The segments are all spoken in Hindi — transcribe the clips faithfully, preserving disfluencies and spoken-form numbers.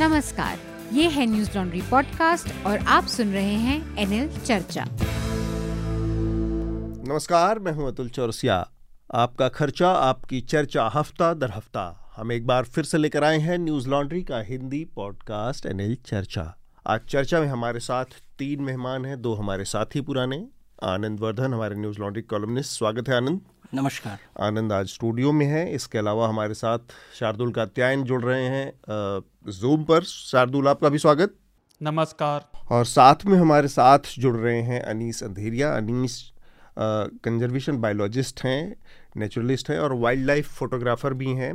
नमस्कार, ये है न्यूज लॉन्ड्री पॉडकास्ट और आप सुन रहे हैं एनएल चर्चा। नमस्कार, मैं हूं अतुल चौरसिया। आपका खर्चा आपकी चर्चा हफ्ता दर हफ्ता हम एक बार फिर से लेकर आए हैं न्यूज लॉन्ड्री का हिंदी पॉडकास्ट एनएल चर्चा। आज चर्चा में हमारे साथ तीन मेहमान हैं, दो हमारे साथी पुराने। आनंद वर्धन हमारे न्यूज लॉन्ड्री कॉलमनिस्ट, स्वागत है आनंद। नमस्कार। आनंद आज स्टूडियो में है। इसके अलावा हमारे साथ शार्दुल कात्यायन जुड़ रहे हैं जूम पर। शार्दुल, आपका भी स्वागत। नमस्कार। और साथ में हमारे साथ जुड़ रहे हैं अनीश अधेरिया। अनीश कंजर्वेशन बायोलॉजिस्ट हैं, नेचुरलिस्ट हैं और वाइल्ड लाइफ फोटोग्राफर भी हैं।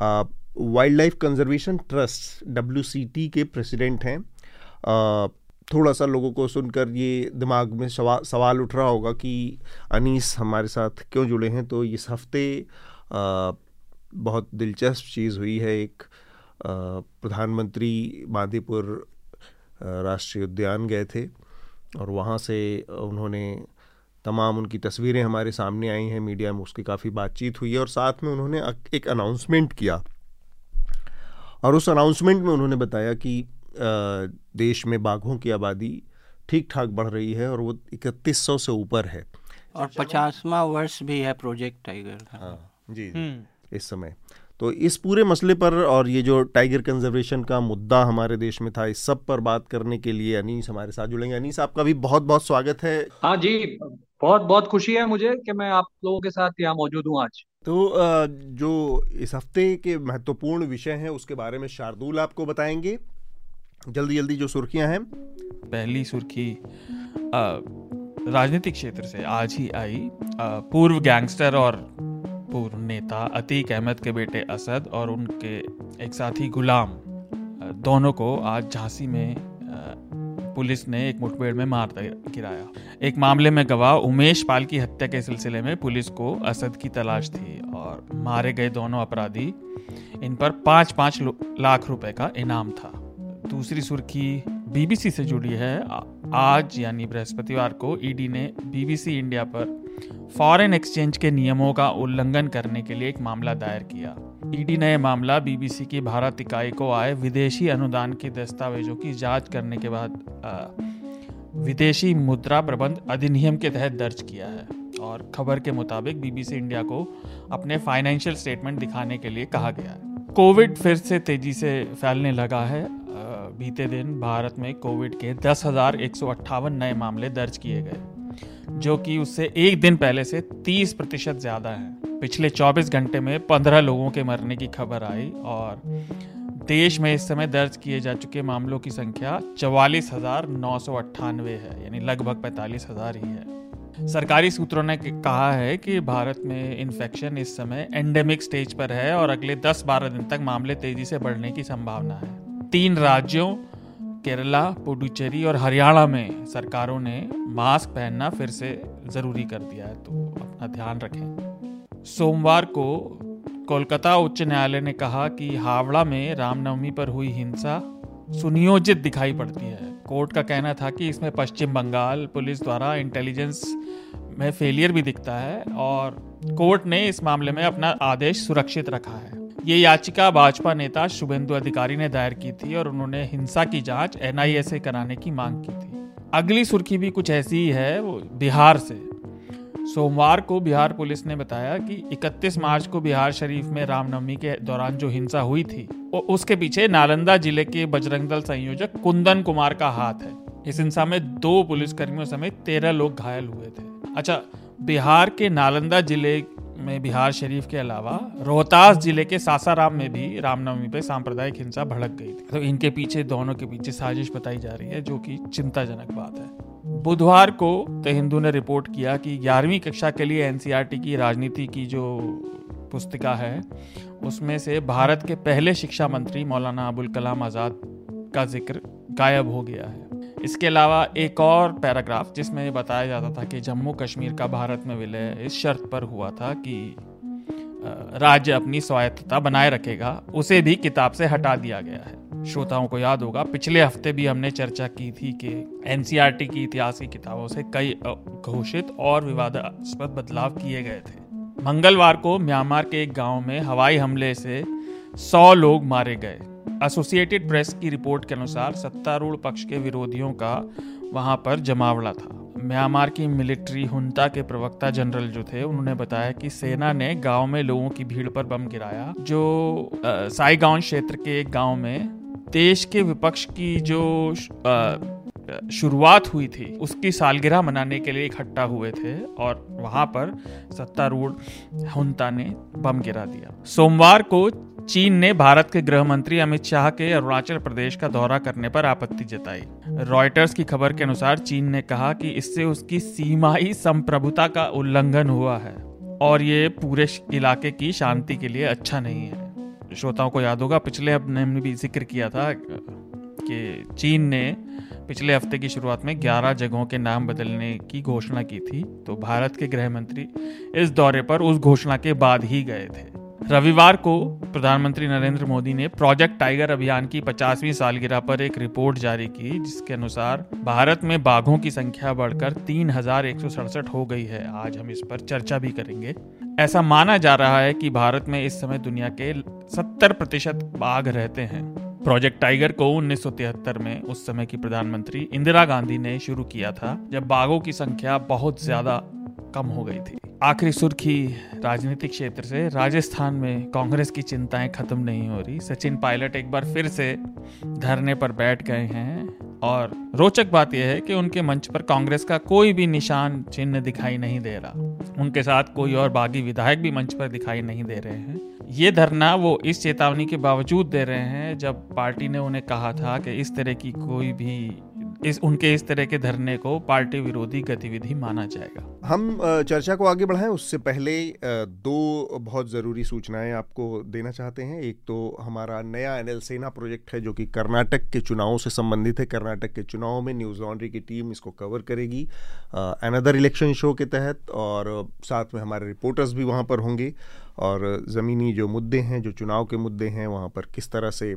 Wildlife conservation trust W C T के प्रेसिडेंट हैं। आ, थोड़ा सा लोगों को सुनकर ये दिमाग में सवा, सवाल उठ रहा होगा कि अनीस हमारे साथ क्यों जुड़े हैं। तो इस हफ्ते आ, बहुत दिलचस्प चीज़ हुई है। एक प्रधानमंत्री बांदीपुर राष्ट्रीय उद्यान गए थे और वहाँ से उन्होंने तमाम उनकी तस्वीरें हमारे सामने आई हैं, मीडिया में उसकी काफ़ी बातचीत हुई है। और साथ में उन्होंने एक अनाउंसमेंट किया और उस अनाउंसमेंट में उन्होंने बताया कि देश में बाघों की आबादी ठीक ठाक बढ़ रही है और वो इकतीस सौ से ऊपर है और पचासवां वर्ष भी है प्रोजेक्ट टाइगर। हाँ जी, इस समय तो इस पूरे मसले पर और ये जो टाइगर कंजर्वेशन का मुद्दा हमारे देश में था, इस सब पर बात करने के लिए अनीस हमारे साथ जुड़ेंगे। अनीस, आपका भी बहुत बहुत स्वागत है। हाँ जी, बहुत बहुत खुशी है मुझे कि मैं आप लोगों के साथ यहाँ मौजूद हूँ आज। तो जो इस हफ्ते के महत्वपूर्ण विषय हैं उसके बारे में शार्दुल आपको बताएंगे। जल्दी जल्दी जो सुर्खियां हैं। पहली सुर्खी राजनीतिक क्षेत्र से आज ही आई। पूर्व गैंगस्टर और पूर्व नेता अतीक अहमद के बेटे असद और उनके एक साथी गुलाम, दोनों को आज झांसी में पुलिस ने एक मुठभेड़ में मार गिराया। एक मामले में गवाह उमेश पाल की हत्या के सिलसिले में पुलिस को असद की तलाश थी और मारे गए दोनों अपराधी, इन पर पाँच पाँच लाख रुपए का इनाम था। दूसरी सुर्खी बीबीसी से जुड़ी है। आज यानी बृहस्पतिवार को ईडी ने बीबीसी इंडिया पर फॉरेन एक्सचेंज के नियमों का उल्लंघन करने के लिए एक मामला दायर किया। ईडी ने यह मामला बीबीसी की भारत इकाई को आए विदेशी अनुदान के दस्तावेजों की जांच करने के बाद आ, विदेशी मुद्रा प्रबंध अधिनियम के तहत दर्ज किया है और खबर के मुताबिक बीबीसी इंडिया को अपने फाइनेंशियल स्टेटमेंट दिखाने के लिए कहा गया है। कोविड फिर से तेजी से फैलने लगा है। बीते दिन भारत में कोविड के दस हजार एक सौ अट्ठावन नए मामले दर्ज किए गए, जो कि उससे एक दिन पहले से तीस प्रतिशत ज़्यादा है। पिछले चौबीस घंटे में पंद्रह लोगों के मरने की खबर आई और देश में इस समय दर्ज किए जा चुके मामलों की संख्या चवालीस हजार नौ सौ अट्ठानवे है, यानी लगभग पैंतालीस हजार ही है। सरकारी सूत्रों ने कहा है कि भारत में इन्फेक्शन इस समय एंडेमिक स्टेज पर है और अगले दस बारह दिन तक मामले तेजी से बढ़ने की संभावना है। तीन राज्यों केरला, पुडुचेरी और हरियाणा में सरकारों ने मास्क पहनना फिर से ज़रूरी कर दिया है, तो अपना ध्यान रखें। सोमवार को कोलकाता उच्च न्यायालय ने कहा कि हावड़ा में रामनवमी पर हुई हिंसा सुनियोजित दिखाई पड़ती है। कोर्ट का कहना था कि इसमें पश्चिम बंगाल पुलिस द्वारा इंटेलिजेंस में फेलियर भी दिखता है और कोर्ट ने इस मामले में अपना आदेश सुरक्षित रखा है। ये याचिका भाजपा नेता शुभेंदु अधिकारी ने दायर की थी और उन्होंने हिंसा की जांच एन आई ए से कराने की मांग की थी। अगली सुर्खी भी कुछ ऐसी ही है, वो बिहार से। सोमवार को बिहार पुलिस ने बताया कि इकतीस मार्च को बिहार शरीफ में रामनवमी के दौरान जो हिंसा हुई थी उसके पीछे नालंदा जिले के बजरंग दल संयोजक कुंदन कुमार का हाथ है। इस हिंसा में दो पुलिसकर्मियों समेत तेरह लोग घायल हुए थे। अच्छा, बिहार के नालंदा जिले में बिहार शरीफ के अलावा रोहतास जिले के सासाराम में भी रामनवमी पे सांप्रदायिक हिंसा भड़क गई थी, तो इनके पीछे दोनों के पीछे साजिश बताई जा रही है, जो कि चिंताजनक बात है। बुधवार को द हिंदू ने रिपोर्ट किया कि ग्यारहवीं कक्षा के लिए N C E R T की राजनीति की जो पुस्तिका है उसमें से भारत के पहले शिक्षा मंत्री मौलाना अबुल कलाम आज़ाद का जिक्र गायब हो गया है। इसके अलावा एक और पैराग्राफ जिसमें बताया जाता था कि जम्मू कश्मीर का भारत में विलय इस शर्त पर हुआ था कि राज्य अपनी स्वायत्तता बनाए रखेगा, उसे भी किताब से हटा दिया गया है। श्रोताओं को याद होगा पिछले हफ्ते भी हमने चर्चा की थी कि N C E R T की इतिहास की किताबों से कई घोषित और विवादास्पद बदलाव किए गए थे। मंगलवार को म्यांमार के एक गाँव में हवाई हमले से सौ लोग मारे गए एसोसिएटेड प्रेस की रिपोर्ट के अनुसार सत्तारूढ़ पक्ष के विरोधियों का वहां पर जमावड़ा था। म्यांमार की मिलिट्री हुंता के प्रवक्ता जनरल जो थे उन्होंने बताया कि सेना ने गांव में लोगों की भीड़ पर बम गिराया, जो साइगांव क्षेत्र के एक गांव में देश के विपक्ष की जो आ, शुरुआत हुई थी उसकी सालगिरह मनाने के लिए इकट्ठा हुए थे और वहां पर सत्तारूढ़ हुंता ने बम गिरा दिया। सोमवार को चीन ने भारत के गृह मंत्री अमित शाह के अरुणाचल प्रदेश का दौरा करने पर आपत्ति जताई। रॉयटर्स की खबर के अनुसार चीन ने कहा कि इससे उसकी सीमाई संप्रभुता का उल्लंघन हुआ है और ये पूरे इलाके की शांति के लिए अच्छा नहीं है। श्रोताओं को याद होगा पिछले हमने भी जिक्र किया था कि चीन ने पिछले हफ्ते की शुरुआत में ग्यारह जगहों के नाम बदलने की घोषणा की थी, तो भारत के गृह मंत्री इस दौरे पर उस घोषणा के बाद ही गए थे। रविवार को प्रधानमंत्री नरेंद्र मोदी ने प्रोजेक्ट टाइगर अभियान की पचासवीं सालगिरह पर एक रिपोर्ट जारी की, जिसके अनुसार भारत में बाघों की संख्या बढ़कर तीन हजार एक सौ सड़सठ हो गई है। आज हम इस पर चर्चा भी करेंगे। ऐसा माना जा रहा है कि भारत में इस समय दुनिया के सत्तर प्रतिशत बाघ रहते हैं। प्रोजेक्ट टाइगर को उन्नीस सौ तिहत्तर में उस समय की प्रधानमंत्री इंदिरा गांधी ने शुरू किया था, जब बाघों की संख्या बहुत ज्यादा कम हो गई थी। आखिरी सुर्खी राजनीतिक क्षेत्र से, राजस्थान में कांग्रेस की चिंताएं खत्म नहीं हो रही। सचिन पायलट एक बार फिर से धरने पर बैठ गए हैं और रोचक बात यह है कि उनके मंच पर कांग्रेस का कोई भी निशान चिन्ह दिखाई नहीं दे रहा। उनके साथ कोई और बागी विधायक भी मंच पर दिखाई नहीं दे रहे हैं। ये धरना वो इस चेतावनी के बावजूद दे रहे हैं जब पार्टी ने उन्हें कहा था कि इस तरह की कोई भी इस उनके इस तरह के धरने को पार्टी विरोधी गतिविधि माना जाएगा। हम चर्चा को आगे बढ़ाएं उससे पहले दो बहुत ज़रूरी सूचनाएं आपको देना चाहते हैं। एक तो हमारा नया एनएल सेना प्रोजेक्ट है जो कि कर्नाटक के चुनावों से संबंधित है। कर्नाटक के चुनाव में न्यूज लॉन्ड्री की टीम इसको कवर करेगी अनदर इलेक्शन शो के तहत, और साथ में हमारे रिपोर्टर्स भी वहाँ पर होंगे और ज़मीनी जो मुद्दे हैं, जो चुनाव के मुद्दे हैं, वहाँ पर किस तरह से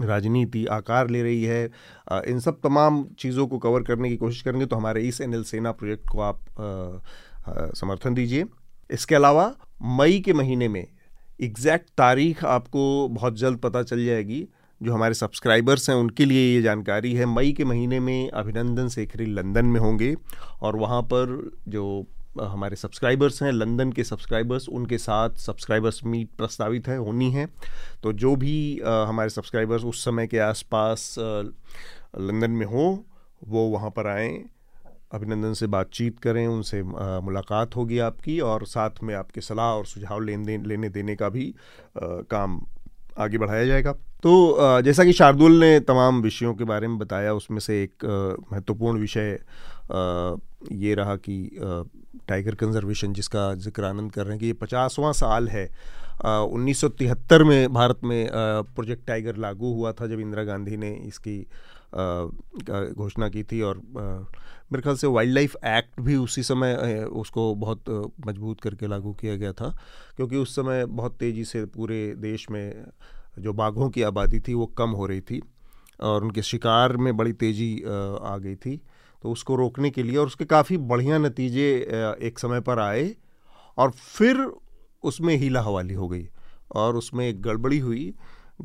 राजनीति आकार ले रही है, इन सब तमाम चीज़ों को कवर करने की कोशिश करेंगे। तो हमारे इस एनएल सेना प्रोजेक्ट को आप आ, आ, समर्थन दीजिए। इसके अलावा मई के महीने में एग्जैक्ट तारीख आपको बहुत जल्द पता चल जाएगी। जो हमारे सब्सक्राइबर्स हैं उनके लिए ये जानकारी है, मई के महीने में अभिनंदन सेखरी लंदन में होंगे और वहाँ पर जो हमारे सब्सक्राइबर्स हैं, लंदन के सब्सक्राइबर्स, उनके साथ सब्सक्राइबर्स मीट प्रस्तावित है होनी है। तो जो भी आ, हमारे सब्सक्राइबर्स उस समय के आसपास लंदन में हो वो वहाँ पर आएँ, अभिनंदन से बातचीत करें, उनसे आ, मुलाकात होगी आपकी, और साथ में आपके सलाह और सुझाव लेन देन लेने देने का भी आ, काम आगे बढ़ाया जाएगा। तो जैसा कि शार्दुल ने तमाम विषयों के बारे में बताया, उसमें से एक महत्वपूर्ण विषय ये रहा कि टाइगर कंजर्वेशन, जिसका जिक्र आनंद कर रहे हैं कि ये पचासवां साल है। उन्नीस सौ तिहत्तर में भारत में प्रोजेक्ट टाइगर लागू हुआ था जब इंदिरा गांधी ने इसकी घोषणा की थी, और मेरे ख्याल से वाइल्ड लाइफ एक्ट भी उसी समय उसको बहुत मजबूत करके लागू किया गया था, क्योंकि उस समय बहुत तेज़ी से पूरे देश में जो बाघों की आबादी थी वो कम हो रही थी और उनके शिकार में बड़ी तेज़ी आ गई थी। तो उसको रोकने के लिए, और उसके काफ़ी बढ़िया नतीजे एक समय पर आए और फिर उसमें हीला हवाली हो गई और उसमें एक गड़बड़ी हुई।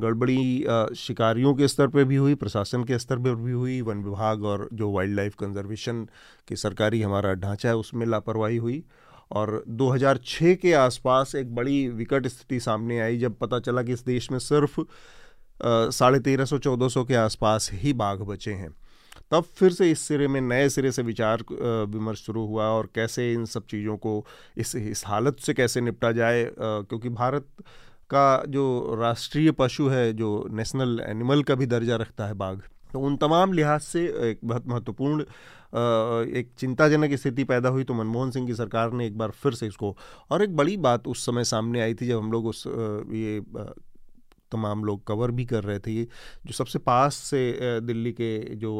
गड़बड़ी शिकारियों के स्तर पे भी हुई, प्रशासन के स्तर पे भी हुई, वन विभाग और जो वाइल्ड लाइफ कंजर्वेशन के सरकारी हमारा ढांचा है उसमें लापरवाही हुई, और दो हज़ार छह के आसपास एक बड़ी विकट स्थिति सामने आई जब पता चला कि इस देश में सिर्फ साढ़े तेरह सौ चौदह सौ के आसपास ही बाघ बचे हैं। तब फिर से इस सिरे में नए सिरे से विचार विमर्श शुरू हुआ और कैसे इन सब चीज़ों को इस इस हालत से कैसे निपटा जाए, क्योंकि भारत का जो राष्ट्रीय पशु है, जो नेशनल एनिमल का भी दर्जा रखता है बाघ, तो उन तमाम लिहाज से एक बहुत महत्वपूर्ण एक चिंताजनक स्थिति पैदा हुई। तो मनमोहन सिंह की सरकार ने एक बार फिर से इसको, और एक बड़ी बात उस समय सामने आई थी जब हम लोग उस ये तमाम लोग कवर भी कर रहे थे, जो सबसे पास से दिल्ली के जो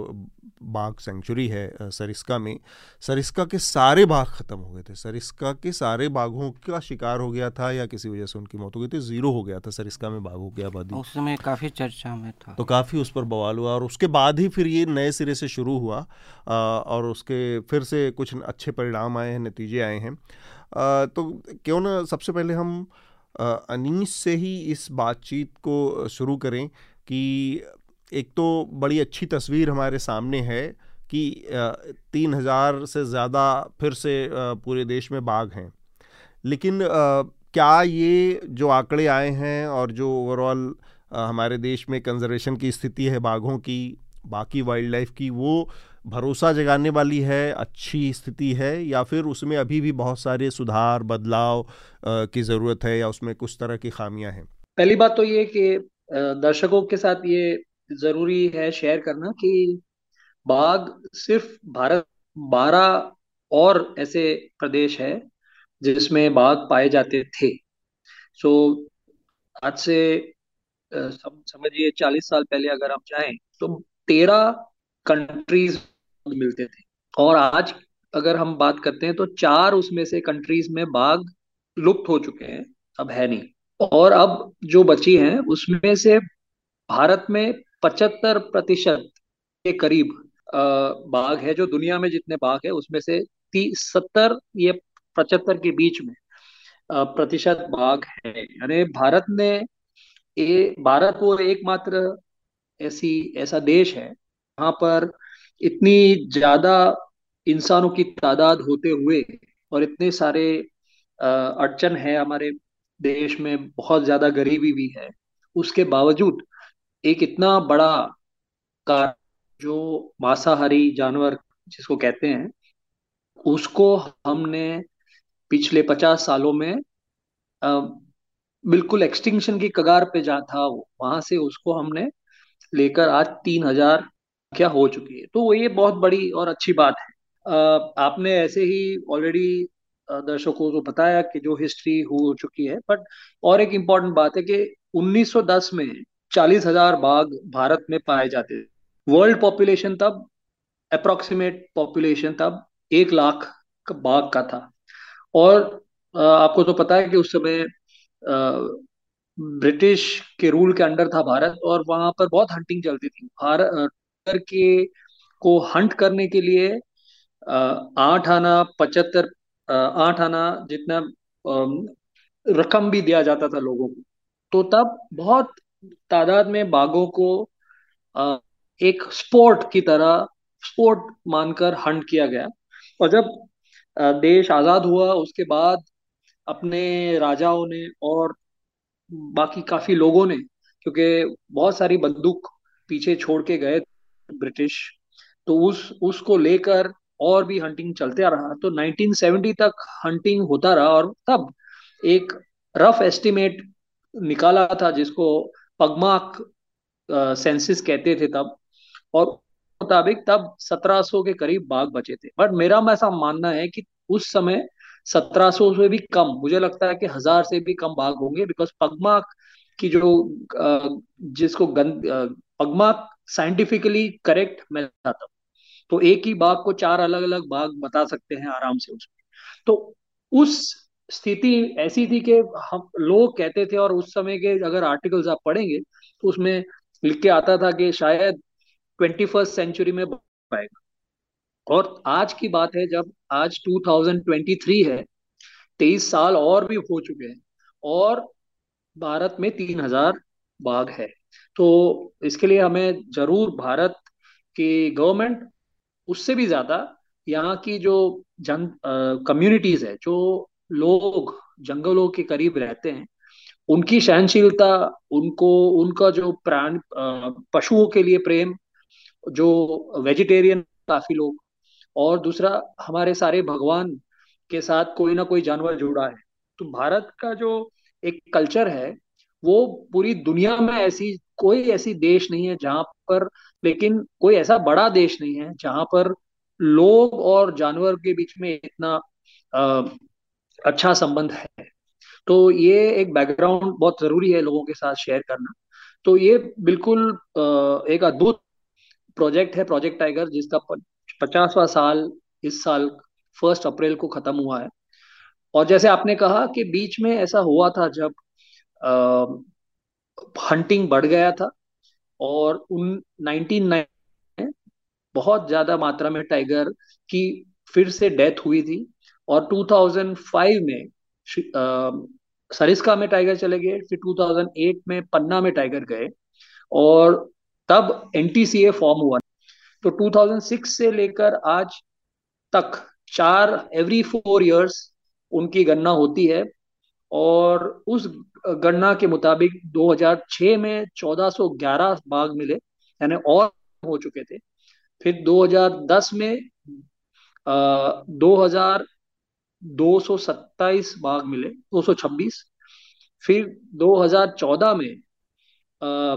बाघ सेंचुरी है सरिस्का में, सरिस्का के सारे बाघ ख़त्म हो गए थे। सरिस्का के सारे बाघों का शिकार हो गया था या किसी वजह से उनकी मौत हो गई थी, जीरो हो गया था सरिस्का में बाघों की आबादी। उस समय काफ़ी चर्चा में था, तो काफ़ी उस पर बवाल हुआ और उसके बाद ही फिर ये नए सिरे से शुरू हुआ और उसके फिर से कुछ अच्छे परिणाम आए हैं, नतीजे आए हैं। तो क्यों ना सबसे पहले हम अनीश से ही इस बातचीत को शुरू करें कि एक तो बड़ी अच्छी तस्वीर हमारे सामने है कि तीन हज़ार से ज़्यादा फिर से पूरे देश में बाघ हैं, लेकिन क्या ये जो आंकड़े आए हैं और जो ओवरऑल हमारे देश में कंजर्वेशन की स्थिति है बाघों की, बाकी वाइल्ड लाइफ की, वो भरोसा जगाने वाली है, अच्छी स्थिति है, या फिर उसमें अभी भी बहुत सारे सुधार बदलाव की ज़रूरत है या उसमें कुछ तरह की खामियां हैं? पहली बात तो ये कि दर्शकों के साथ ये ज़रूरी है शेयर करना कि बाघ सिर्फ भारत बारह और ऐसे प्रदेश है जिसमें बाघ पाए जाते थे। सो so, आज से सम, समझिए चालीस साल पहले अगर हम जाएं तो तेरह कंट्रीज मिलते थे, और आज अगर हम बात करते हैं तो चार उसमें से कंट्रीज में बाघ लुप्त हो चुके हैं, अब है नहीं। और अब जो बची हैं उसमें से भारत में पचहत्तर प्रतिशत के करीब बाघ है, जो दुनिया में जितने बाघ है उसमें से सत्तर ये पचहत्तर के बीच में प्रतिशत बाघ है। यानी भारत ने ये भारत वो एकमात्र ऐसी ऐसा देश है जहाँ पर इतनी ज्यादा इंसानों की तादाद होते हुए और इतने सारे अड़चन है हमारे देश में, बहुत ज्यादा गरीबी भी है, उसके बावजूद एक इतना बड़ा कार जो मांसाहारी जानवर जिसको कहते हैं उसको हमने पिछले पचास सालों में आ, बिल्कुल एक्सटिंक्शन की कगार पे जा था, वहां से उसको हमने लेकर आज तीन हजार क्या हो चुकी है। तो ये बहुत बड़ी और अच्छी बात है। आ, आपने ऐसे ही ऑलरेडी दर्शकों को बताया कि जो हिस्ट्री हो चुकी है, बट और एक इम्पॉर्टेंट बात है कि उन्नीस सौ दस में चालीस हजार बाघ भारत में पाए जाते थे। वर्ल्ड पॉपुलेशन तब अप्रोक्सीमेट पॉपुलेशन तब एक लाख बाघ का था, और आपको तो पता है कि उस समय ब्रिटिश के रूल के अंडर था भारत, और वहां पर बहुत हंटिंग चलती थी। भारत के को हंट करने के लिए आठ आना पचहत्तर आठ आना जितना रकम भी दिया जाता था लोगों को। तो तब बहुत तादाद में बाघों को एक स्पोर्ट की तरह स्पोर्ट मानकर हंट किया गया, और जब देश आजाद हुआ उसके बाद अपने राजाओं ने और बाकी काफी लोगों ने, क्योंकि बहुत सारी बंदूक पीछे छोड़ के गए ब्रिटिश, तो उस उसको लेकर और भी हंटिंग चलते रहा। तो उन्नीस सौ सत्तर तक हंटिंग होता रहा, और तब एक रफ एस्टिमेट निकाला था जिसको पगमार्क सेंसिस कहते थे तब, और मुताबिक तब सत्रह सौ के करीब बाघ बचे थे। बट मेरा ऐसा मानना है कि उस समय सत्रह सौ से भी कम, मुझे लगता है कि हजार से भी कम बाघ होंगे, बिकॉज पगमार्क की जो जिसको गंद पगमार्क साइंटिफिकली करेक्ट मैं था, तो एक ही बाघ को चार अलग अलग बाघ बता सकते हैं आराम से उसमें। तो उस स्थिति ऐसी थी कि हम लोग कहते थे, और उस समय के अगर आर्टिकल्स आप पढ़ेंगे तो उसमें लिख के आता था कि शायद ट्वेंटी फर्स्ट सेंचुरी में पाएगा, और आज की बात है जब आज दो हज़ार तेईस है, तेईस साल और भी हो चुके हैं और भारत में तीन हजार बाघ है। तो इसके लिए हमें जरूर भारत की गवर्नमेंट, उससे भी ज्यादा यहाँ की जो जन कम्युनिटीज है, जो लोग जंगलों के करीब रहते हैं, उनकी सहनशीलता, उनको उनका जो प्राण पशुओं के लिए प्रेम, जो वेजिटेरियन काफी लोग, और दूसरा हमारे सारे भगवान के साथ कोई ना कोई जानवर जुड़ा है, तो भारत का जो एक कल्चर है वो पूरी दुनिया में ऐसी कोई ऐसी देश नहीं है जहाँ पर, लेकिन कोई ऐसा बड़ा देश नहीं है जहाँ पर लोग और जानवर के बीच में इतना आ, अच्छा संबंध है। तो ये एक बैकग्राउंड बहुत जरूरी है लोगों के साथ शेयर करना। तो ये बिल्कुल आ, एक अद्भुत प्रोजेक्ट है, प्रोजेक्ट टाइगर, जिसका पचासवां साल इस साल फर्स्ट अप्रैल को खत्म हुआ है। और जैसे आपने कहा कि बीच में ऐसा हुआ था जब आ, हंटिंग बढ़ गया था, और उन उन्नीस सौ नब्बे में बहुत ज्यादा मात्रा में टाइगर की फिर से डेथ हुई थी, और दो हज़ार पाँच में आ, सरिस्का में टाइगर चले गए, फिर दो हज़ार आठ में पन्ना में टाइगर गए, और तब एनटीसीए फॉर्म हुआ। तो दो हज़ार छह से लेकर आज तक चार एवरी फोर इयर्स उनकी गणना होती है और उस गणना के मुताबिक दो हज़ार छह में चौदह सौ ग्यारह बाघ मिले, यानी और हो चुके थे। फिर दो हज़ार दस में दो हज़ार दो सौ सत्ताईस बाघ मिले, दो सौ छब्बीस। फिर दो हज़ार चौदह में आ,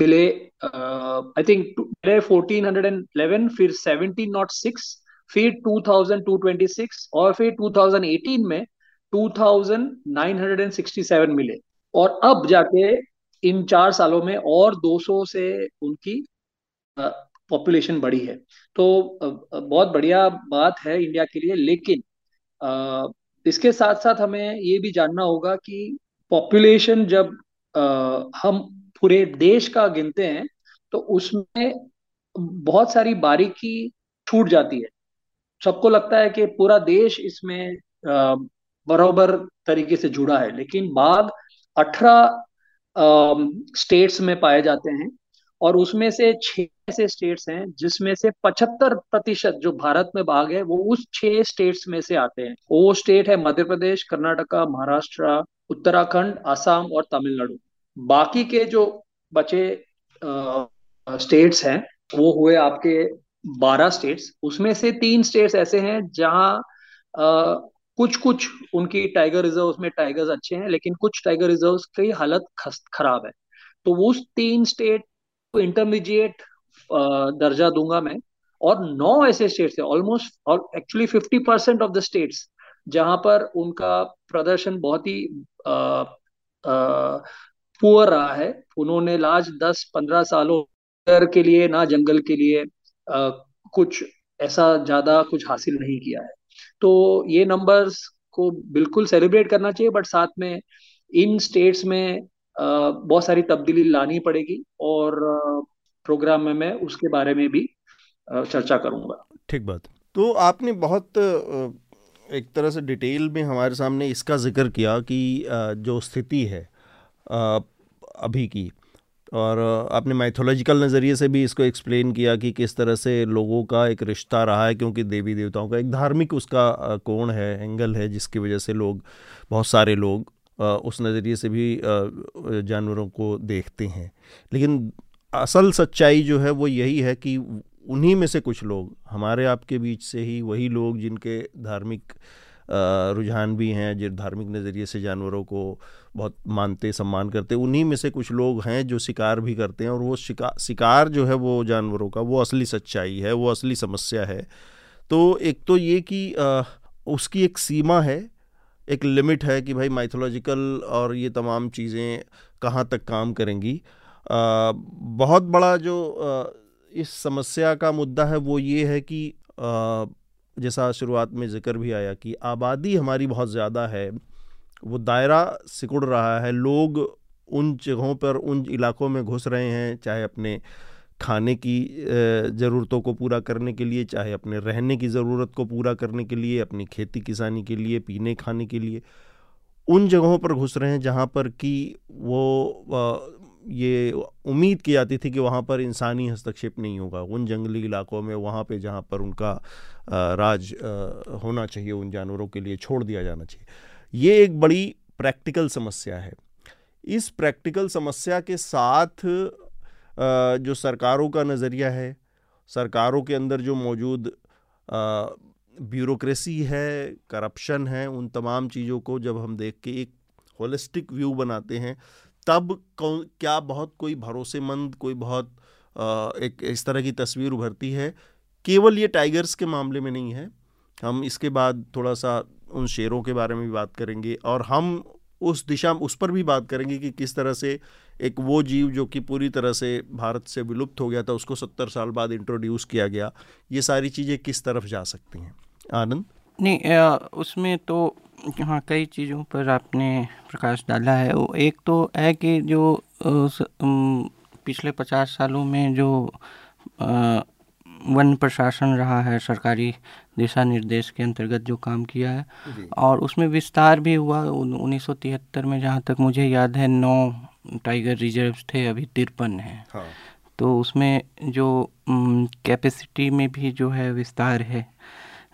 मिले I think fourteen hundred and eleven, फिर सेवनटीन नॉट सिक्स, फिर two thousand two twenty six, और फिर टू थाउजेंड एटीन में two thousand nine hundred sixty seven मिले। और अब जाके इन चार सालों में और दो सौ से उनकी पॉपुलेशन बढ़ी है। तो बहुत बढ़िया बात है इंडिया के लिए। लेकिन आ, इसके साथ साथ हमें ये भी जानना होगा कि पॉपुलेशन जब आ, हम पूरे देश का गिनते हैं तो उसमें बहुत सारी बारीकी छूट जाती है। सबको लगता है कि पूरा देश इसमें आ, बराबर तरीके से जुड़ा है, लेकिन बाघ अठारह स्टेट्स में पाए जाते हैं और उसमें से छह ऐसे स्टेट्स हैं जिसमें से पचहत्तर प्रतिशत जो भारत में बाघ है वो उस छह स्टेट्स में से आते हैं। वो स्टेट है मध्य प्रदेश, कर्नाटक, महाराष्ट्र, उत्तराखंड, असम और तमिलनाडु। बाकी के जो बचे आ, स्टेट्स हैं वो हुए आपके बारह स्टेट्स। उसमें से तीन स्टेट्स ऐसे हैं जहाँ कुछ कुछ उनकी टाइगर रिजर्व्स में टाइगर्स अच्छे हैं, लेकिन कुछ टाइगर रिजर्व्स की हालत खराब है। तो वो तीन स्टेट को इंटरमीडिएट दर्जा दूंगा मैं। और नौ ऐसे स्टेट्स हैं, ऑलमोस्ट और actually fifty percent of the states, जहां पर उनका प्रदर्शन बहुत ही पुअर रहा है। उन्होंने लास्ट दस पंद्रह सालों के लिए ना जंगल के लिए आ, कुछ ऐसा ज्यादा कुछ हासिल नहीं किया है। तो ये नंबर्स को बिल्कुल सेलिब्रेट करना चाहिए, बट साथ में इन स्टेट्स में बहुत सारी तब्दीली लानी पड़ेगी और प्रोग्राम में मैं उसके बारे में भी चर्चा करूंगा। ठीक बात। तो आपने बहुत एक तरह से डिटेल में हमारे सामने इसका जिक्र किया कि जो स्थिति है अभी की, और आपने माइथोलॉजिकल नज़रिए से भी इसको एक्सप्लेन किया कि किस तरह से लोगों का एक रिश्ता रहा है, क्योंकि देवी देवताओं का एक धार्मिक उसका कोण है, एंगल है, जिसकी वजह से लोग, बहुत सारे लोग उस नज़रिए से भी जानवरों को देखते हैं। लेकिन असल सच्चाई जो है वो यही है कि उन्हीं में से कुछ लोग, हमारे आपके बीच से ही वही लोग जिनके धार्मिक रुझान भी हैं, जो धार्मिक नज़रिए से जानवरों को बहुत मानते, सम्मान करते, उन्हीं में से कुछ लोग हैं जो शिकार भी करते हैं। और वो शिकार शिकार जो है वो जानवरों का, वो असली सच्चाई है, वो असली समस्या है। तो एक तो ये कि आ, उसकी एक सीमा है, एक लिमिट है कि भाई माइथोलॉजिकल और ये तमाम चीज़ें कहाँ तक काम करेंगी। आ, बहुत बड़ा जो आ, इस समस्या का मुद्दा है वो ये है कि आ, जैसा शुरुआत में जिक्र भी आया कि आबादी हमारी बहुत ज़्यादा है, वो दायरा सिकुड़ रहा है, लोग उन जगहों पर, उन इलाकों में घुस रहे हैं, चाहे अपने खाने की ज़रूरतों को पूरा करने के लिए, चाहे अपने रहने की ज़रूरत को पूरा करने के लिए, अपनी खेती किसानी के लिए, पीने खाने के लिए, उन जगहों पर घुस रहे हैं जहाँ पर कि वो ये उम्मीद की जाती थी कि वहाँ पर इंसानी हस्तक्षेप नहीं होगा, उन जंगली इलाकों में, वहाँ पे जहाँ पर उनका राज होना चाहिए, उन जानवरों के लिए छोड़ दिया जाना चाहिए। ये एक बड़ी प्रैक्टिकल समस्या है। इस प्रैक्टिकल समस्या के साथ जो सरकारों का नज़रिया है, सरकारों के अंदर जो मौजूद ब्यूरोक्रेसी है, करप्शन है, उन तमाम चीज़ों को जब हम देख के एक होलिस्टिक व्यू बनाते हैं, तब कौन क्या बहुत कोई भरोसेमंद, कोई बहुत आ, एक इस तरह की तस्वीर उभरती है। केवल ये टाइगर्स के मामले में नहीं है, हम इसके बाद थोड़ा सा उन शेरों के बारे में भी बात करेंगे और हम उस दिशा उस पर भी बात करेंगे कि किस तरह से एक वो जीव जो कि पूरी तरह से भारत से विलुप्त हो गया था, उसको सत्तर साल बाद इंट्रोड्यूस किया गया। ये सारी चीज़ें किस तरफ जा सकती हैं। आनंद? नहीं, उसमें तो हाँ, कई चीज़ों पर आपने प्रकाश डाला है। एक तो है कि जो पिछले पचास सालों में जो वन प्रशासन रहा है, सरकारी दिशा निर्देश के अंतर्गत जो काम किया है, और उसमें विस्तार भी हुआ। उन्नीस सौ तिहत्तर में जहाँ तक मुझे याद है नौ टाइगर रिजर्व थे, अभी तिरपन है। हाँ। तो उसमें जो कैपेसिटी में भी जो है विस्तार है,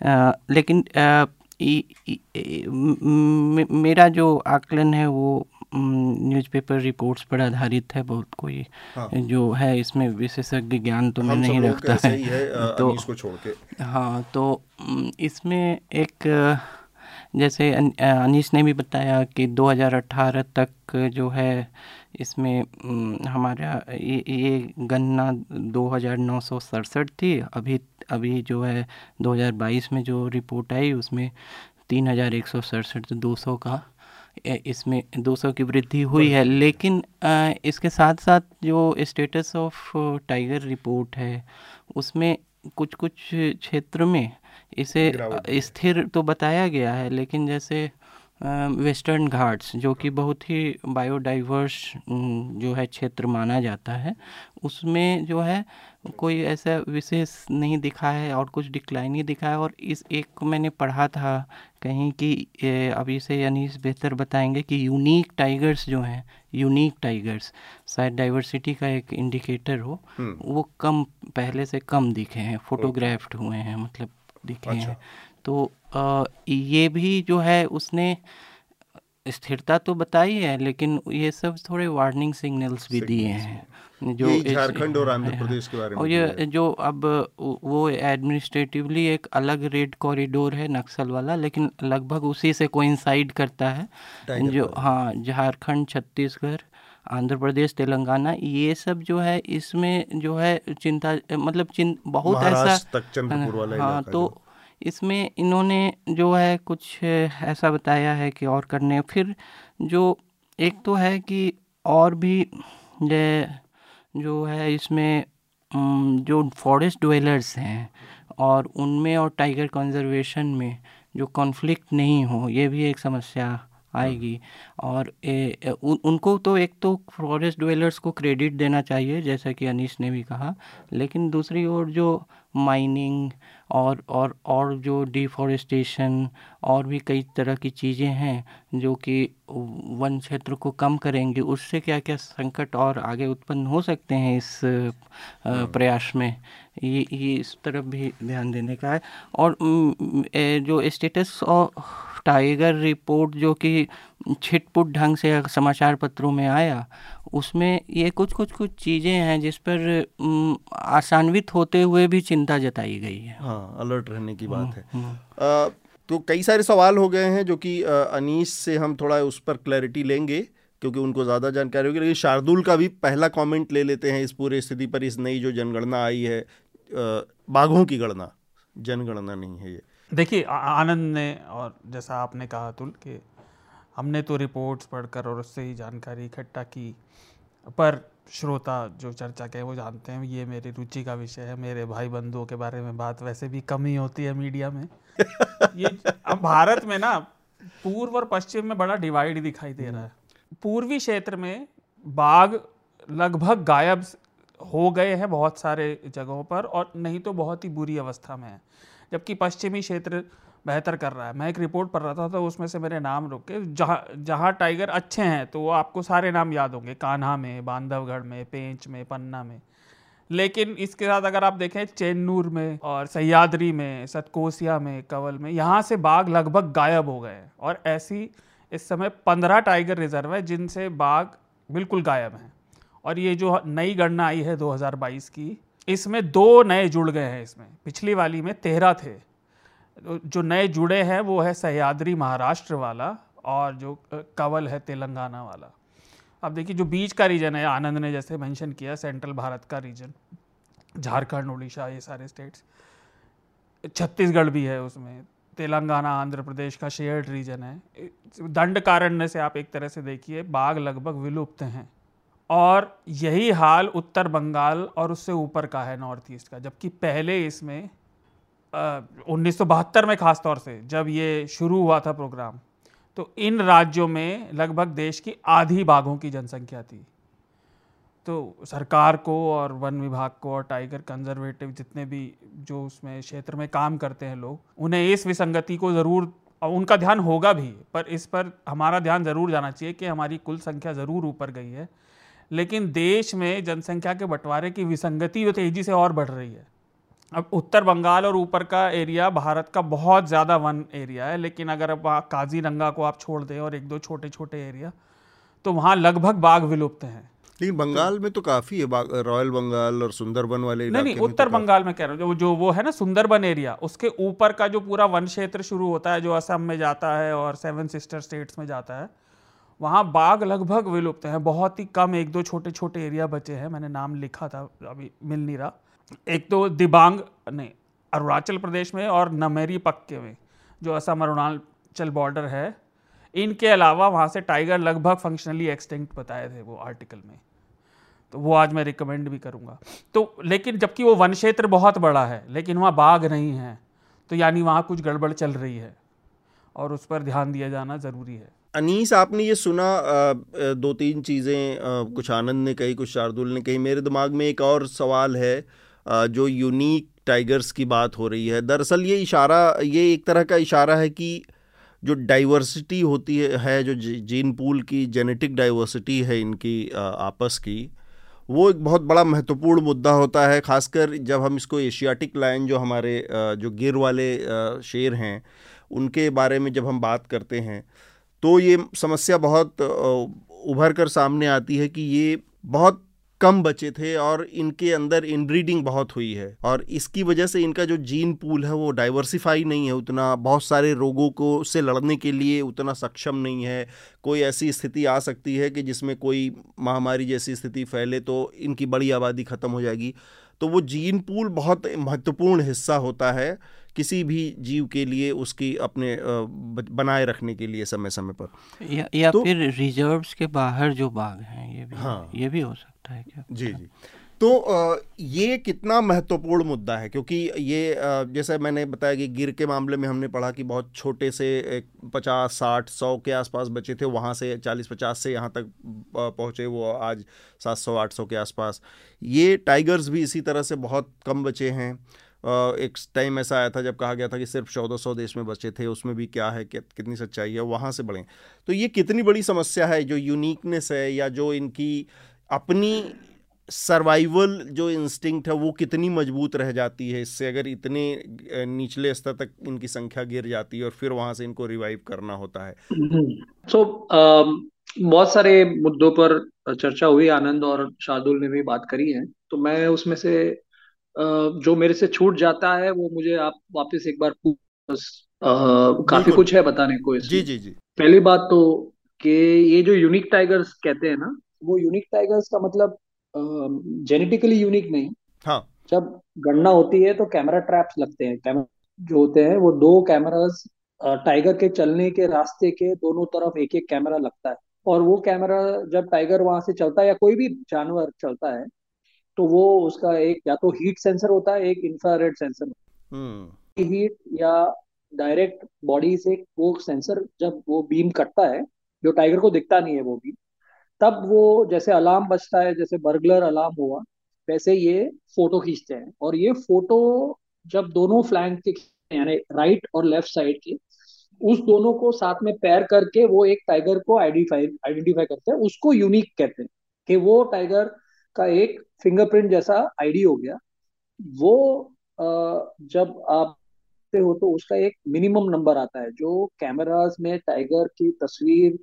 आ, लेकिन आ, इ, इ, मे, मेरा जो आकलन है वो न्यूज़पेपर रिपोर्ट्स पर आधारित है, बहुत कोई हाँ। जो है इसमें विशेषज्ञ ज्ञान तो मैं नहीं रखता है, है तो इसको छोड़ के। हाँ, तो इसमें एक जैसे अनीश ने भी बताया कि दो हज़ार अठारह तक जो है इसमें हमारा ये, ये गणना दो हज़ार नौ सौ सड़सठ थी। अभी अभी जो है दो हज़ार बाईस में जो रिपोर्ट आई उसमें तीन हज़ार एक सौ सड़सठ, दो सौ का इसमें दो सौ की वृद्धि हुई है। लेकिन आ, इसके साथ साथ जो स्टेटस ऑफ टाइगर रिपोर्ट है उसमें कुछ कुछ क्षेत्र में इसे स्थिर तो बताया गया है, लेकिन जैसे वेस्टर्न घाट्स जो कि बहुत ही बायोडाइवर्स जो है क्षेत्र माना जाता है, उसमें जो है कोई ऐसा विशेष नहीं दिखा है और कुछ डिक्लाइन ही दिखा है। और इस एक को मैंने पढ़ा था कहीं कि अभी से अनीश बेहतर बताएंगे कि यूनिक टाइगर्स जो हैं, यूनिक टाइगर्स शायद डाइवर्सिटी का एक इंडिकेटर हो, वो कम पहले से कम दिखे हैं, फोटोग्राफ्ड हुए हैं मतलब दिखे अच्छा। हैं। तो आ, ये भी जो है उसने स्थिरता तो बताई है, लेकिन ये सब थोड़े वार्निंग सिग्नल्स भी दिए हैं जो झारखंड और आंध्र प्रदेश के बारे में। और ये जो अब वो एडमिनिस्ट्रेटिवली एक अलग रेड कॉरिडोर है नक्सल वाला, लेकिन लगभग उसी से कोइंसाइड करता है जो हाँ झारखंड, छत्तीसगढ़, आंध्र प्रदेश, तेलंगाना, ये सब जो है इसमें जो है चिंता मतलब चिं बहुत ऐसा हाँ। तो इसमें इन्होंने जो है कुछ ऐसा बताया है कि और करने फिर जो एक तो है कि और भी जो है इसमें जो फॉरेस्ट ड्वेलर्स हैं और उनमें और टाइगर कंजर्वेशन में जो कॉन्फ्लिक्ट नहीं हो, ये भी एक समस्या आएगी। और ए, उन, उनको तो एक तो फॉरेस्ट ड्वेलर्स को क्रेडिट देना चाहिए जैसा कि अनीश ने भी कहा, लेकिन दूसरी ओर जो माइनिंग और और और जो डिफॉरेस्टेशन और भी कई तरह की चीज़ें हैं जो कि वन क्षेत्र को कम करेंगी, उससे क्या क्या संकट और आगे उत्पन्न हो सकते हैं इस प्रयास में, ये ये इस तरफ भी ध्यान देने का है। और जो स्टेटस ऑफ टाइगर रिपोर्ट जो कि छिटपुट ढंग से समाचार पत्रों में आया, उसमें ये कुछ कुछ कुछ चीज़ें हैं जिस पर आसान्वित होते हुए भी चिंता जताई गई है। हाँ, अलर्ट रहने की बात है। आ, तो कई सारे सवाल हो गए हैं जो कि अनीश से हम थोड़ा उस पर क्लैरिटी लेंगे क्योंकि उनको ज़्यादा जानकारी होगी, लेकिन शार्दुल का भी पहला कमेंट ले लेते हैं इस पूरी स्थिति पर। इस नई जो जनगणना आई है, बाघों की गणना, जनगणना नहीं है ये। देखिए आनंद ने और जैसा आपने कहा अतुल कि हमने तो रिपोर्ट्स पढ़कर और उससे ही जानकारी इकट्ठा की, पर श्रोता जो चर्चा के वो जानते हैं ये मेरी रुचि का विषय है। मेरे भाई बंधुओं के बारे में बात वैसे भी कम ही होती है मीडिया में। ये अब भारत में ना पूर्व और पश्चिम में बड़ा डिवाइड दिखाई दे रहा है। पूर्वी क्षेत्र में बाघ लगभग गायब हो गए हैं बहुत सारे जगहों पर, और नहीं तो बहुत ही बुरी अवस्था में है, जबकि पश्चिमी क्षेत्र बेहतर कर रहा है। मैं एक रिपोर्ट पढ़ रहा था तो उसमें से मेरे नाम रुके, जहाँ जहाँ टाइगर अच्छे हैं तो वो आपको सारे नाम याद होंगे, कान्हा में, बांधवगढ़ में, पेंच में, पन्ना में। लेकिन इसके साथ अगर आप देखें चेन्नूर में और सह्याद्री में, सतकोसिया में, कंवल में, यहाँ से बाघ लगभग गायब हो गए हैं। और ऐसी इस समय पंद्रह टाइगर रिजर्व है जिनसे बाघ बिल्कुल गायब हैं। और ये जो नई गणना आई है दो हज़ार बाईस की, इसमें दो नए जुड़ गए हैं। इसमें पिछली वाली में तेरह थे, जो नए जुड़े हैं वो है सह्याद्री महाराष्ट्र वाला और जो कंवल है तेलंगाना वाला। अब देखिए जो बीच का रीजन है, आनंद ने जैसे मेंशन किया सेंट्रल भारत का रीजन, झारखंड, उड़ीसा, ये सारे स्टेट्स, छत्तीसगढ़ भी है उसमें, तेलंगाना, आंध्र प्रदेश का शेयर्ड रीजन है। दंडकारण्य से आप एक तरह से देखिए बाघ लगभग विलुप्त हैं। और यही हाल उत्तर बंगाल और उससे ऊपर का है, नॉर्थ ईस्ट का। जबकि पहले इसमें उन्नीस सौ बहत्तर में ख़ास तौर से जब ये शुरू हुआ था प्रोग्राम, तो इन राज्यों में लगभग देश की आधी बाघों की जनसंख्या थी। तो सरकार को और वन विभाग को और टाइगर कंजर्वेटिव जितने भी जो उसमें क्षेत्र में काम करते हैं लोग, उन्हें इस विसंगति को ज़रूर, उनका ध्यान होगा भी, पर इस पर हमारा ध्यान ज़रूर जाना चाहिए कि हमारी कुल संख्या ज़रूर ऊपर गई है, लेकिन देश में जनसंख्या के बंटवारे की विसंगति जो तेजी से और बढ़ रही है। अब उत्तर बंगाल और ऊपर का एरिया भारत का बहुत ज़्यादा वन एरिया है, लेकिन अगर अब काजीरंगा को आप छोड़ दें और एक दो छोटे छोटे एरिया, तो वहाँ लगभग बाघ विलुप्त हैं। लेकिन बंगाल में तो काफ़ी है, रॉयल बंगाल और सुंदरबन वाले इलाके। नहीं नहीं, उत्तर तो बंगाल में कह रहा हूँ, जो जो वो है ना सुंदरबन एरिया, उसके ऊपर का जो पूरा वन क्षेत्र शुरू होता है, जो असम में जाता है और सेवन सिस्टर स्टेट्स में जाता है, वहाँ बाघ लगभग विलुप्त हैं। बहुत ही कम एक दो छोटे छोटे एरिया बचे हैं। मैंने नाम लिखा था, अभी मिल नहीं रहा। एक तो दिबांग नहीं, अरुणाचल प्रदेश में, और नमेरी पक्के में जो असम अरुणाचल बॉर्डर है, इनके अलावा वहाँ से टाइगर लगभग फंक्शनली एक्सटिंक्ट बताए थे वो आर्टिकल में, तो वो आज मैं रिकमेंड भी करूँगा। तो लेकिन जबकि वो वन क्षेत्र बहुत बड़ा है, लेकिन वहाँ बाघ नहीं है, तो यानी वहाँ कुछ गड़बड़ चल रही है और उस पर ध्यान दिया जाना ज़रूरी है। अनीस, आपने ये सुना दो तीन चीज़ें, कुछ आनंद ने कही, कुछ शार्दुल ने कही। मेरे दिमाग में एक और सवाल है, जो यूनिक टाइगर्स की बात हो रही है। दरअसल ये इशारा, ये एक तरह का इशारा है कि जो डाइवर्सिटी होती है, जो जीन पूल की जेनेटिक डाइवर्सिटी है इनकी आपस की, वो एक बहुत बड़ा महत्वपूर्ण मुद्दा होता है। खासकर जब हम इसको एशियाटिक लायन, जो हमारे जो गिर वाले शेर हैं, उनके बारे में जब हम बात करते हैं, तो ये समस्या बहुत उभर कर सामने आती है कि ये बहुत कम बचे थे और इनके अंदर इनब्रीडिंग बहुत हुई है, और इसकी वजह से इनका जो जीन पूल है वो डाइवर्सिफाई नहीं है उतना, बहुत सारे रोगों को से लड़ने के लिए उतना सक्षम नहीं है। कोई ऐसी स्थिति आ सकती है कि जिसमें कोई महामारी जैसी स्थिति फैले तो इनकी बड़ी आबादी ख़त्म हो जाएगी। तो वो जीन पूल बहुत महत्वपूर्ण हिस्सा होता है किसी भी जीव के लिए, उसकी अपने बनाए रखने के लिए समय समय पर, या, या तो, फिर रिजर्व्स के बाहर जो बाघ हैं, ये भी हाँ, ये भी हो सकता है क्या? जी जी, तो ये कितना महत्वपूर्ण मुद्दा है, क्योंकि ये जैसे मैंने बताया कि गिर के मामले में हमने पढ़ा कि बहुत छोटे से पचास साठ सौ के आसपास बचे थे, वहाँ से चालीस पचास से यहाँ तक पहुँचे, वो आज सात सौ आठ सौ के आसपास। ये टाइगर्स भी इसी तरह से बहुत कम बचे हैं। एक टाइम ऐसा आया था जब कहा गया था कि सिर्फ चौदह सौ देश में बचे थे, उसमें भी क्या है, कितनी सच्चाई है, वहाँ से बढ़ें। तो ये कितनी बड़ी समस्या है, जो यूनिकनेस है या जो इनकी अपनी सर्वाइवल जो इंस्टिंक्ट है वो कितनी मजबूत रह जाती है इससे, अगर इतने निचले स्तर तक इनकी संख्या गिर जाती है और फिर वहाँ से इनको रिवाइव करना होता है। सो so, uh, बहुत सारे मुद्दों पर चर्चा हुई, आनंद और शार्दुल ने भी बात करी है, तो मैं उसमें से Uh, जो मेरे से छूट जाता है वो मुझे आप वापस एक बार पूछ, uh, काफी कुछ है बताने को इसमें। जी जी जी। पहली बात तो कि ये जो यूनिक टाइगर्स कहते हैं ना, वो यूनिक टाइगर्स का मतलब जेनेटिकली uh, यूनिक नहीं। हाँ। जब गणना होती है तो कैमरा ट्रैप्स लगते हैं। कैमरा जो होते हैं वो दो कैमरास, टाइगर के चलने के रास्ते के दोनों तरफ एक एक कैमरा लगता है, और वो कैमरा जब टाइगर वहां से चलता है या कोई भी जानवर चलता है तो वो उसका एक या तो हीट सेंसर होता है, एक इंफ्रारेड सेंसर। हम्म। हीट या डायरेक्ट बॉडी से वो सेंसर जब वो बीम कटता है, जो टाइगर को दिखता नहीं है वो बीम, तब वो जैसे अलार्म बजता है, जैसे बर्गलर अलार्म हुआ, वैसे ये फोटो खींचते हैं। और ये फोटो जब दोनों फ्लैंक के, यानी राइट और लेफ्ट साइड के, उस दोनों को साथ में पेयर करके वो एक टाइगर को आइडेंटिफाई आइडेंटिफाई करते हैं। उसको यूनिक कहते हैं कि वो टाइगर का एक फिंगरप्रिंट जैसा आईडी हो गया। वो जब आप पे हो तो उसका एक मिनिमम नंबर आता है जो कैमरास में टाइगर की तस्वीर,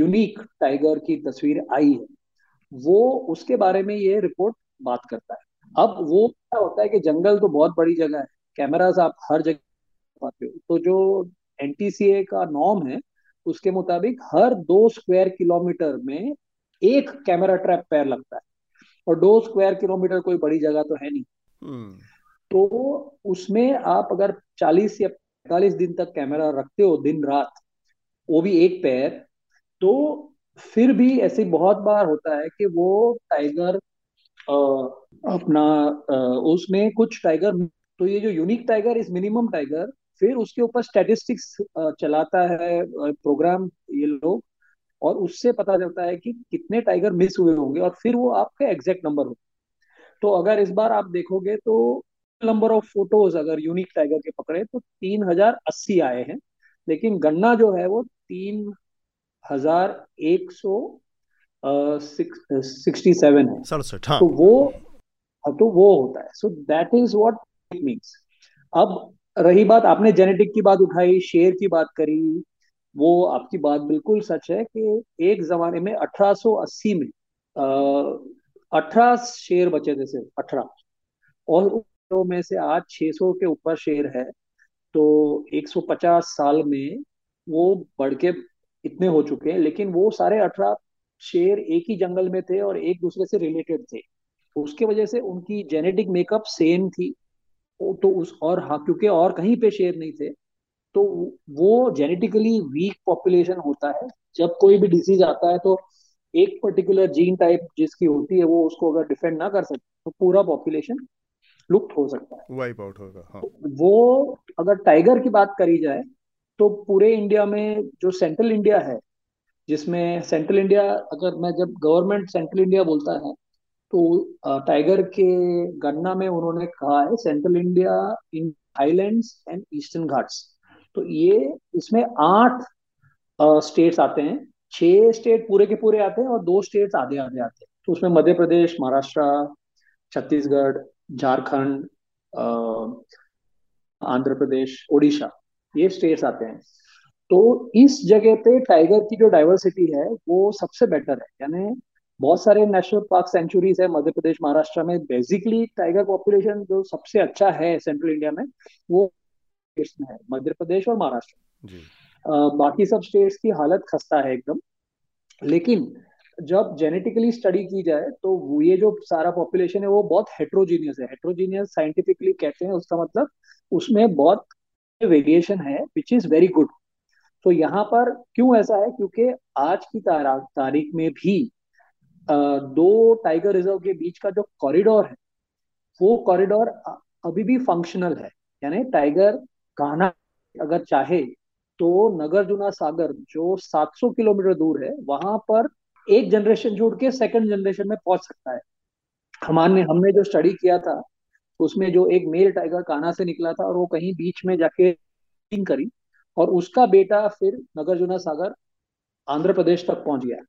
यूनिक टाइगर की तस्वीर आई है, वो उसके बारे में ये रिपोर्ट बात करता है। अब वो क्या होता है कि जंगल तो बहुत बड़ी जगह है, कैमरास आप हर जगह पाते हो, तो जो एनटीसीए का नॉर्म है उसके मुताबिक हर दो स्क्वायर किलोमीटर में एक कैमरा ट्रैप पैर लगता है, और दो स्क्वायर किलोमीटर कोई बड़ी जगह तो है नहीं। hmm. तो उसमें आप अगर चालीस या पैंतालीस दिन तक कैमरा रखते हो दिन रात, वो भी एक पैर, तो फिर भी ऐसे बहुत बार होता है कि वो टाइगर आ, अपना आ, उसमें कुछ टाइगर, तो ये जो यूनिक टाइगर, इस मिनिमम टाइगर, फिर उसके ऊपर स्टैटिस्टिक्स चलाता है प्रोग्राम ये लोग, और उससे पता चलता है कि कितने टाइगर मिस हुए होंगे, और फिर वो आपका एग्जैक्ट नंबर हो। तो अगर इस बार आप देखोगे तो नंबर ऑफ फोटोज अगर यूनिक टाइगर के पकड़े तो तीन हजार अस्सी आए हैं, लेकिन गणना जो है वो तीन हजार एक सौ सड़सठ है, सड़सठ, हाँ. तो वो तो वो होता है, so that is what it means. अब रही बात, आपने जेनेटिक की बात उठाई, शेर की बात करी, वो आपकी बात बिल्कुल सच है कि एक जमाने में अठारह सौ अस्सी में अठारह शेर बचे थे, सिर्फ अठारह, और उन में से आज छह सौ के ऊपर शेर है। तो एक सौ पचास साल में वो बढ़ के इतने हो चुके हैं, लेकिन वो सारे अठारह शेर एक ही जंगल में थे और एक दूसरे से रिलेटेड थे, उसके वजह से उनकी जेनेटिक मेकअप सेम थी। तो उस और हाँ, क्योंकि और कहीं पे शेर नहीं थे, तो वो जेनेटिकली वीक पॉपुलेशन होता है। जब कोई भी डिजीज आता है तो एक पर्टिकुलर जीन टाइप जिसकी होती है वो उसको अगर डिफेंड ना कर सके तो पूरा पॉपुलेशन लुप्त हो सकता है, वाइप आउट होगा, हाँ। वो अगर टाइगर की बात करी जाए तो पूरे इंडिया में जो सेंट्रल इंडिया है, जिसमें सेंट्रल इंडिया, अगर मैं जब गवर्नमेंट सेंट्रल इंडिया बोलता है तो टाइगर के गणना में उन्होंने कहा है central India in islands and eastern Ghats. तो ये इसमें आठ स्टेट्स आते हैं, छह स्टेट पूरे के पूरे आते हैं और दो स्टेट्स आधे आधे आते हैं। तो उसमें मध्य प्रदेश, महाराष्ट्र, छत्तीसगढ़, झारखंड, आंध्र प्रदेश, ओडिशा, ये स्टेट्स आते हैं। तो इस जगह पे टाइगर की जो डाइवर्सिटी है वो सबसे बेटर है, यानी बहुत सारे नेशनल पार्क सेंचुरीज है मध्य प्रदेश, महाराष्ट्र में। बेसिकली टाइगर पॉपुलेशन जो सबसे अच्छा है सेंट्रल इंडिया में वो स्टेट्स में है, मध्य प्रदेश और महाराष्ट्र जी। Uh, बाकी सब स्टेट्स की हालत खस्ता है एकदम। लेकिन जब जेनेटिकली स्टडी की जाए तो ये जो सारा पॉपुलेशन है वो बहुत हेट्रोजीनियस है। हेट्रोजीनियस साइंटिफिकली कहते हैं, उसका मतलब उसमें बहुत वेरिएशन है, विच इज वेरी गुड। तो यहाँ पर क्यों ऐसा है, क्योंकि आज की तारीख में भी uh, दो टाइगर रिजर्व के बीच का जो कॉरिडोर है वो कॉरिडोर अभी भी फंक्शनल है। यानी टाइगर कान्हा अगर चाहे तो नागार्जुना सागर जो सात सौ किलोमीटर दूर है वहां पर एक जनरेशन जुड़ के सेकंड जनरेशन में पहुंच सकता है। हमारे हमने जो स्टडी किया था उसमें जो एक मेल टाइगर कान्हा से निकला था और वो कहीं बीच में जाके टिंग करी और उसका बेटा फिर नागार्जुना सागर आंध्र प्रदेश तक पहुंच गया।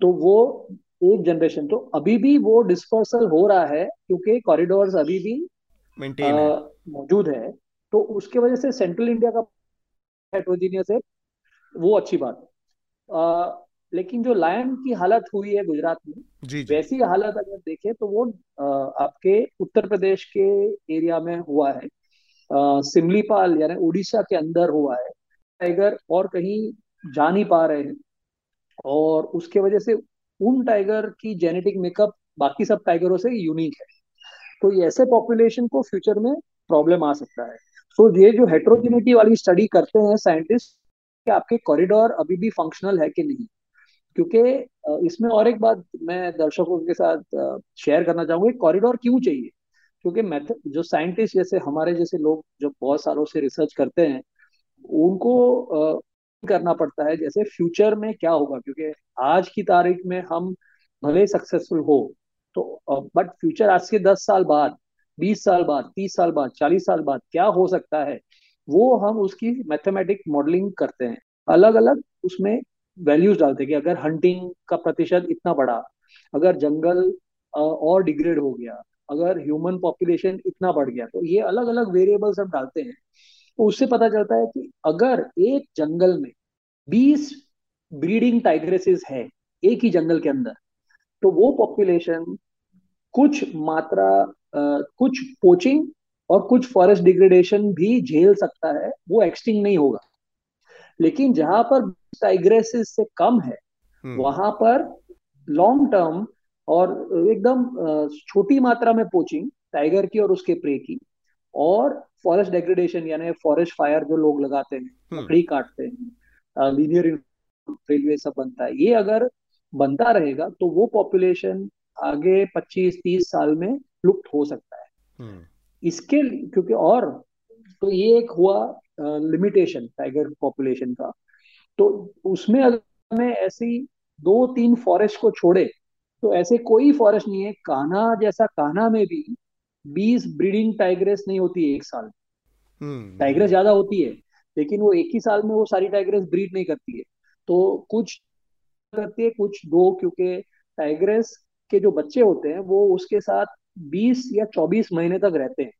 तो वो एक जनरेशन, तो अभी भी वो डिस्पर्सल हो रहा है क्योंकि कॉरिडोर्स अभी भी मौजूद है। तो उसके वजह से सेंट्रल इंडिया का हेट्रोजीनियस है, वो अच्छी बात है। आ, लेकिन जो लायन की हालत हुई है गुजरात में, जी जी। वैसी हालत अगर देखें तो वो आ, आपके उत्तर प्रदेश के एरिया में हुआ है, आ, सिमलीपाल यानी उड़ीसा के अंदर हुआ है। टाइगर और कहीं जा नहीं पा रहे हैं और उसके वजह से उन टाइगर की जेनेटिक मेकअप बाकी सब टाइगरों से यूनिक है। तो ये ऐसे पॉपुलेशन को फ्यूचर में प्रॉब्लम आ सकता है। तो ये जो हेट्रोजेनिटी वाली स्टडी करते हैं साइंटिस्ट कि आपके कॉरिडोर अभी भी फंक्शनल है कि नहीं, क्योंकि इसमें और एक बात मैं दर्शकों के साथ शेयर करना चाहूंगा, कॉरिडोर क्यों चाहिए, क्योंकि मेथड जो साइंटिस्ट जैसे हमारे जैसे लोग जो बहुत सालों से रिसर्च करते हैं उनको करना पड़ता है जैसे फ्यूचर में क्या होगा, क्योंकि आज की तारीख में हम भले सक्सेसफुल हो तो बट फ्यूचर आज के दस साल बाद, बीस साल बाद, तीस साल बाद, चालीस साल बाद क्या हो सकता है वो हम उसकी मैथमेटिक मॉडलिंग करते हैं। अलग अलग उसमें वैल्यूज डालते हैं कि अगर हंटिंग का प्रतिशत इतना बढ़ा, अगर जंगल और डिग्रेड हो गया, अगर ह्यूमन पॉपुलेशन इतना बढ़ गया, तो ये अलग अलग वेरिएबल्स हम डालते हैं। तो उससे पता चलता है कि अगर एक जंगल में बीस ब्रीडिंग टाइग्रेसेस है एक ही जंगल के अंदर, तो वो पॉपुलेशन कुछ मात्रा Uh, कुछ पोचिंग और कुछ फॉरेस्ट डिग्रेडेशन भी झेल सकता है, वो एक्सटिंग नहीं होगा। लेकिन जहां पर टाइग्रेसेस से कम है hmm. वहां पर लॉन्ग टर्म और एकदम छोटी मात्रा में पोचिंग टाइगर की और उसके प्रे की और फॉरेस्ट डिग्रेडेशन यानी फॉरेस्ट फायर जो लोग लगाते हैं, लकड़ी hmm. काटते हैं, लीनियर रेलवे सब बनता है, ये अगर बनता रहेगा तो वो पॉपुलेशन आगे पच्चीस तीस साल में लुप्त हो सकता है। hmm. इसके क्योंकि और तो ये एक हुआ लिमिटेशन टाइगर पॉपुलेशन का। तो उसमें अगर मैं ऐसी दो तीन फॉरेस्ट को छोड़े तो ऐसे कोई फॉरेस्ट नहीं है कान्हा जैसा, कान्हा में भी बीस ब्रीडिंग टाइग्रेस नहीं होती एक साल में। hmm. टाइग्रेस ज्यादा होती है लेकिन वो एक ही साल में वो सारी टाइग्रेस ब्रीड नहीं करती है। तो कुछ करती है, कुछ दो, क्योंकि टाइग्रेस के जो बच्चे होते हैं वो उसके साथ बीस या चौबीस महीने तक रहते हैं,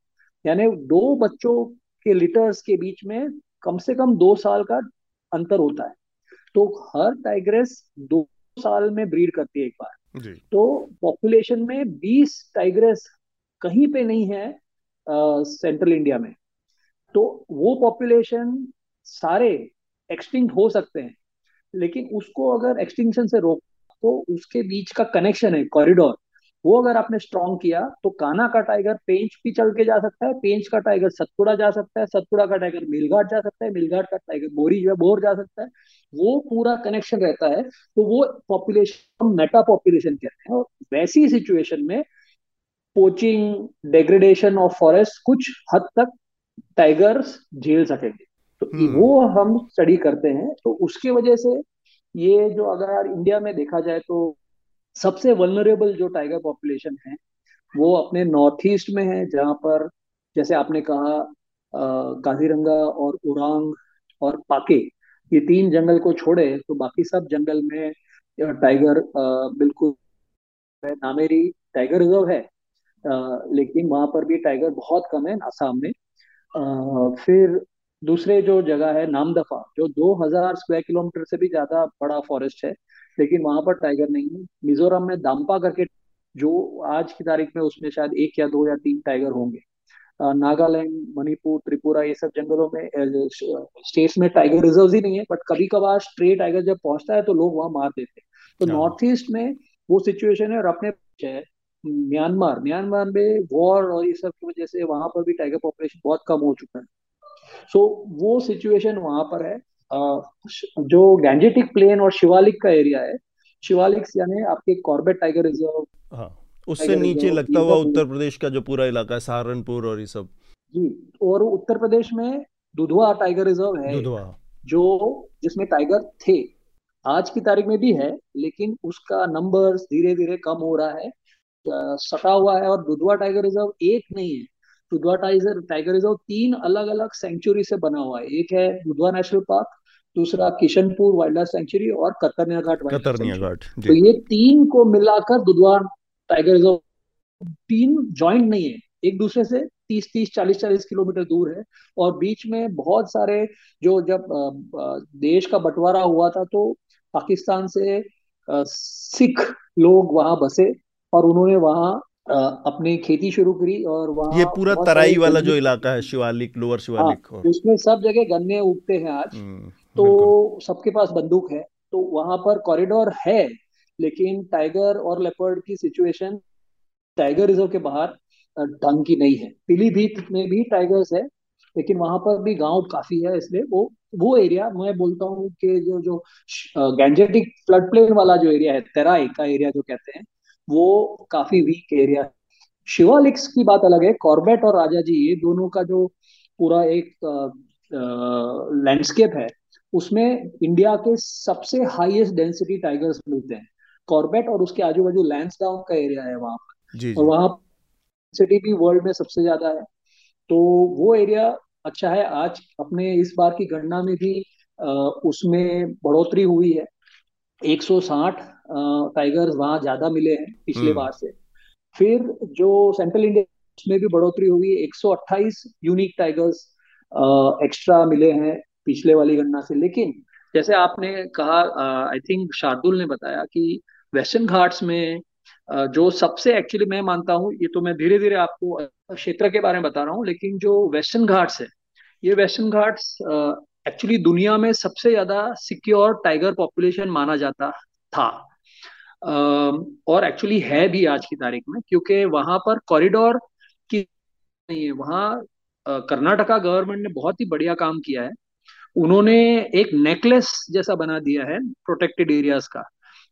यानी दो बच्चों के लिटर्स के बीच में कम से कम दो साल का अंतर होता है। तो हर टाइग्रेस दो साल में ब्रीड करती है एक बार जी। तो पॉपुलेशन में बीस टाइग्रेस कहीं पे नहीं है आ, सेंट्रल इंडिया में। तो वो पॉपुलेशन सारे एक्सटिंक्ट हो सकते हैं, लेकिन उसको अगर एक्सटिंक्शन से रोक तो उसके बीच का कनेक्शन है, कॉरिडोर, वो अगर आपने स्ट्रॉन्ग किया तो कान्हा का टाइगर पेंच भी चल के जा सकता है, पेंच का टाइगर सतपुड़ा जा सकता है, सतपुड़ा का टाइगर मेलघाट जा सकता है, मेलघाट का टाइगर बोरी जो है बोर जा सकता है। वो पूरा कनेक्शन रहता है। तो वो पॉपुलेशन हम मेटा पॉपुलेशन कहते हैं। और वैसी सिचुएशन में पोचिंग, डिग्रेडेशन ऑफ फॉरेस्ट कुछ हद तक टाइगर्स झेल सकेंगे। तो वो हम स्टडी करते हैं। तो उसकी वजह से ये जो अगर इंडिया में देखा जाए तो सबसे वल्नरेबल जो टाइगर पॉपुलेशन है वो अपने नॉर्थ ईस्ट में है, जहाँ पर जैसे आपने कहा काजीरंगा और उरांग और पाके, ये तीन जंगल को छोड़े तो बाकी सब जंगल में टाइगर बिल्कुल, नामेरी टाइगर रिजर्व है लेकिन वहाँ पर भी टाइगर बहुत कम है असम में। फिर दूसरे जो जगह है नामदफा, जो दो हज़ार स्क्वायर किलोमीटर से भी ज्यादा बड़ा फॉरेस्ट है लेकिन वहां पर टाइगर नहीं है। मिजोरम में दाम्पा करके जो आज की तारीख में उसमें शायद एक या दो या तीन टाइगर होंगे। नागालैंड, मणिपुर, त्रिपुरा, ये सब जंगलों में, स्टेट्स में टाइगर रिजर्व्स ही नहीं है। बट कभी कभार स्ट्रे टाइगर जब पहुंचता है तो लोग वहां मार देते हैं। तो नॉर्थ ईस्ट में वो सिचुएशन है। और अपने म्यांमार, म्यांमार में वॉर और ये सब की वजह से वहां पर भी टाइगर पॉपुलेशन बहुत कम हो चुका है। सो so, वो सिचुएशन वहां पर है। जो गैंजेटिक प्लेन और शिवालिक का एरिया है, शिवालिक यानी आपके कॉर्बेट टाइगर रिजर्व, हाँ, उससे नीचे लगता हुआ उत्तर प्रदेश का जो पूरा इलाका है, सहारनपुर और ये सब जी। और उत्तर प्रदेश में दुधवा टाइगर रिजर्व है, जो जिसमें टाइगर थे, आज की तारीख में भी है लेकिन उसका नंबर धीरे धीरे कम हो रहा है, सटा हुआ है। और दुधवा टाइगर रिजर्व एक नहीं है, दुधवा टाइगर टाइगर रिजर्व तीन अलग अलग सेंचुरी से बना हुआ है। एक है दुधवा नेशनल पार्क, दूसरा किशनपुर वाइल्ड लाइफ सेंचुरी और कतरनिया घाट वाइल्ड लाइफ सेंचुरी। तो ये तीन को मिलाकर दुधवा टाइगर रिजर्व, तीन जॉइंट नहीं है, एक दूसरे से तीस तीस चालीस चालीस किलोमीटर दूर है। और बीच में बहुत सारे, जो जब देश का बंटवारा हुआ था तो पाकिस्तान से सिख लोग वहां बसे और उन्होंने वहां अपनी खेती शुरू करी। और वहाँ ये पूरा तराई वाला जो इलाका है, शिवालिक, लोअर शिवालिक, हाँ, उसमें सब जगह गन्ने उगते हैं आज, तो सबके पास बंदूक है। तो वहां पर कॉरिडोर है, लेकिन टाइगर और लेपर्ड की सिचुएशन टाइगर रिजर्व के बाहर ढंग की नहीं है। पीलीभीत में भी टाइगर्स है लेकिन वहां पर भी गांव काफी है, इसलिए वो वो एरिया मैं बोलता हूँ कि जो जो गैंजेटिक फ्लड प्लेन वाला जो एरिया है, तराई का एरिया जो कहते हैं, वो काफी वीक एरिया है। शिवालिक्स की बात अलग है। कॉर्बेट और राजा जी, ये दोनों का जो पूरा एक लैंडस्केप है उसमें इंडिया के सबसे हाईएस्ट डेंसिटी टाइगर्स मिलते हैं। कॉर्बेट और उसके आजू बाजू लैंसडाउन का एरिया है वहां पर, और वहां डेंसिटी भी वर्ल्ड में सबसे ज्यादा है। तो वो एरिया अच्छा है। आज अपने इस बार की गणना में भी आ, उसमें बढ़ोतरी हुई है, एक सौ साठ टाइगर्स वहां ज्यादा मिले हैं पिछले बार से। फिर जो सेंट्रल इंडिया में भी बढ़ोतरी हुई है, एक सौ अट्ठाईस यूनिक टाइगर्स एक्स्ट्रा मिले हैं पिछले वाली गणना से। लेकिन जैसे आपने कहा, आई थिंक शार्दुल ने बताया कि वेस्टर्न घाट्स में uh, जो सबसे एक्चुअली मैं मानता हूँ, ये तो मैं धीरे धीरे आपको क्षेत्र के बारे में बता रहा हूँ, लेकिन जो वेस्टर्न घाट्स है, ये वेस्टर्न घाट्स एक्चुअली uh, दुनिया में सबसे ज्यादा सिक्योर टाइगर पॉपुलेशन माना जाता था और एक्चुअली है भी आज की तारीख में, क्योंकि वहां पर कॉरिडोर की नहीं है। वहां कर्नाटका गवर्नमेंट ने बहुत ही बढ़िया काम किया है, उन्होंने एक नेकलेस जैसा बना दिया है प्रोटेक्टेड एरियाज का।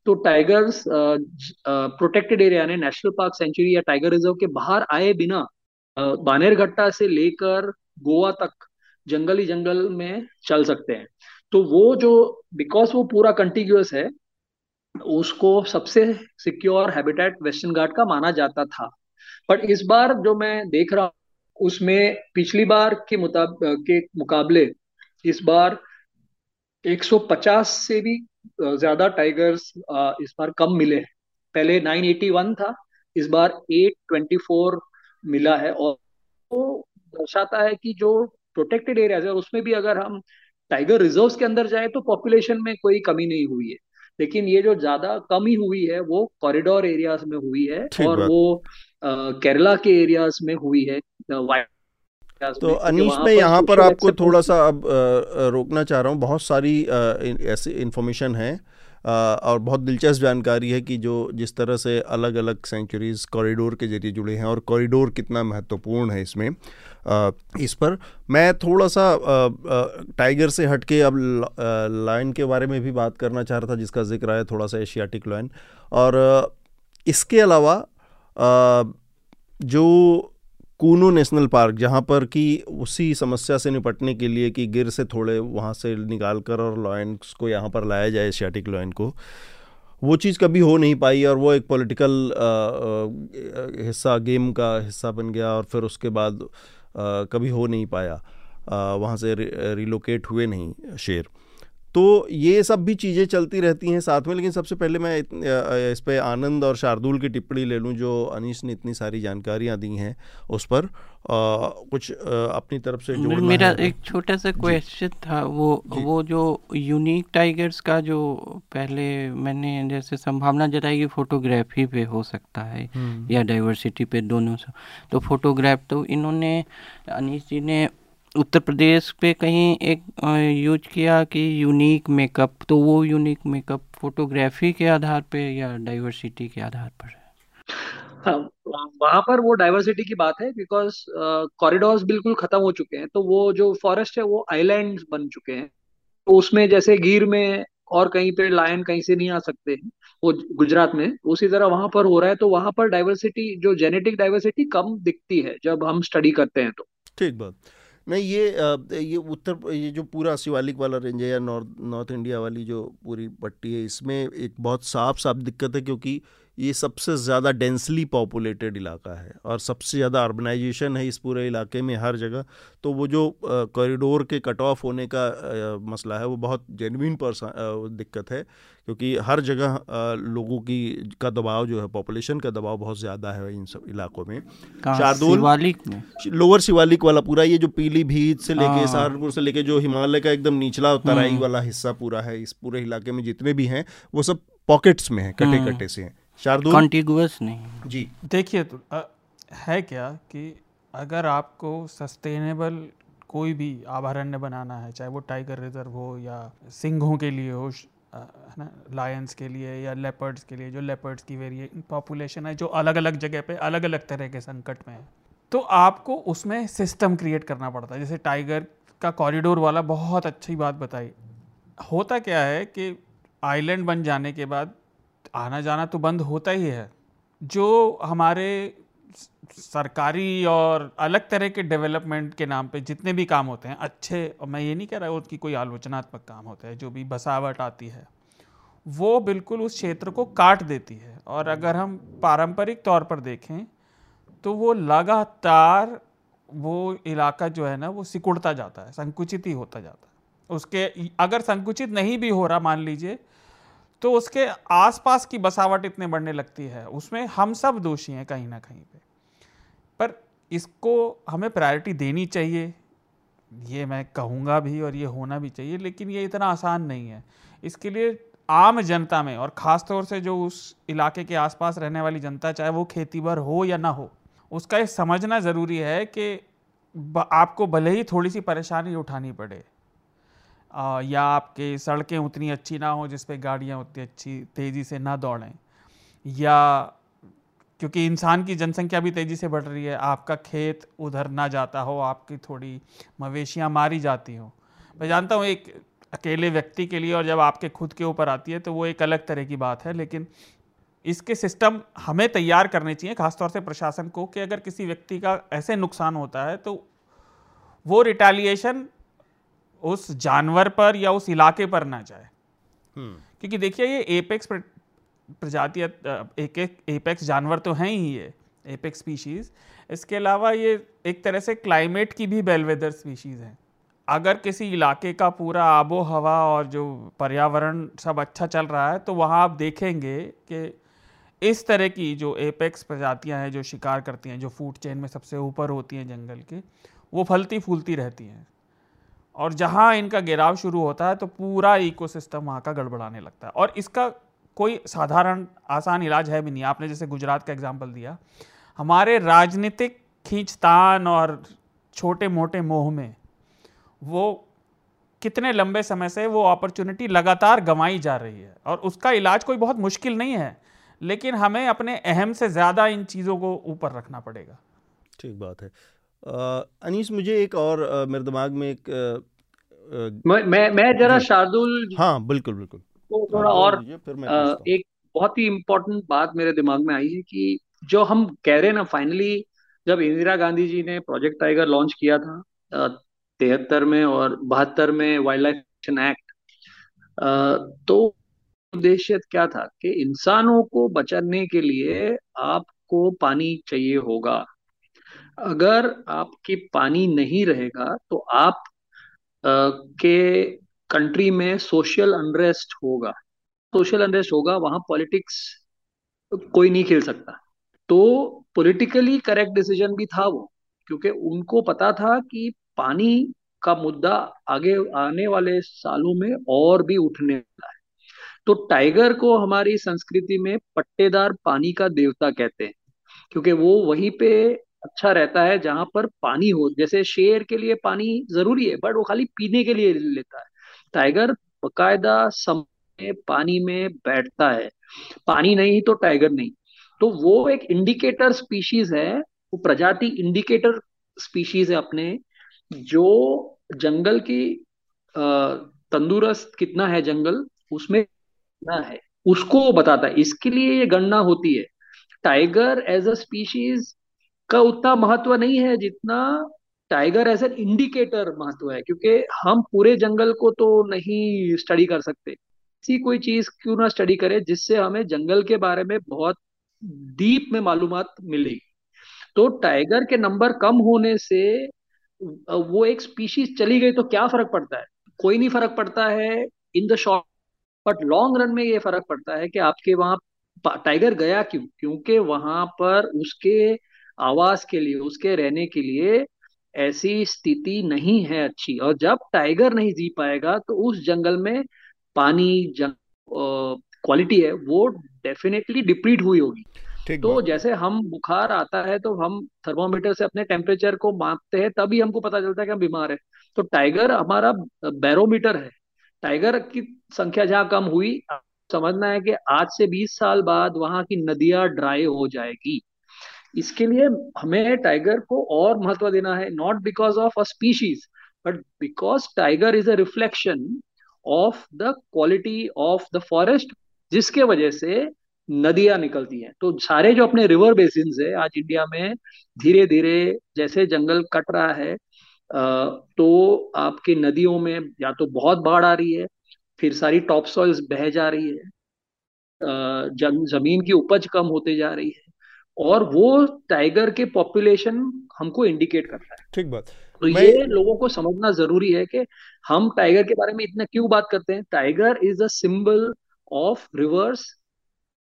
तो टाइगर्स प्रोटेक्टेड एरिया ने नेशनल पार्क सेंचुरी या टाइगर रिजर्व के बाहर आए बिना बानेरघट्टा से लेकर गोवा तक जंगल ही जंगल में चल सकते हैं। तो वो जो, बिकॉज वो पूरा कंटिग्यूअस है, उसको सबसे सिक्योर हैबिटेट वेस्टर्न घाट का माना जाता था। बट इस बार जो मैं देख रहा हूँ उसमें पिछली बार के मुताब के मुकाबले इस बार एक सौ पचास से भी ज्यादा टाइगर्स इस बार कम मिले हैं। पहले नौ सौ इक्यासी था, इस बार आठ सौ चौबीस मिला है, और वो दर्शाता है कि जो प्रोटेक्टेड एरियाज है उसमें भी अगर हम टाइगर रिजर्व्स के अंदर जाए तो पॉपुलेशन में कोई कमी नहीं हुई है, लेकिन ये जो ज्यादा कमी हुई है वो कॉरिडोर एरियाज में हुई है और वो केरला के एरियाज में हुई है। तो अनीश, मैं यहाँ पर आपको थोड़ा सा अब रोकना चाह रहा हूँ। बहुत सारी ऐसी इन्फॉर्मेशन है और बहुत दिलचस्प जानकारी है कि जो जिस तरह से अलग अलग सेंचुरीज़ कॉरिडोर के जरिए जुड़े हैं और कॉरिडोर कितना महत्वपूर्ण है इसमें। इस पर मैं थोड़ा सा टाइगर से हटके अब लायन के बारे में भी बात करना चाह रहा था, जिसका जिक्र आया थोड़ा सा, एशियाटिक लायन। और इसके अलावा जो कूनो नेशनल पार्क, जहाँ पर कि उसी समस्या से निपटने के लिए कि गिर से थोड़े वहाँ से निकाल कर और लॉयंस को यहाँ पर लाया जाए, एशियाटिक लॉयन को, वो चीज़ कभी हो नहीं पाई और वो एक पॉलिटिकल हिस्सा, गेम का हिस्सा बन गया और फिर उसके बाद आ, कभी हो नहीं पाया, आ, वहाँ से रि, रिलोकेट हुए नहीं शेर। तो ये सब भी चीज़ें चलती रहती हैं साथ में। लेकिन सबसे पहले मैं इस पे आनंद और शार्दुल की टिप्पणी ले लूं, जो अनीश ने इतनी सारी जानकारियां दी हैं उस पर आ, कुछ आ, अपनी तरफ से जोड़ना। मेरा एक छोटा सा क्वेश्चन था, वो वो जो यूनिक टाइगर्स का जो पहले मैंने जैसे संभावना जताई कि फोटोग्राफी पे हो सकता है या डाइवर्सिटी पे, दोनों से, तो फोटोग्राफ तो इन्होंने, अनीश जी ने उत्तर प्रदेश पे कहीं एक यूज किया कि यूनिक मेकअप, तो वो यूनिक मेकअप फोटोग्राफी के आधार पे या डाइवर्सिटी के आधार पर है? हाँ, वहाँ पर वो डाइवर्सिटी की बात है, बिकॉज कॉरिडोर्स uh, बिल्कुल खत्म हो चुके हैं, तो वो जो फॉरेस्ट है वो आइलैंड बन चुके हैं, तो उसमें जैसे गिर में और कहीं पे लायन कहीं से नहीं आ सकते हैं, वो गुजरात में उसी तरह वहां पर हो रहा है, तो वहां पर डाइवर्सिटी, जो जेनेटिक डाइवर्सिटी कम दिखती है जब हम स्टडी करते हैं। तो ठीक बात नहीं, ये ये उत्तर ये जो पूरा शिवालिक वाला रेंज है या नॉर्थ नॉर्थ इंडिया वाली जो पूरी पट्टी है, इसमें एक बहुत साफ साफ दिक्कत है, क्योंकि ये सबसे ज़्यादा डेंसली पॉपुलेटेड इलाका है और सबसे ज़्यादा अर्बनाइजेशन है इस पूरे इलाके में हर जगह। तो वो जो कॉरिडोर के कट ऑफ होने का आ, मसला है वो बहुत जेन्युइन दिक्कत है, क्योंकि हर जगह आ, लोगों की का दबाव जो है, पॉपुलेशन का दबाव बहुत ज़्यादा है इन सब इलाकों में। शार्दुल, लोअर शिवालिक वाला पूरा, ये जो पीलीभीत से लेके सहारनपुर से लेके जो हिमालय का एकदम निचला तराई वाला हिस्सा पूरा है, इस पूरे इलाके में जितने भी हैं वो सब पॉकेट्स में हैं, कटे कटे से हैं। कॉन्टिगुअस नहीं जी। देखिए, तो आ, है क्या कि अगर आपको सस्टेनेबल कोई भी अभयारण्य बनाना है, चाहे वो टाइगर रिजर्व हो या सिंहों के लिए हो, है ना, लायंस के लिए या लेपर्ड्स के लिए, जो लेपर्ड्स की वेरिएशन पॉपुलेशन है जो अलग अलग जगह पे अलग अलग तरह के संकट में है, तो आपको उसमें सिस्टम क्रिएट करना पड़ता है। जैसे टाइगर का कॉरिडोर वाला बहुत अच्छी बात बताई। होता क्या है कि आइलैंड बन जाने के बाद आना जाना तो बंद होता ही है। जो हमारे सरकारी और अलग तरह के डेवलपमेंट के नाम पे जितने भी काम होते हैं अच्छे, और मैं ये नहीं कह रहा हूँ उसकी कोई आलोचनात्मक काम होता है, जो भी बसावट आती है वो बिल्कुल उस क्षेत्र को काट देती है। और अगर हम पारंपरिक तौर पर देखें तो वो लगातार वो इलाका जो है ना वो सिकुड़ता जाता है, संकुचित ही होता जाता है। उसके अगर संकुचित नहीं भी हो रहा मान लीजिए, तो उसके आसपास की बसावट इतने बढ़ने लगती है, उसमें हम सब दोषी हैं कहीं ना कहीं पे। पर इसको हमें प्रायोरिटी देनी चाहिए, ये मैं कहूँगा भी और ये होना भी चाहिए, लेकिन ये इतना आसान नहीं है। इसके लिए आम जनता में और ख़ास तौर से जो उस इलाके के आसपास रहने वाली जनता, चाहे वो खेतीवर हो या ना हो, उसका ये समझना ज़रूरी है कि आपको भले ही थोड़ी सी परेशानी उठानी पड़े या आपके सड़कें उतनी अच्छी ना हो जिस पे गाड़ियाँ उतनी अच्छी तेज़ी से ना दौड़ें, या क्योंकि इंसान की जनसंख्या भी तेज़ी से बढ़ रही है, आपका खेत उधर ना जाता हो, आपकी थोड़ी मवेशियाँ मारी जाती हों। मैं जानता हूँ एक अकेले व्यक्ति के लिए, और जब आपके खुद के ऊपर आती है तो वो एक अलग तरह की बात है, लेकिन इसके सिस्टम हमें तैयार करने चाहिए, ख़ासतौर से प्रशासन को, कि अगर किसी व्यक्ति का ऐसे नुकसान होता है तो वो रिटेलिएशन उस जानवर पर या उस इलाके पर ना जाए। क्योंकि देखिए, ये एपेक्स प्रजाति, एक एक एपेक्स जानवर तो हैं ही, ये एपेक्स स्पीशीज़। इसके अलावा ये एक तरह से क्लाइमेट की भी बेलवेदर स्पीशीज़ हैं। अगर किसी इलाके का पूरा आबो हवा और जो पर्यावरण सब अच्छा चल रहा है तो वहाँ आप देखेंगे कि इस तरह की जो एपेक्स प्रजातियाँ हैं जो शिकार करती हैं, जो फूड चेन में सबसे ऊपर होती हैं जंगल की, वो फलती फूलती रहती हैं। और जहाँ इनका घेराव शुरू होता है तो पूरा इकोसिस्टम वहाँ का गड़बड़ाने लगता है। और इसका कोई साधारण आसान इलाज है भी नहीं। आपने जैसे गुजरात का एग्जाम्पल दिया, हमारे राजनीतिक खींचतान और छोटे मोटे मोह में वो कितने लंबे समय से वो अपॉर्चुनिटी लगातार गंवाई जा रही है। और उसका इलाज कोई बहुत मुश्किल नहीं है, लेकिन हमें अपने अहम से ज़्यादा इन चीज़ों को ऊपर रखना पड़ेगा। ठीक बात है। अनीस, मुझे एक और आ, मेरे दिमाग में एक आ, आ, मैं मैं जरा शार्दुल, हाँ बिल्कुल बिल्कुल, तो थोड़ा और फिर मैं आ, एक बहुत ही इम्पोर्टेंट बात मेरे दिमाग में आई है कि जो हम कह रहे हैं ना, फाइनली जब इंदिरा गांधी जी ने प्रोजेक्ट टाइगर लॉन्च किया था तिहत्तर में और बहत्तर में वाइल्ड लाइफ एक्शन एक्ट, तो उद्देश्य क्या था कि इंसानों को बचाने के लिए आपको पानी चाहिए होगा। अगर आपके पानी नहीं रहेगा तो आप आ, के कंट्री में सोशल अनरेस्ट होगा, सोशल अनरेस्ट होगा, वहां पॉलिटिक्स कोई नहीं खेल सकता। तो पॉलिटिकली करेक्ट डिसीजन भी था वो, क्योंकि उनको पता था कि पानी का मुद्दा आगे आने वाले सालों में और भी उठने वाला है। तो टाइगर को हमारी संस्कृति में पट्टेदार पानी का देवता कहते हैं, क्योंकि वो वहीं पे अच्छा रहता है जहां पर पानी हो। जैसे शेर के लिए पानी जरूरी है, बट वो खाली पीने के लिए लेता है, टाइगर बकायदा समय पानी में बैठता है। पानी नहीं तो टाइगर नहीं। तो वो एक इंडिकेटर स्पीशीज है, वो प्रजाति इंडिकेटर स्पीशीज है अपने, जो जंगल की तंदुरुस्त कितना है जंगल उसमें कितना है उसको बताता है। इसके लिए ये गणना होती है। टाइगर एज अ स्पीशीज का उतना महत्व नहीं है जितना टाइगर एज एन इंडिकेटर महत्व है, क्योंकि हम पूरे जंगल को तो नहीं स्टडी कर सकते। ऐसी कोई चीज क्यों ना स्टडी करें जिससे हमें जंगल के बारे में बहुत डीप में मालूमात मिलेगी। तो टाइगर के नंबर कम होने से वो एक स्पीशीज चली गई तो क्या फर्क पड़ता है? कोई नहीं फर्क पड़ता है in the short, but long run में ये फर्क पड़ता है कि आपके वहां टाइगर गया क्यों? क्योंकि वहां पर उसके आवास के लिए, उसके रहने के लिए ऐसी स्थिति नहीं है अच्छी। और जब टाइगर नहीं जी पाएगा तो उस जंगल में पानी जंग, क्वालिटी है वो डेफिनेटली डिप्लीट हुई होगी। तो जैसे हम बुखार आता है तो हम थर्मोमीटर से अपने टेम्परेचर को मापते हैं, तभी हमको पता चलता है कि हम बीमार है। तो टाइगर हमारा बैरोमीटर है। टाइगर की संख्या जहाँ कम हुई, समझना है कि आज से बीस साल बाद वहां की नदियां ड्राई हो जाएगी। इसके लिए हमें टाइगर को और महत्व देना है, not because of a species but because tiger is a reflection of the quality of the forest, जिसके वजह से नदियां निकलती हैं। तो सारे जो अपने रिवर बेसिन्स है आज इंडिया में, धीरे धीरे जैसे जंगल कट रहा है तो आपकी नदियों में या तो बहुत बाढ़ आ रही है, फिर सारी टॉप सॉइल्स बह जा रही है, जमीन की उपज कम होते जा रही है, और वो टाइगर के पॉपुलेशन हमको इंडिकेट कर रहा है। ठीक बात। तो मैं... ये लोगों को समझना जरूरी है कि हम टाइगर के बारे में इतना क्यों बात करते हैं। Tiger is a symbol of reverse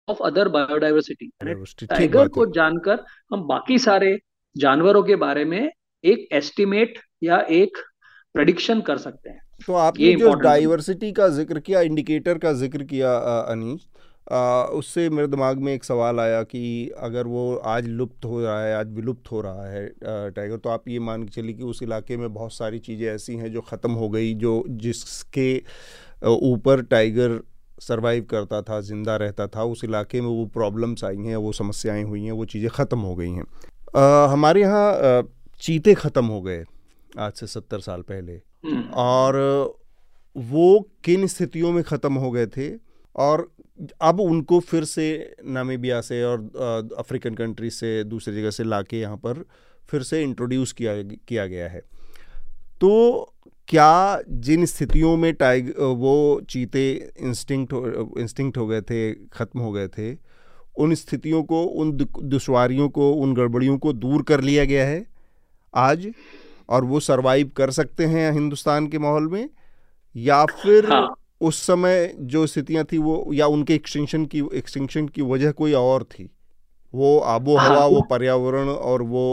of other biodiversity. Tiger को जानकर हम बाकी सारे जानवरों के बारे में एक एस्टिमेट या एक प्रेडिक्शन कर सकते हैं। तो आपने जो डाइवर्सिटी का जिक्र किया, इंडिकेटर का जिक्र किया अनीश, आ, उससे मेरे दिमाग में एक सवाल आया कि अगर वो आज लुप्त हो रहा है, आज विलुप्त हो रहा है टाइगर, तो आप ये मान के चलिए कि उस इलाके में बहुत सारी चीज़ें ऐसी हैं जो ख़त्म हो गई, जो जिसके ऊपर टाइगर सरवाइव करता था, ज़िंदा रहता था, उस इलाके में वो प्रॉब्लम्स आई हैं, वो समस्याएं हुई हैं, वो चीज़ें ख़त्म हो गई हैं। आ, हमारे यहाँ चीते ख़त्म हो गए आज से सत्तर साल पहले, और वो किन स्थितियों में ख़त्म हो गए थे, और अब उनको फिर से नामीबिया से और अफ्रीकन कंट्री से, दूसरी जगह से लाके यहाँ पर फिर से इंट्रोड्यूस किया किया गया है। तो क्या जिन स्थितियों में टाइग वो चीते इंस्टिंक्ट इंस्टिंक्ट हो गए थे, ख़त्म हो गए थे, उन स्थितियों को, उन दुश्वारियों को, उन गड़बड़ियों को दूर कर लिया गया है आज? और वो सरवाइव कर सकते हैं हिंदुस्तान के माहौल में, या फिर हाँ। उस समय जो स्थितियां थी वो, या उनके एक्सटिंक्शन की एक्सटिंक्शन की वजह कोई और थी, वो आबो हवा हाँ। वो पर्यावरण और वो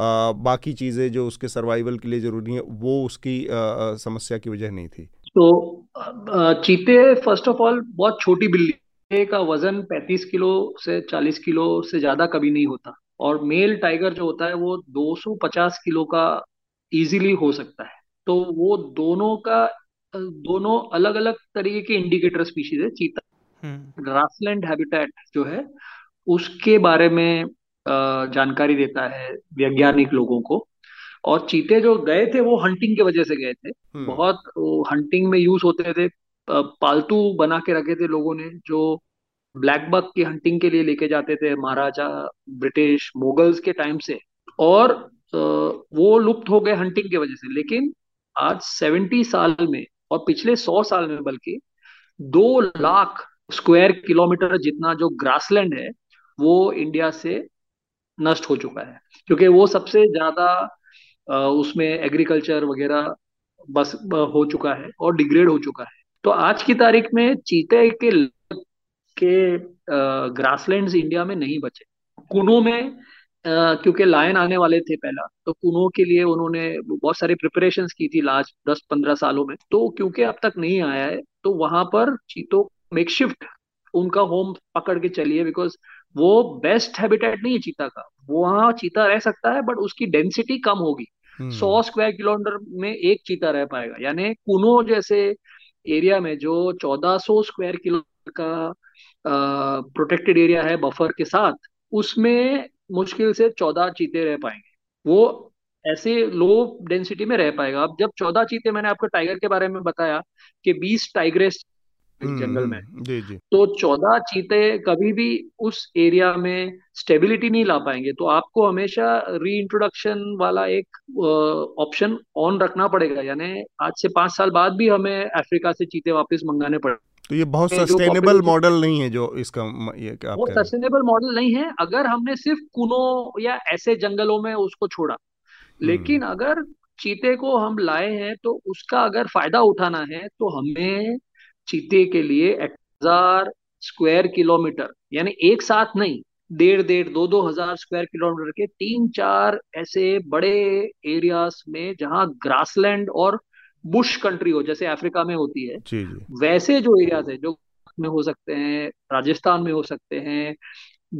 आ, बाकी चीज़ें जो उसके सर्वाइवल के लिए ज़रूरी है, वो उसकी आ, समस्या की वजह नहीं थी। तो चीते फर्स्ट ऑफ ऑल बहुत छोटी बिल्ली का वजन पैंतीस किलो से चालीस किलो से ज़्यादा कभी नहीं होता, और मेल टाइगर जो होता है वो दो सौ पचास किलो का इजीली हो सकता है। तो वो दोनों का दोनों अलग अलग तरीके के इंडिकेटर स्पीशीज है। चीता ग्रासलैंड हैबिटेट जो है उसके बारे में जानकारी देता है वैज्ञानिक लोगों को, और चीते जो गए थे वो हंटिंग के वजह से गए थे, बहुत हंटिंग में यूज होते थे, पालतू बना के रखे थे लोगों ने, जो ब्लैक बक की हंटिंग के लिए लेके जाते थे महाराजा, ब्रिटिश, मुगल्स के टाइम से, और वो लुप्त हो गए हंटिंग की वजह से। लेकिन आज सत्तर साल में और पिछले सौ साल में बल्कि दो लाख स्क्वायर किलोमीटर जितना जो ग्रासलैंड है वो इंडिया से नष्ट हो चुका है, क्योंकि वो सबसे ज्यादा उसमें एग्रीकल्चर वगैरह बस हो चुका है और डिग्रेड हो चुका है। तो आज की तारीख में चीते के के ग्रासलैंड्स इंडिया में नहीं बचे। कुनों में Uh, क्योंकि लायन आने वाले थे पहला, तो कुनों के लिए उन्होंने बहुत सारी प्रिपरेशंस की थी लास्ट दस पंद्रह सालों में, तो क्योंकि अब तक नहीं आया है तो वहां पर चीतों मेकशिफ्ट उनका होम पकड़ के चलिए, बिकॉज वो बेस्ट हैबिटेट नहीं है चीता का, वहाँ चीता रह सकता है बट उसकी डेंसिटी कम होगी, सौ स्क्वायर किलोमीटर में एक चीता रह पाएगा। यानी कुनो जैसे एरिया में जो चौदह सौ स्क्वायर किलोमीटर का प्रोटेक्टेड एरिया है बफर के साथ, उसमें मुश्किल से चौदह चीते रह पाएंगे, वो ऐसे लो डेंसिटी में रह पाएगा। अब जब चौदह चीते, मैंने आपको टाइगर के बारे में बताया कि बीस टाइग्रेस जंगल में, जी जी, तो चौदह चीते कभी भी उस एरिया में स्टेबिलिटी नहीं ला पाएंगे। तो आपको हमेशा री इंट्रोडक्शन वाला एक ऑप्शन ऑन रखना पड़ेगा, यानी आज से पांच साल बाद भी हमें अफ्रीका से चीते वापस मंगाने पड़ेंगे। तो ये बहुत सस्टेनेबल मॉडल नहीं है, जो इसका ये क्या आप कह रहे हैं, सस्टेनेबल मॉडल नहीं है अगर हमने सिर्फ कुनो या ऐसे जंगलों में उसको छोड़ा। लेकिन अगर चीते को हम लाए हैं तो उसका अगर फायदा उठाना है तो हमें चीते के लिए हजार स्क्वायर किलोमीटर, यानी एक साथ नहीं, डेढ़ डेढ़ दो दो हजार स्क्वायर किलोमीटर के तीन चार ऐसे बड़े एरियाज में जहाँ ग्रासलैंड और बुश कंट्री हो, जैसे अफ्रीका में होती है, जी जी, वैसे जो एरियाज है, जो में हो सकते हैं, राजस्थान में हो सकते हैं,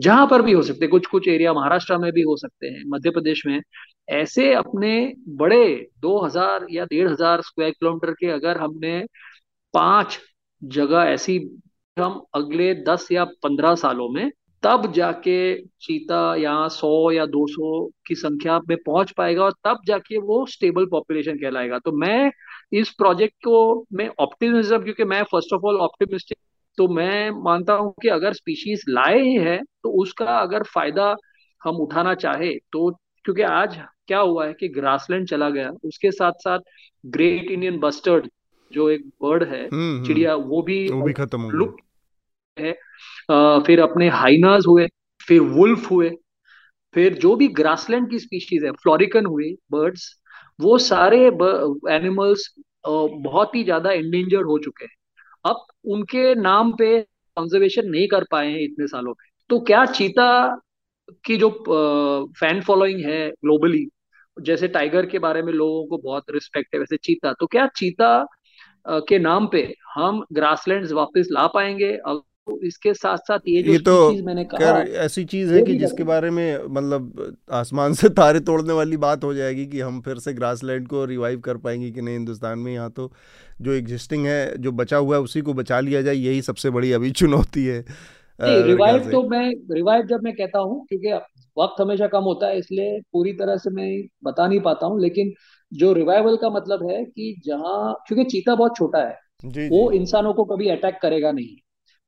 जहां पर भी हो सकते हैं, कुछ कुछ एरिया महाराष्ट्र में भी हो सकते हैं, मध्य प्रदेश में, ऐसे अपने बड़े दो हजार या डेढ़ हजार स्क्वायर किलोमीटर के अगर हमने पांच जगह ऐसी हम अगले दस या पंद्रह सालों में, तब जाके चीता यहाँ सौ या दो सौ की संख्या में पहुंच पाएगा और तब जाके वो स्टेबल पॉपुलेशन कहलाएगा। तो मैं इस प्रोजेक्ट को, मैं ऑप्टिमिज्म, क्योंकि मैं फर्स्ट ऑफ ऑल ऑप्टिमिस्टिक, तो मैं मानता हूं कि अगर स्पीशीज लाए हैं तो उसका अगर फायदा हम उठाना चाहे तो, क्योंकि आज क्या हुआ है कि ग्रासलैंड चला गया, उसके साथ साथ ग्रेट इंडियन बस्टर्ड जो एक बर्ड है, चिड़िया, वो भी, वो भी खत्म हो गई है। आ, फिर अपने हाइनाज हुए, फिर वुल्फ हुए, फिर जो भी ग्रासलैंड की स्पीशीज है, फ्लोरिकन हुए बर्ड्स, वो सारे एनिमल्स बहुत ही ज्यादा एंडेंजर्ड हो चुके हैं। अब उनके नाम पे कंजर्वेशन नहीं कर पाए हैं इतने सालों में। तो क्या चीता की जो फैन फॉलोइंग है ग्लोबली, जैसे टाइगर के बारे में लोगों को बहुत रिस्पेक्ट है, वैसे चीता, तो क्या चीता आ, के नाम पे हम ग्रासलैंड वापस ला पाएंगे? अब इसके साथ साथ ये जो ये तो मैंने कहा ऐसी चीज है कि जिसके बारे में मतलब आसमान से तारे तोड़ने वाली बात हो जाएगी कि हम फिर से ग्रासलैंड को रिवाइव कर पाएंगे कि नहीं हिंदुस्तान में। यहाँ तो जो एग्जिस्टिंग है, जो बचा हुआ है, उसी को बचा लिया जाए, यही सबसे बड़ी अभी चुनौती है। रिवाइव तो मैं रिवाइव जब मैं कहता हूँ, क्योंकि वक्त हमेशा कम होता है इसलिए पूरी तरह से मैं बता नहीं पाता हूँ, लेकिन जो रिवाइवल का मतलब है कि जहाँ, क्योंकि चीता बहुत छोटा है, वो इंसानों को कभी अटैक करेगा नहीं,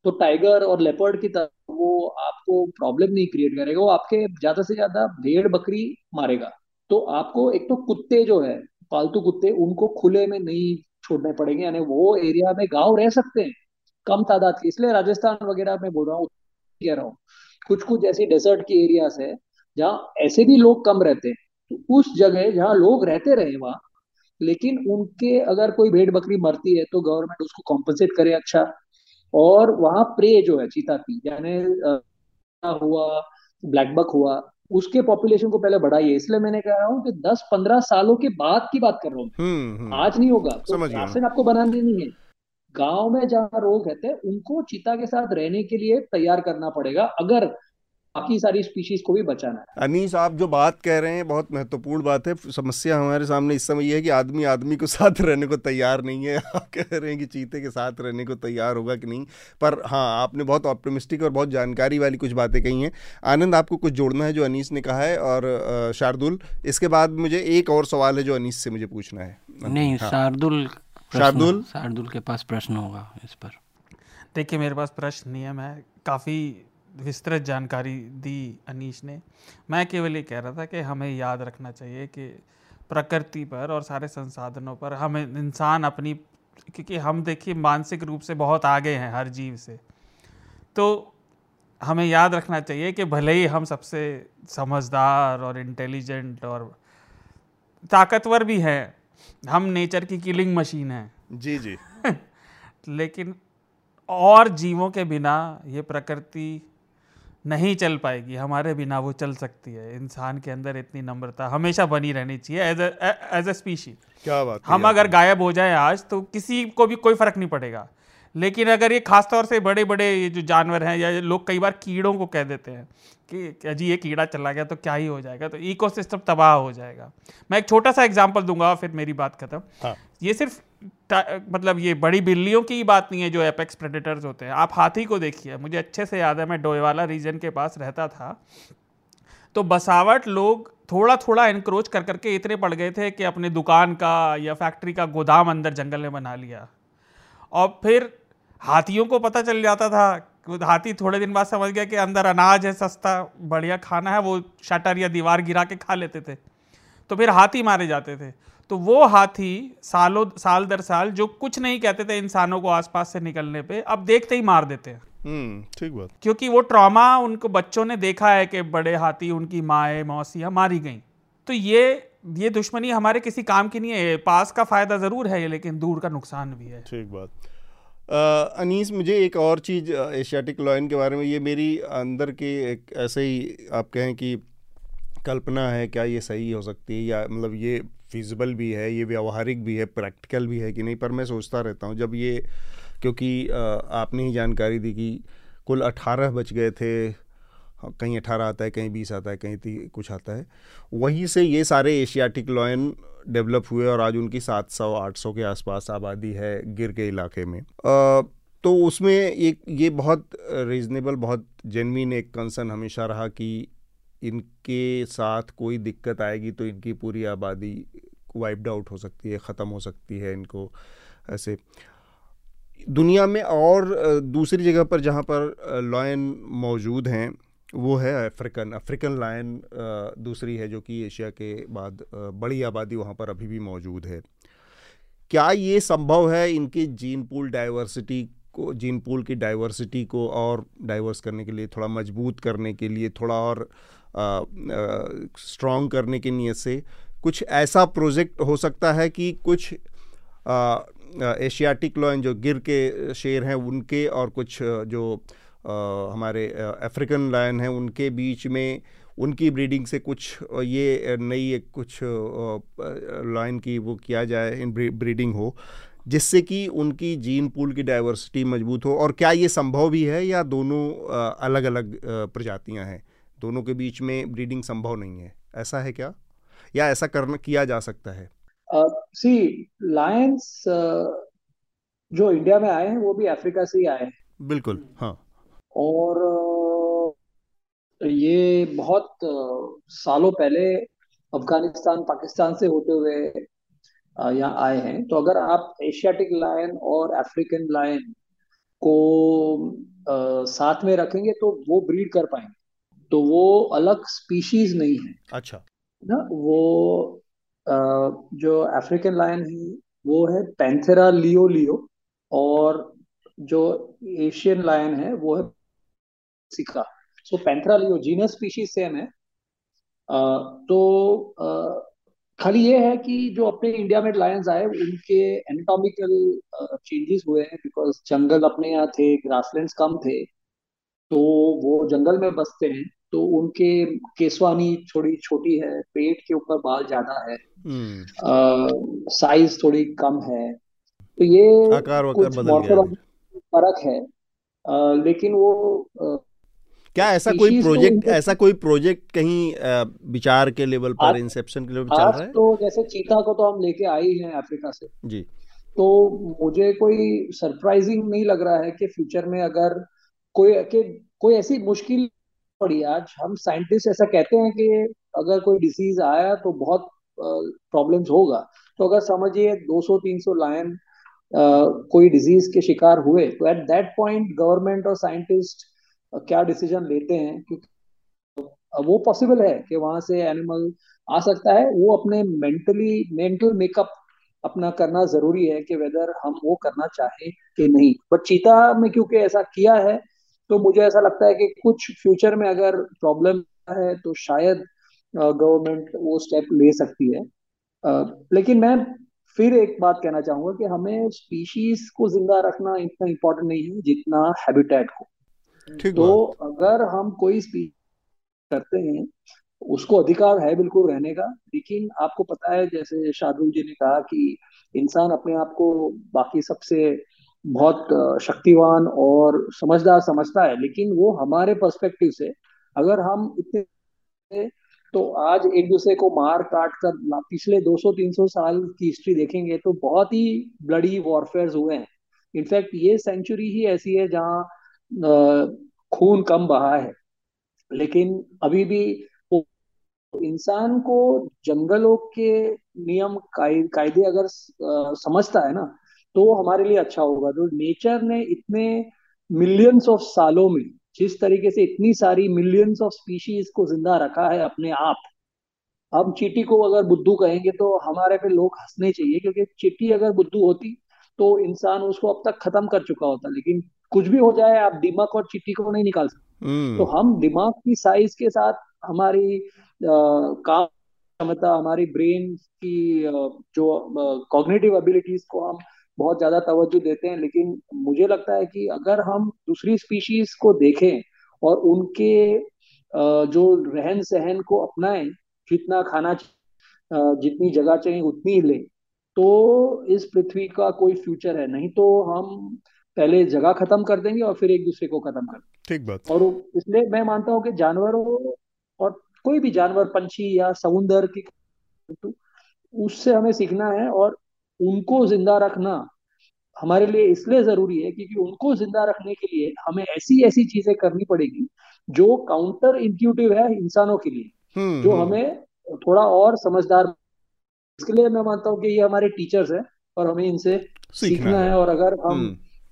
तो टाइगर और लेपर्ड की तरह वो आपको प्रॉब्लम नहीं क्रिएट करेगा, वो आपके ज्यादा से ज्यादा भेड़ बकरी मारेगा। तो आपको एक तो कुत्ते जो है, पालतू कुत्ते, उनको खुले में नहीं छोड़ने पड़ेंगे, यानी वो एरिया में गांव रह सकते हैं कम तादाद के, इसलिए राजस्थान वगैरह में बोल रहा हूँ, कह रहा हूँ, कुछ कुछ ऐसी डेजर्ट की एरियाज है जहाँ ऐसे भी लोग कम रहते हैं, तो उस जगह जहाँ लोग रहते रहे वहां, लेकिन उनके अगर कोई भेड़ बकरी मरती है तो गवर्नमेंट उसको कॉम्पनसेट करे अच्छा। और वहां प्रे जो है चीता की, यानी हुआ ब्लैक बक हुआ, उसके पॉपुलेशन को पहले बढ़ाइए। इसलिए मैंने कह रहा हूँ कि दस पंद्रह सालों के बाद की बात कर रहा हूँ, आज नहीं होगा। तो शासन आपको बनाने नहीं है, गांव में जहाँ लोग रहते हैं उनको चीता के साथ रहने के लिए तैयार करना पड़ेगा अगर बाकी सारी स्पीशीज को भी बचाना है। अनीश, आप जो बात कह रहे हैं बहुत महत्वपूर्ण बात है। समस्या हमारे सामने इस समय यह है कि आदमी आदमी को साथ रहने को तैयार नहीं है। आप कह रहे हैं कि चीते के साथ रहने को तैयार होगा कि नहीं, पर हाँ आपने बहुत ऑप्टिमिस्टिक और बहुत जानकारी वाली कुछ बातें कही हैं। आनंद, आपको कुछ जोड़ना है जो अनीश ने कहा है? और शार्दुल, इसके बाद मुझे एक और सवाल है जो अनीश से मुझे पूछना है। नहीं, शार्दुल शार्दुल शार्दुल के पास प्रश्न होगा इस पर। देखिए, मेरे पास प्रश्न नियम है, काफ़ी विस्तृत जानकारी दी अनीश ने। मैं केवल ये कह रहा था कि हमें याद रखना चाहिए कि प्रकृति पर और सारे संसाधनों पर हमें इंसान अपनी, क्योंकि हम देखिए मानसिक रूप से बहुत आगे हैं हर जीव से, तो हमें याद रखना चाहिए कि भले ही हम सबसे समझदार और इंटेलिजेंट और ताकतवर भी हैं, हम नेचर की किलिंग मशीन हैं। जी जी लेकिन और जीवों के बिना ये प्रकृति नहीं चल पाएगी, हमारे बिना वो चल सकती है। इंसान के अंदर इतनी नम्रता हमेशा बनी रहनी चाहिए एज एज अ स्पीशी। क्या बात, हम अगर गायब हो जाए आज तो किसी को भी कोई फर्क नहीं पड़ेगा, लेकिन अगर ये खासतौर से बड़े बड़े ये जो जानवर हैं, या लोग कई बार कीड़ों को कह देते हैं कि जी ये कीड़ा चला गया तो क्या ही हो जाएगा, तो इकोसिस्टम तबाह हो जाएगा। मैं एक छोटा सा एग्जांपल दूंगा फिर मेरी बात खत्म। हाँ। ये सिर्फ मतलब ये बड़ी बिल्लियों की बात नहीं है जो एपेक्स प्रेडेटर्स होते हैं। आप हाथी को देखिए, मुझे अच्छे से याद है मैं डोईवाला रीजन के पास रहता था, तो बसावट लोग थोड़ा थोड़ा इनक्रोच कर करके इतने पड़ गए थे कि अपने दुकान का या फैक्ट्री का गोदाम अंदर जंगल में बना लिया। और फिर हाथियों को पता चल जाता था, हाथी थोड़े दिन बाद समझ गया कि अंदर अनाज है सस्ता, बढ़िया खाना है, वो शटर या दीवार गिरा के खा लेते थे, तो फिर हाथी मारे जाते थे। तो वो हाथी सालों साल दर साल जो कुछ नहीं कहते थे इंसानों को आसपास से निकलने पे, अब देखते ही मार देते हैं। हम्म, ठीक बात। क्योंकि वो ट्रॉमा उनको बच्चों ने देखा है कि बड़े हाथी, उनकी माएँ मौसियाँ मारी गई। तो ये ये दुश्मनी हमारे किसी काम की नहीं है। पास का फायदा ज़रूर है लेकिन दूर का नुकसान भी है। ठीक बात। अनीस, मुझे एक और चीज़ एशियाटिक लॉयन के बारे में, ये मेरी अंदर के एक ऐसे ही आप कहें कि कल्पना है, क्या ये सही हो सकती है, या मतलब ये फिजिबल भी है, ये व्यावहारिक भी है, प्रैक्टिकल भी है कि नहीं, पर मैं सोचता रहता हूँ जब ये, क्योंकि आपने ही जानकारी दी कि कुल अठारह बच गए थे, कहीं अठारह आता है, कहीं बीस आता है, कहीं ती कुछ आता है, वहीं से ये सारे एशियाटिक लॉयन डेवलप हुए और आज उनकी सात सौ आठ सौ के आसपास आबादी है गिर के इलाके में। आ, तो उसमें एक ये बहुत रीज़नेबल, बहुत जेन्युइन एक कंसर्न हमेशा रहा कि इनके साथ कोई दिक्कत आएगी तो इनकी पूरी आबादी वाइप्ड आउट हो सकती है, ख़त्म हो सकती है इनको। ऐसे दुनिया में और दूसरी जगह पर जहाँ पर लॉयन मौजूद हैं वो है अफ्रीकन अफ्रीकन लायन दूसरी है, जो कि एशिया के बाद बड़ी आबादी वहाँ पर अभी भी मौजूद है। क्या ये संभव है इनके जीन पूल डाइवर्सिटी को जीन पूल की डाइवर्सिटी को और डाइवर्स करने के लिए, थोड़ा मजबूत करने के लिए, थोड़ा और स्ट्रॉन्ग करने की नीयत से कुछ ऐसा प्रोजेक्ट हो सकता है कि कुछ एशियाटिक लॉयन जो गिर के शेर हैं उनके और कुछ जो आ, हमारे अफ्रीकन लायन हैं उनके बीच में, उनकी ब्रीडिंग से कुछ ये नई एक कुछ लायन की वो किया जाए, इन ब्रीडिंग हो जिससे कि उनकी जीन पूल की डाइवर्सिटी मजबूत हो? और क्या ये संभव भी है या दोनों अलग अलग प्रजातियां हैं, दोनों के बीच में ब्रीडिंग संभव नहीं है, ऐसा है क्या, या ऐसा करना किया जा सकता है? सी uh, लायंस uh, जो इंडिया में आए हैं वो भी अफ्रीका से ही आए हैं। बिल्कुल, हाँ। और ये बहुत सालों पहले अफगानिस्तान पाकिस्तान से होते हुए यहाँ आए हैं। तो अगर आप एशियाटिक लायन और अफ्रीकन लायन को साथ में रखेंगे तो वो ब्रीड कर पाएंगे, तो वो अलग स्पीशीज नहीं है। अच्छा ना, वो जो अफ्रीकन लायन है वो है पैंथेरा लियो लियो, और जो एशियन लायन है वो है सिका। So Panthera leo genus species same है। आ, तो आ, खाली ये है कि जो अपने इंडिया में लायंस आए उनके एनाटॉमिकल चेंजेस हुए हैं, बिकॉज जंगल अपने यहाँ थे, ग्रासलैंड्स कम थे, तो वो जंगल में बसते हैं, तो उनके केसवानी थोड़ी छोटी है, पेट के ऊपर बाल ज्यादा है, साइज थोड़ी कम है, तो ये कुछ मॉर्फोलॉजिकल फर्क है। आ, लेकिन वो आ, क्या ऐसा कोई प्रोजेक्ट तो ऐसा कोई प्रोजेक्ट कहीं विचार के लेवल पर, इंसेप्शन के लेवल पर चल रहा है? तो जैसे चीता को तो हम लेके आई हैं अफ्रीका से जी, तो मुझे कोई सरप्राइजिंग नहीं लग रहा है कि फ्यूचर में अगर कोई के, कोई ऐसी मुश्किल पड़ी, आज हम साइंटिस्ट ऐसा कहते हैं कि अगर कोई डिसीज आया तो बहुत प्रॉब्लम्स होगा, तो अगर समझिए दो सौ तीन सौ लायन कोई डिजीज के शिकार हुए तो एट दैट पॉइंट गवर्नमेंट और साइंटिस्ट क्या डिसीजन लेते हैं, क्योंकि वो पॉसिबल है कि वहां से एनिमल आ सकता है। वो अपने मेंटली मेंटल मेकअप अपना करना जरूरी है कि वेदर हम वो करना चाहें कि नहीं। बट चीता में क्योंकि ऐसा किया है तो मुझे ऐसा लगता है कि कुछ फ्यूचर में अगर प्रॉब्लम है तो शायद गवर्नमेंट वो स्टेप ले सकती है। लेकिन मैं फिर एक बात कहना चाहूंगा कि हमें स्पीशीज को जिंदा रखना इतना इम्पोर्टेंट नहीं है जितना हैबिटेट को। तो अगर हम कोई स्पीच करते हैं उसको अधिकार है बिल्कुल रहने का, लेकिन आपको पता है जैसे शार्दुल जी ने कहा कि इंसान अपने आप को बाकी सबसे बहुत शक्तिवान और समझदार समझता है, लेकिन वो हमारे पर्सपेक्टिव से अगर हम इतने तो आज एक दूसरे को मार काट कर पिछले दो सौ तीन सौ साल की हिस्ट्री देखेंगे तो बहुत ही ब्लडी वॉरफेयर्स हुए हैं। इनफैक्ट ये सेंचुरी ही ऐसी है जहाँ खून कम बहा है, लेकिन अभी भी इंसान को जंगलों के नियम कायदे अगर समझता है ना तो हमारे लिए अच्छा होगा। तो नेचर ने इतने मिलियंस ऑफ सालों में जिस तरीके से इतनी सारी मिलियंस ऑफ स्पीशीज को जिंदा रखा है अपने आप, हम चींटी को अगर बुद्धू कहेंगे तो हमारे पे लोग हंसने चाहिए, क्योंकि चींटी अगर बुद्धू होती तो इंसान उसको अब तक खत्म कर चुका होता। लेकिन कुछ भी हो जाए आप दिमाग और चींटी को नहीं निकाल सकते। तो हम दिमाग की साइज के साथ हमारी काम क्षमता, हमारी ब्रेन की आ, जो कॉग्निटिव एबिलिटीज को हम बहुत ज्यादा तवज्जो देते हैं, लेकिन मुझे लगता है कि अगर हम दूसरी स्पीशीज को देखें और उनके आ, जो रहन सहन को अपनाएं, जितना खाना आ, जितनी जगह चाहिए उतनी ही लें, तो इस पृथ्वी का कोई फ्यूचर है। नहीं तो हम पहले जगह खत्म कर देंगे और फिर एक दूसरे को खत्म कर देंगे। ठीक बात। और इसलिए मैं मानता हूँ कि जानवरों और कोई भी जानवर, पंछी या समुंदर की, उससे हमें सीखना है और उनको जिंदा रखना हमारे लिए इसलिए जरूरी है क्योंकि उनको जिंदा रखने के लिए हमें ऐसी ऐसी चीजें करनी पड़ेगी जो काउंटर इंट्यूटिव है इंसानों के लिए, जो हमें थोड़ा और समझदार। इसके लिए मैं मानता हूँ कि ये हमारे टीचर्स हैं और हमें इनसे सीखना है, और अगर हम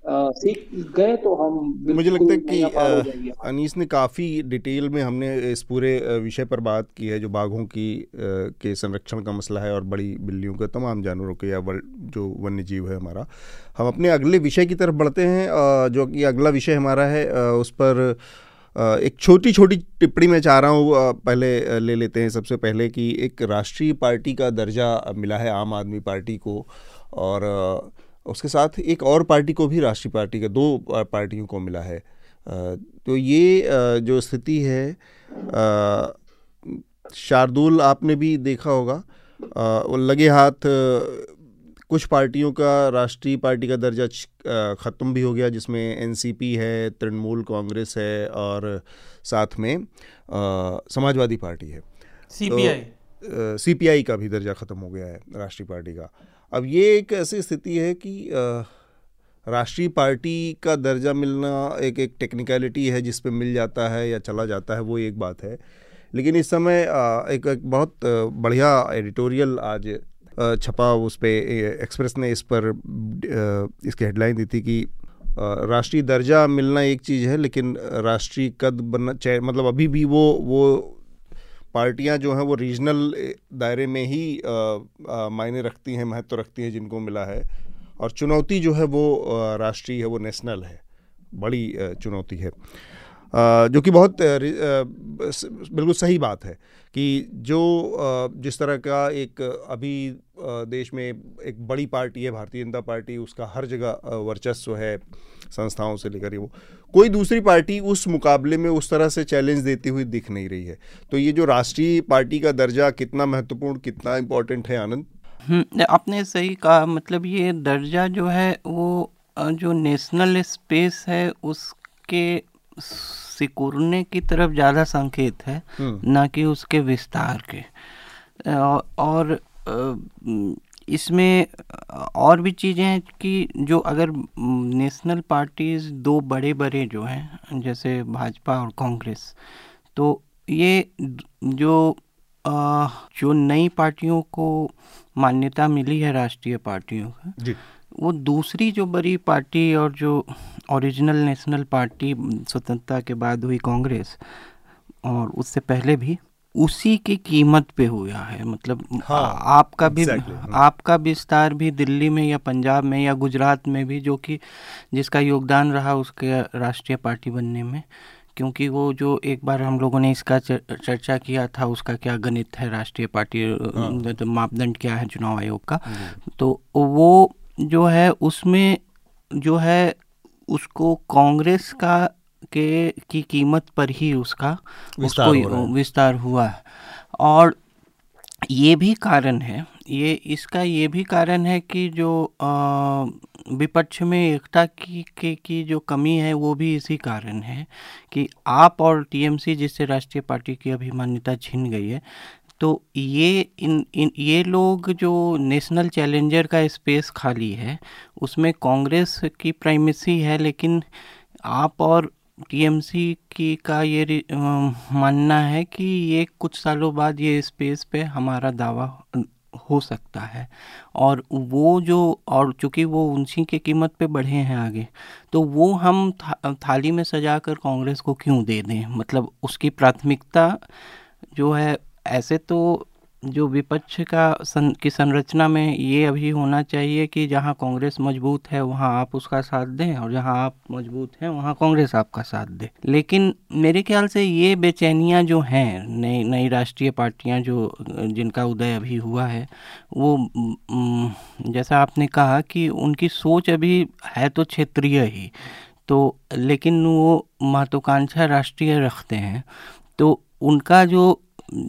Uh, सीख गए तो हम, मुझे लगता है कि अनीस ने काफ़ी डिटेल में हमने इस पूरे विषय पर बात की है जो बाघों की के संरक्षण का मसला है और बड़ी बिल्लियों के, तमाम जानवरों के, या जो वन्य जीव है हमारा। हम अपने अगले विषय की तरफ बढ़ते हैं, जो कि अगला विषय हमारा है उस पर एक छोटी छोटी टिप्पणी मैं चाह रहा हूँ पहले ले लेते हैं। सबसे पहले कि एक राष्ट्रीय पार्टी का दर्जा मिला है आम आदमी पार्टी को, और उसके साथ एक और पार्टी को भी राष्ट्रीय पार्टी का, दो पार्टियों को मिला है। तो ये जो स्थिति है, शार्दुल आपने भी देखा होगा, लगे हाथ कुछ पार्टियों का राष्ट्रीय पार्टी का दर्जा ख़त्म भी हो गया, जिसमें एनसीपी है, तृणमूल कांग्रेस है और साथ में समाजवादी पार्टी है, सीपीआई सीपीआई का भी दर्जा ख़त्म हो गया है राष्ट्रीय पार्टी का। अब ये एक ऐसी स्थिति है कि राष्ट्रीय पार्टी का दर्जा मिलना एक एक टेक्निकलिटी है, जिस पे मिल जाता है या चला जाता है, वो एक बात है। लेकिन इस समय एक, एक बहुत बढ़िया एडिटोरियल आज छपा, उस पे एक्सप्रेस ने इस पर इसकी हेडलाइन दी थी कि राष्ट्रीय दर्जा मिलना एक चीज़ है, लेकिन राष्ट्रीय कद बनना चाहिए, मतलब अभी भी वो वो पार्टियां जो हैं वो रीजनल दायरे में ही आ, आ, मायने रखती हैं, महत्व रखती हैं जिनको मिला है, और चुनौती जो है वो राष्ट्रीय है, वो नेशनल है, बड़ी चुनौती है। जो कि बहुत बिल्कुल सही बात है कि जो जिस तरह का एक अभी देश में एक बड़ी पार्टी है भारतीय जनता पार्टी, उसका हर जगह वर्चस्व है संस्थाओं से लेकर वो, कोई दूसरी पार्टी उस मुकाबले में उस तरह से चैलेंज देती हुई दिख नहीं रही है। तो ये जो राष्ट्रीय पार्टी का दर्जा कितना महत्वपूर्ण, कितना इम्पोर्टेंट है आनंद? आपने सही कहा, मतलब ये दर्जा जो है वो जो नेशनल स्पेस है उसके सिकुड़ने की तरफ ज़्यादा संकेत है, ना कि उसके विस्तार के। और इसमें और भी चीज़ें हैं कि जो अगर नेशनल पार्टीज़ दो बड़े बड़े जो हैं जैसे भाजपा और कांग्रेस, तो ये जो जो नई पार्टियों को मान्यता मिली है राष्ट्रीय पार्टियों का, वो दूसरी जो बड़ी पार्टी और जो ओरिजिनल नेशनल पार्टी स्वतंत्रता के बाद हुई कांग्रेस और उससे पहले भी, उसी की कीमत पे हुआ है। मतलब हाँ, आपका भी exactly, आपका विस्तार भी दिल्ली में या पंजाब में या गुजरात में भी, जो कि जिसका योगदान रहा उसके राष्ट्रीय पार्टी बनने में, क्योंकि वो जो एक बार हम लोगों ने इसका चर्चा किया था उसका क्या गणित है राष्ट्रीय पार्टी, हाँ, तो मापदंड क्या है चुनाव आयोग का, तो वो जो है उसमें जो है उसको कांग्रेस का के की कीमत पर ही उसका विस्तार उसको विस्तार हुआ। और ये भी कारण है, ये इसका ये भी कारण है कि जो विपक्ष में एकता की के की जो कमी है वो भी इसी कारण है कि आप और टीएमसी जिससे राष्ट्रीय पार्टी की अभी मान्यता छिन गई है, तो ये इन इन ये लोग जो नेशनल चैलेंजर का स्पेस खाली है उसमें कांग्रेस की प्राइमेसी है, लेकिन आप और टीएमसी की का ये मानना है कि ये कुछ सालों बाद ये स्पेस पे हमारा दावा हो सकता है, और वो जो और चूँकि वो उनसी के कीमत पे बढ़े हैं आगे, तो वो हम था, थाली में सजा कर कांग्रेस को क्यों दे दें। मतलब उसकी प्राथमिकता जो है, ऐसे तो जो विपक्ष का सं, की संरचना में ये अभी होना चाहिए कि जहाँ कांग्रेस मजबूत है वहाँ आप उसका साथ दें और जहाँ आप मजबूत हैं वहाँ कांग्रेस आपका साथ दे। लेकिन मेरे ख्याल से ये बेचैनियाँ जो हैं नई नई राष्ट्रीय पार्टियाँ जो जिनका उदय अभी हुआ है, वो जैसा आपने कहा कि उनकी सोच अभी है तो क्षेत्रीय ही, तो लेकिन वो महत्वाकांक्षा राष्ट्रीय रखते हैं, तो उनका जो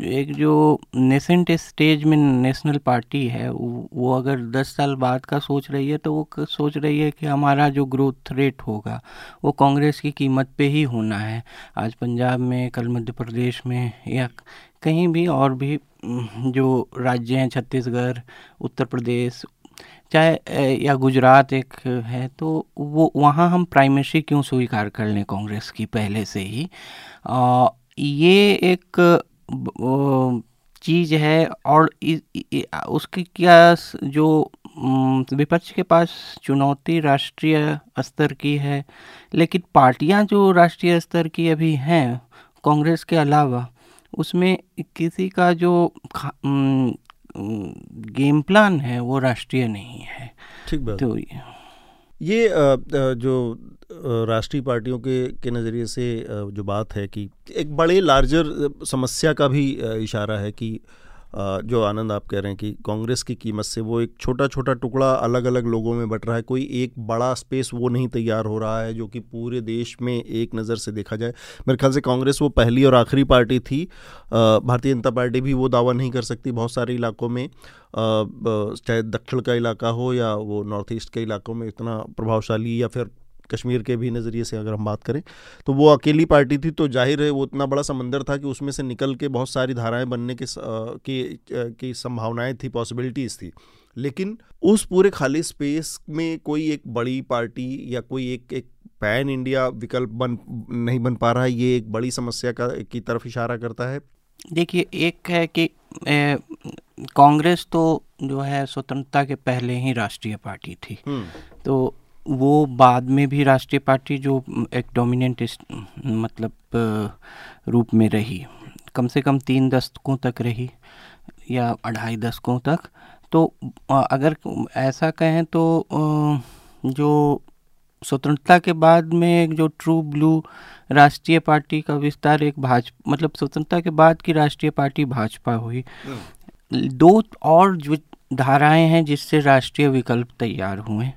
एक जो नेसेंट स्टेज में नेशनल पार्टी है वो अगर दस साल बाद का सोच रही है, तो वो सोच रही है कि हमारा जो ग्रोथ रेट होगा वो कांग्रेस की कीमत पे ही होना है। आज पंजाब में, कल मध्य प्रदेश में, या कहीं भी और भी जो राज्य हैं, छत्तीसगढ़, उत्तर प्रदेश, चाहे या गुजरात एक है, तो वो वहाँ हम प्राइमेसी क्यों स्वीकार कर लें कांग्रेस की पहले से ही। आ, ये एक चीज़ है। और उसकी क्या जो विपक्ष के पास चुनौती राष्ट्रीय स्तर की है, लेकिन पार्टियां जो राष्ट्रीय स्तर की अभी हैं कांग्रेस के अलावा, उसमें किसी का जो गेम प्लान है वो राष्ट्रीय नहीं है। ठीक बात। तो ये जो राष्ट्रीय पार्टियों के के नज़रिए से जो बात है कि एक बड़े लार्जर समस्या का भी इशारा है कि जो आनंद आप कह रहे हैं कि कांग्रेस की कीमत से वो एक छोटा छोटा टुकड़ा अलग अलग लोगों में बट रहा है, कोई एक बड़ा स्पेस वो नहीं तैयार हो रहा है जो कि पूरे देश में एक नज़र से देखा जाए। मेरे ख्याल से कांग्रेस वो पहली और आखिरी पार्टी थी, भारतीय जनता पार्टी भी वो दावा नहीं कर सकती बहुत सारे इलाकों में, चाहे दक्षिण का इलाका हो या वो नॉर्थ ईस्ट के इलाकों में इतना प्रभावशाली, या फिर कश्मीर के भी नज़रिए से अगर हम बात करें तो वो अकेली पार्टी थी। तो जाहिर है वो इतना बड़ा समंदर था कि उसमें से निकल के बहुत सारी धाराएं बनने के की, की संभावनाएं थी, पॉसिबिलिटीज़ थी, लेकिन उस पूरे खाली स्पेस में कोई एक बड़ी पार्टी या कोई एक एक पैन इंडिया विकल्प बन नहीं बन पा रहा है। ये एक बड़ी समस्या का की तरफ इशारा करता है। देखिए, एक है कि कांग्रेस तो जो है स्वतंत्रता के पहले ही राष्ट्रीय पार्टी थी, तो वो बाद में भी राष्ट्रीय पार्टी जो एक डोमिनेंट मतलब रूप में रही, कम से कम तीन दशकों तक रही या अढ़ाई दशकों तक। तो अगर ऐसा कहें तो जो स्वतंत्रता के बाद में जो ट्रू ब्लू राष्ट्रीय पार्टी का विस्तार एक भाजपा मतलब स्वतंत्रता के बाद की राष्ट्रीय पार्टी भाजपा हुई। दो और जो धाराएं हैं जिससे राष्ट्रीय विकल्प तैयार हुए,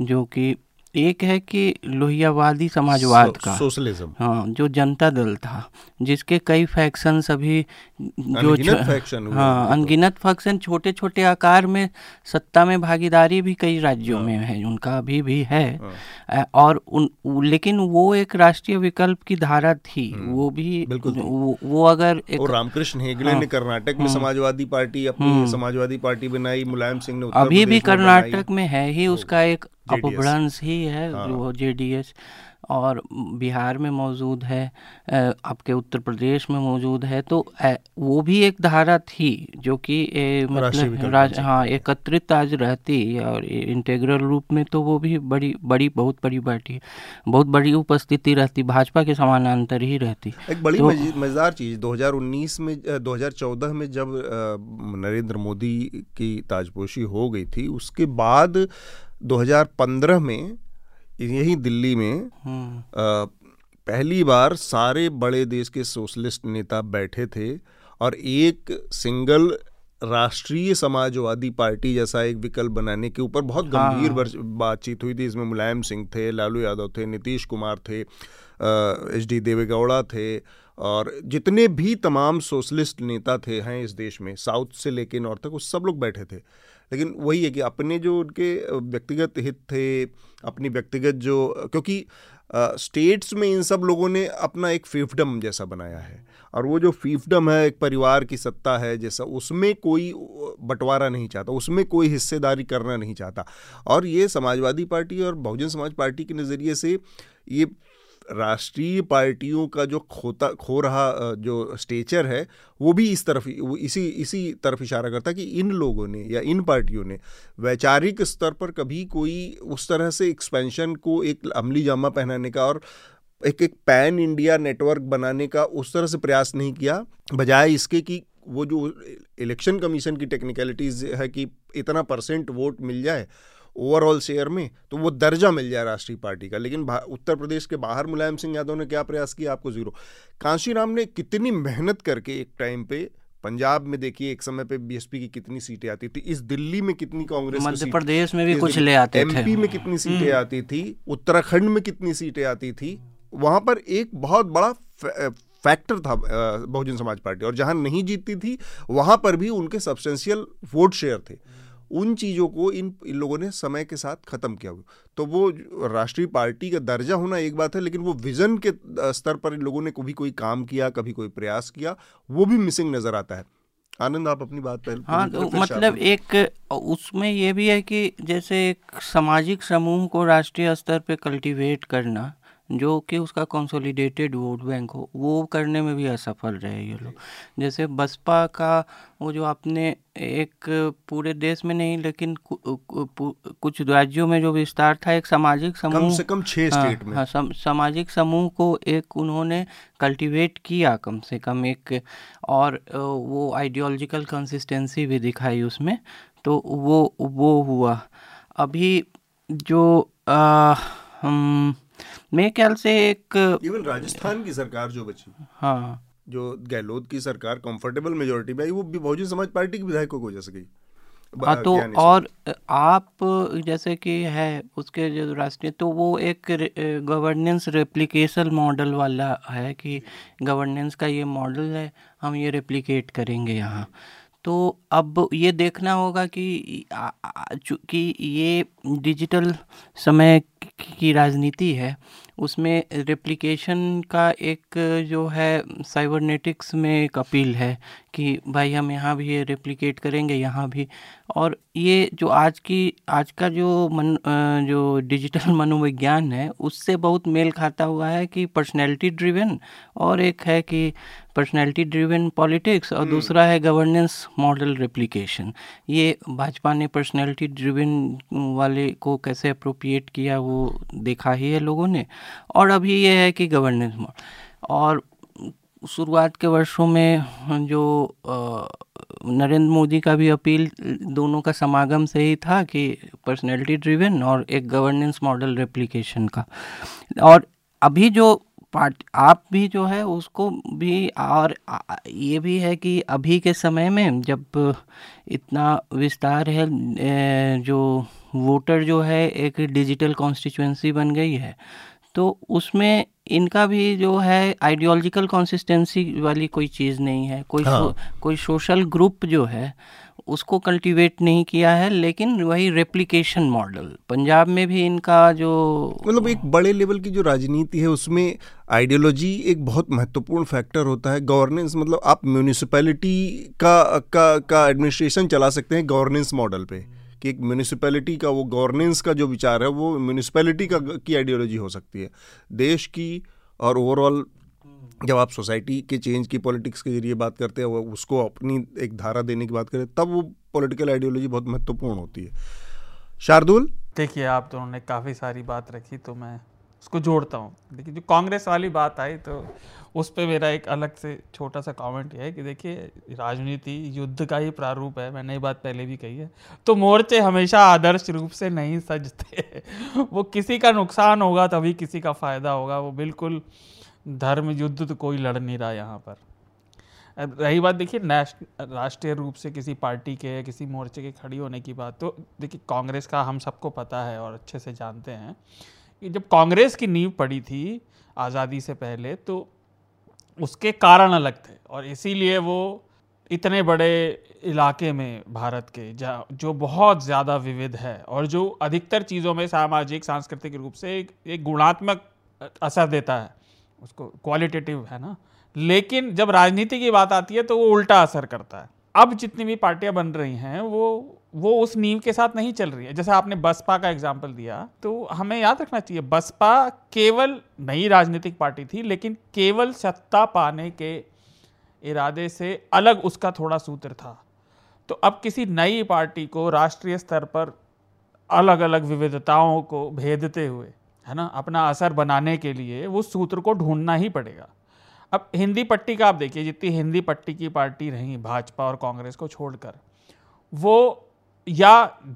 जो कि एक है कि लोहियावादी समाजवाद सो, का सोशलिज्म, हाँ, जो जनता दल था जिसके कई फैक्शन अभी जो अनगिनत फैक्शन, हाँ, अनगिनत फैक्शन छोटे छोटे आकार में सत्ता में भागीदारी भी कई राज्यों में है, उनका अभी भी है, और उन लेकिन वो एक राष्ट्रीय विकल्प की धारा थी, वो भी वो, वो अगर रामकृष्ण हेगड़े ने कर्नाटक में समाजवादी पार्टी अपनी समाजवादी पार्टी बनाई, मुलायम सिंह ने अभी भी कर्नाटक में है ही, उसका एक अपभ्रंश ही है वो जेडीएस, और बिहार में मौजूद है, आपके उत्तर प्रदेश में मौजूद है, तो वो भी एक धारा थी जो कि मतलब हाँ एकत्रित आज रहती और इंटीग्रल रूप में, तो वो भी बड़ी बड़ी बहुत बड़ी पार्टी, बहुत बड़ी उपस्थिति रहती, भाजपा के समानांतर ही रहती। एक बड़ी तो, मज़ेदार चीज़ दो हज़ार उन्नीस में दो हज़ार चौदह में जब नरेंद्र मोदी की ताजपोशी हो गई थी, उसके बाद दो हज़ार पंद्रह में यही दिल्ली में आ, पहली बार सारे बड़े देश के सोशलिस्ट नेता बैठे थे और एक सिंगल राष्ट्रीय समाजवादी पार्टी जैसा एक विकल्प बनाने के ऊपर बहुत गंभीर बातचीत हुई थी। इसमें मुलायम सिंह थे, लालू यादव थे, नीतीश कुमार थे, एच डी देवेगौड़ा थे, और जितने भी तमाम सोशलिस्ट नेता थे हैं इस देश में, साउथ से लेके नॉर्थ तक, वो सब लोग बैठे थे। लेकिन वही है कि अपने जो उनके व्यक्तिगत हित थे, अपनी व्यक्तिगत जो, क्योंकि स्टेट्स में इन सब लोगों ने अपना एक फीफडम जैसा बनाया है, और वो जो फीफडम है एक परिवार की सत्ता है जैसा, उसमें कोई बंटवारा नहीं चाहता, उसमें कोई हिस्सेदारी करना नहीं चाहता। और ये समाजवादी पार्टी और बहुजन समाज पार्टी के नज़रिए से ये राष्ट्रीय पार्टियों का जो खोता खो रहा जो स्टेचर है वो भी इस तरफ इसी इसी तरफ इशारा करता है कि इन लोगों ने या इन पार्टियों ने वैचारिक स्तर पर कभी कोई उस तरह से एक्सपेंशन को एक अमली जामा पहनाने का और एक एक पैन इंडिया नेटवर्क बनाने का उस तरह से प्रयास नहीं किया, बजाय इसके कि वो जो इलेक्शन कमीशन की टेक्निकलिटीज़ है कि इतना परसेंट वोट मिल जाए ओवरऑल शेयर में तो वो दर्जा मिल जाए राष्ट्रीय पार्टी का। लेकिन उत्तर प्रदेश के बाहर मुलायम सिंह यादव ने क्या प्रयास किया, आपको जीरो। कांशीराम ने कितनी मेहनत करके एक टाइम पे पंजाब में, देखिए एक समय पे बीएसपी की कितनी सीटें आती थी, इस दिल्ली में कितनी कांग्रेस, मध्य प्रदेश में भी कुछ ले आते थे, एमपी में कितनी सीटें आती थी, उत्तराखंड में कितनी सीटें आती थी, वहाँ पर एक बहुत बड़ा फैक्टर था बहुजन समाज पार्टी। और जहाँ नहीं जीतती थी वहाँ पर भी उनके सब्सटेंशियल वोट शेयर थे। उन चीज़ों को इन इन लोगों ने समय के साथ ख़त्म किया। तो वो राष्ट्रीय पार्टी का दर्जा होना एक बात है, लेकिन वो विज़न के स्तर पर इन लोगों ने कभी कोई काम किया, कभी कोई प्रयास किया, वो भी मिसिंग नज़र आता है। आनंद, आप अपनी बात पहले। हाँ, तो मतलब एक उसमें यह भी है कि जैसे एक सामाजिक समूह को राष्ट्रीय स्तर पर कल्टिवेट करना, जो कि उसका कंसोलिडेटेड वोट बैंक हो, वो करने में भी असफल रहे ये लोग। जैसे बसपा का वो जो आपने एक पूरे देश में नहीं लेकिन कु, कु, कु, कुछ राज्यों में जो विस्तार था, एक सामाजिक समूह कम से कम छः स्टेट में, हाँ, सम, सामाजिक समूह को एक उन्होंने कल्टीवेट किया कम से कम एक, और वो आइडियोलॉजिकल कंसिस्टेंसी भी दिखाई उसमें, तो वो वो हुआ। अभी जो आ, हम मेरे ख्याल से एक इवन राजस्थान की सरकार जो बची, हाँ, जो गहलोत की सरकार कंफर्टेबल मेजोरिटी में आई, वो भी बहुजन समाज पार्टी के विधायकों को जैसे गई, हाँ, तो और आप जैसे कि है उसके जो राष्ट्रीय, तो वो एक रे, गवर्नेंस रेप्लिकेशन मॉडल वाला है कि गवर्नेंस का ये मॉडल है, हम ये रेप्लिकेट करेंगे यहाँ। तो अब ये देखना होगा कि चूँकि ये डिजिटल समय की राजनीति है, उसमें रेप्लिकेशन का एक जो है साइबरनेटिक्स में एक अपील है कि भाई हम यहाँ भी ये रेप्लिकेट करेंगे यहाँ भी, और ये जो आज की आज का जो मन जो डिजिटल मनोविज्ञान है उससे बहुत मेल खाता हुआ है कि पर्सनैलिटी ड्रिवन, और एक है कि पर्सनैलिटी ड्रिवन पॉलिटिक्स, और दूसरा है गवर्नेंस मॉडल रेप्लिकेशन। ये भाजपा ने पर्सनैलिटी ड्रिवन वाले को कैसे अप्रोप्रिएट किया वो देखा ही है लोगों ने, और अभी ये है कि गवर्नेंस मॉडल। और शुरुआत के वर्षों में जो नरेंद्र मोदी का भी अपील दोनों का समागम से ही था कि पर्सनैलिटी ड्रिवेन और एक गवर्नेंस मॉडल रेप्लिकेशन का। और अभी जो पार्ट आप भी जो है उसको भी, और ये भी है कि अभी के समय में जब इतना विस्तार है, जो वोटर जो है एक डिजिटल कॉन्स्टिट्यूएंसी बन गई है, तो उसमें इनका भी जो है आइडियोलॉजिकल कंसिस्टेंसी वाली कोई चीज़ नहीं है, कोई हाँ। सो, कोई सोशल ग्रुप जो है उसको कल्टीवेट नहीं किया है, लेकिन वही रेप्लिकेशन मॉडल पंजाब में भी इनका जो मतलब एक बड़े लेवल की जो राजनीति है उसमें आइडियोलॉजी एक बहुत महत्वपूर्ण फैक्टर होता है। गवर्नेंस मतलब आप म्यूनिसिपैलिटी का का का एडमिनिस्ट्रेशन चला सकते हैं गवर्नेंस मॉडल पे, कि एक म्यूनिसिपैलिटी का वो गवर्नेंस का जो विचार है वो म्यूनिसिपैलिटी का की आइडियोलॉजी हो सकती है देश की। और ओवरऑल जब आप सोसाइटी के चेंज की पॉलिटिक्स के जरिए बात करते हैं, उसको अपनी एक धारा देने की बात करें, तब वो पॉलिटिकल आइडियोलॉजी बहुत महत्वपूर्ण होती है। शार्दुल, देखिए आप तो उन्होंने काफ़ी सारी बात रखी तो मैं उसको जोड़ता हूँ। देखिए जो कांग्रेस वाली बात आई तो उस पर मेरा एक अलग से छोटा सा कमेंट यह है कि देखिए राजनीति युद्ध का ही प्रारूप है, मैंने ये बात पहले भी कही है, तो मोर्चे हमेशा आदर्श रूप से नहीं सजते, वो किसी का नुकसान होगा तभी किसी का फ़ायदा होगा। वो बिल्कुल धर्म युद्ध तो कोई लड़ नहीं रहा यहाँ पर। रही बात देखिए राष्ट्रीय रूप से किसी पार्टी के किसी मोर्चे के खड़ी होने की बात, तो देखिए कांग्रेस का हम सबको पता है और अच्छे से जानते हैं कि जब कांग्रेस की नींव पड़ी थी आज़ादी से पहले तो उसके कारण अलग थे, और इसीलिए वो इतने बड़े इलाके में भारत के जो बहुत ज़्यादा विविध है और जो अधिकतर चीज़ों में सामाजिक सांस्कृतिक रूप से एक, एक गुणात्मक असर देता है, उसको क्वालिटेटिव है ना, लेकिन जब राजनीति की बात आती है तो वो उल्टा असर करता है। अब जितनी भी पार्टियां बन रही हैं वो वो उस नींव के साथ नहीं चल रही है। जैसे आपने बसपा का एग्जाम्पल दिया तो हमें याद रखना चाहिए बसपा केवल नई राजनीतिक पार्टी थी, लेकिन केवल सत्ता पाने के इरादे से अलग उसका थोड़ा सूत्र था। तो अब किसी नई पार्टी को राष्ट्रीय स्तर पर अलग अलग विविधताओं को भेदते हुए है ना अपना असर बनाने के लिए वो सूत्र को ढूंढना ही पड़ेगा। अब हिंदी पट्टी का आप देखिए, जितनी हिंदी पट्टी की पार्टी रही भाजपा और कांग्रेस को छोड़कर, वो या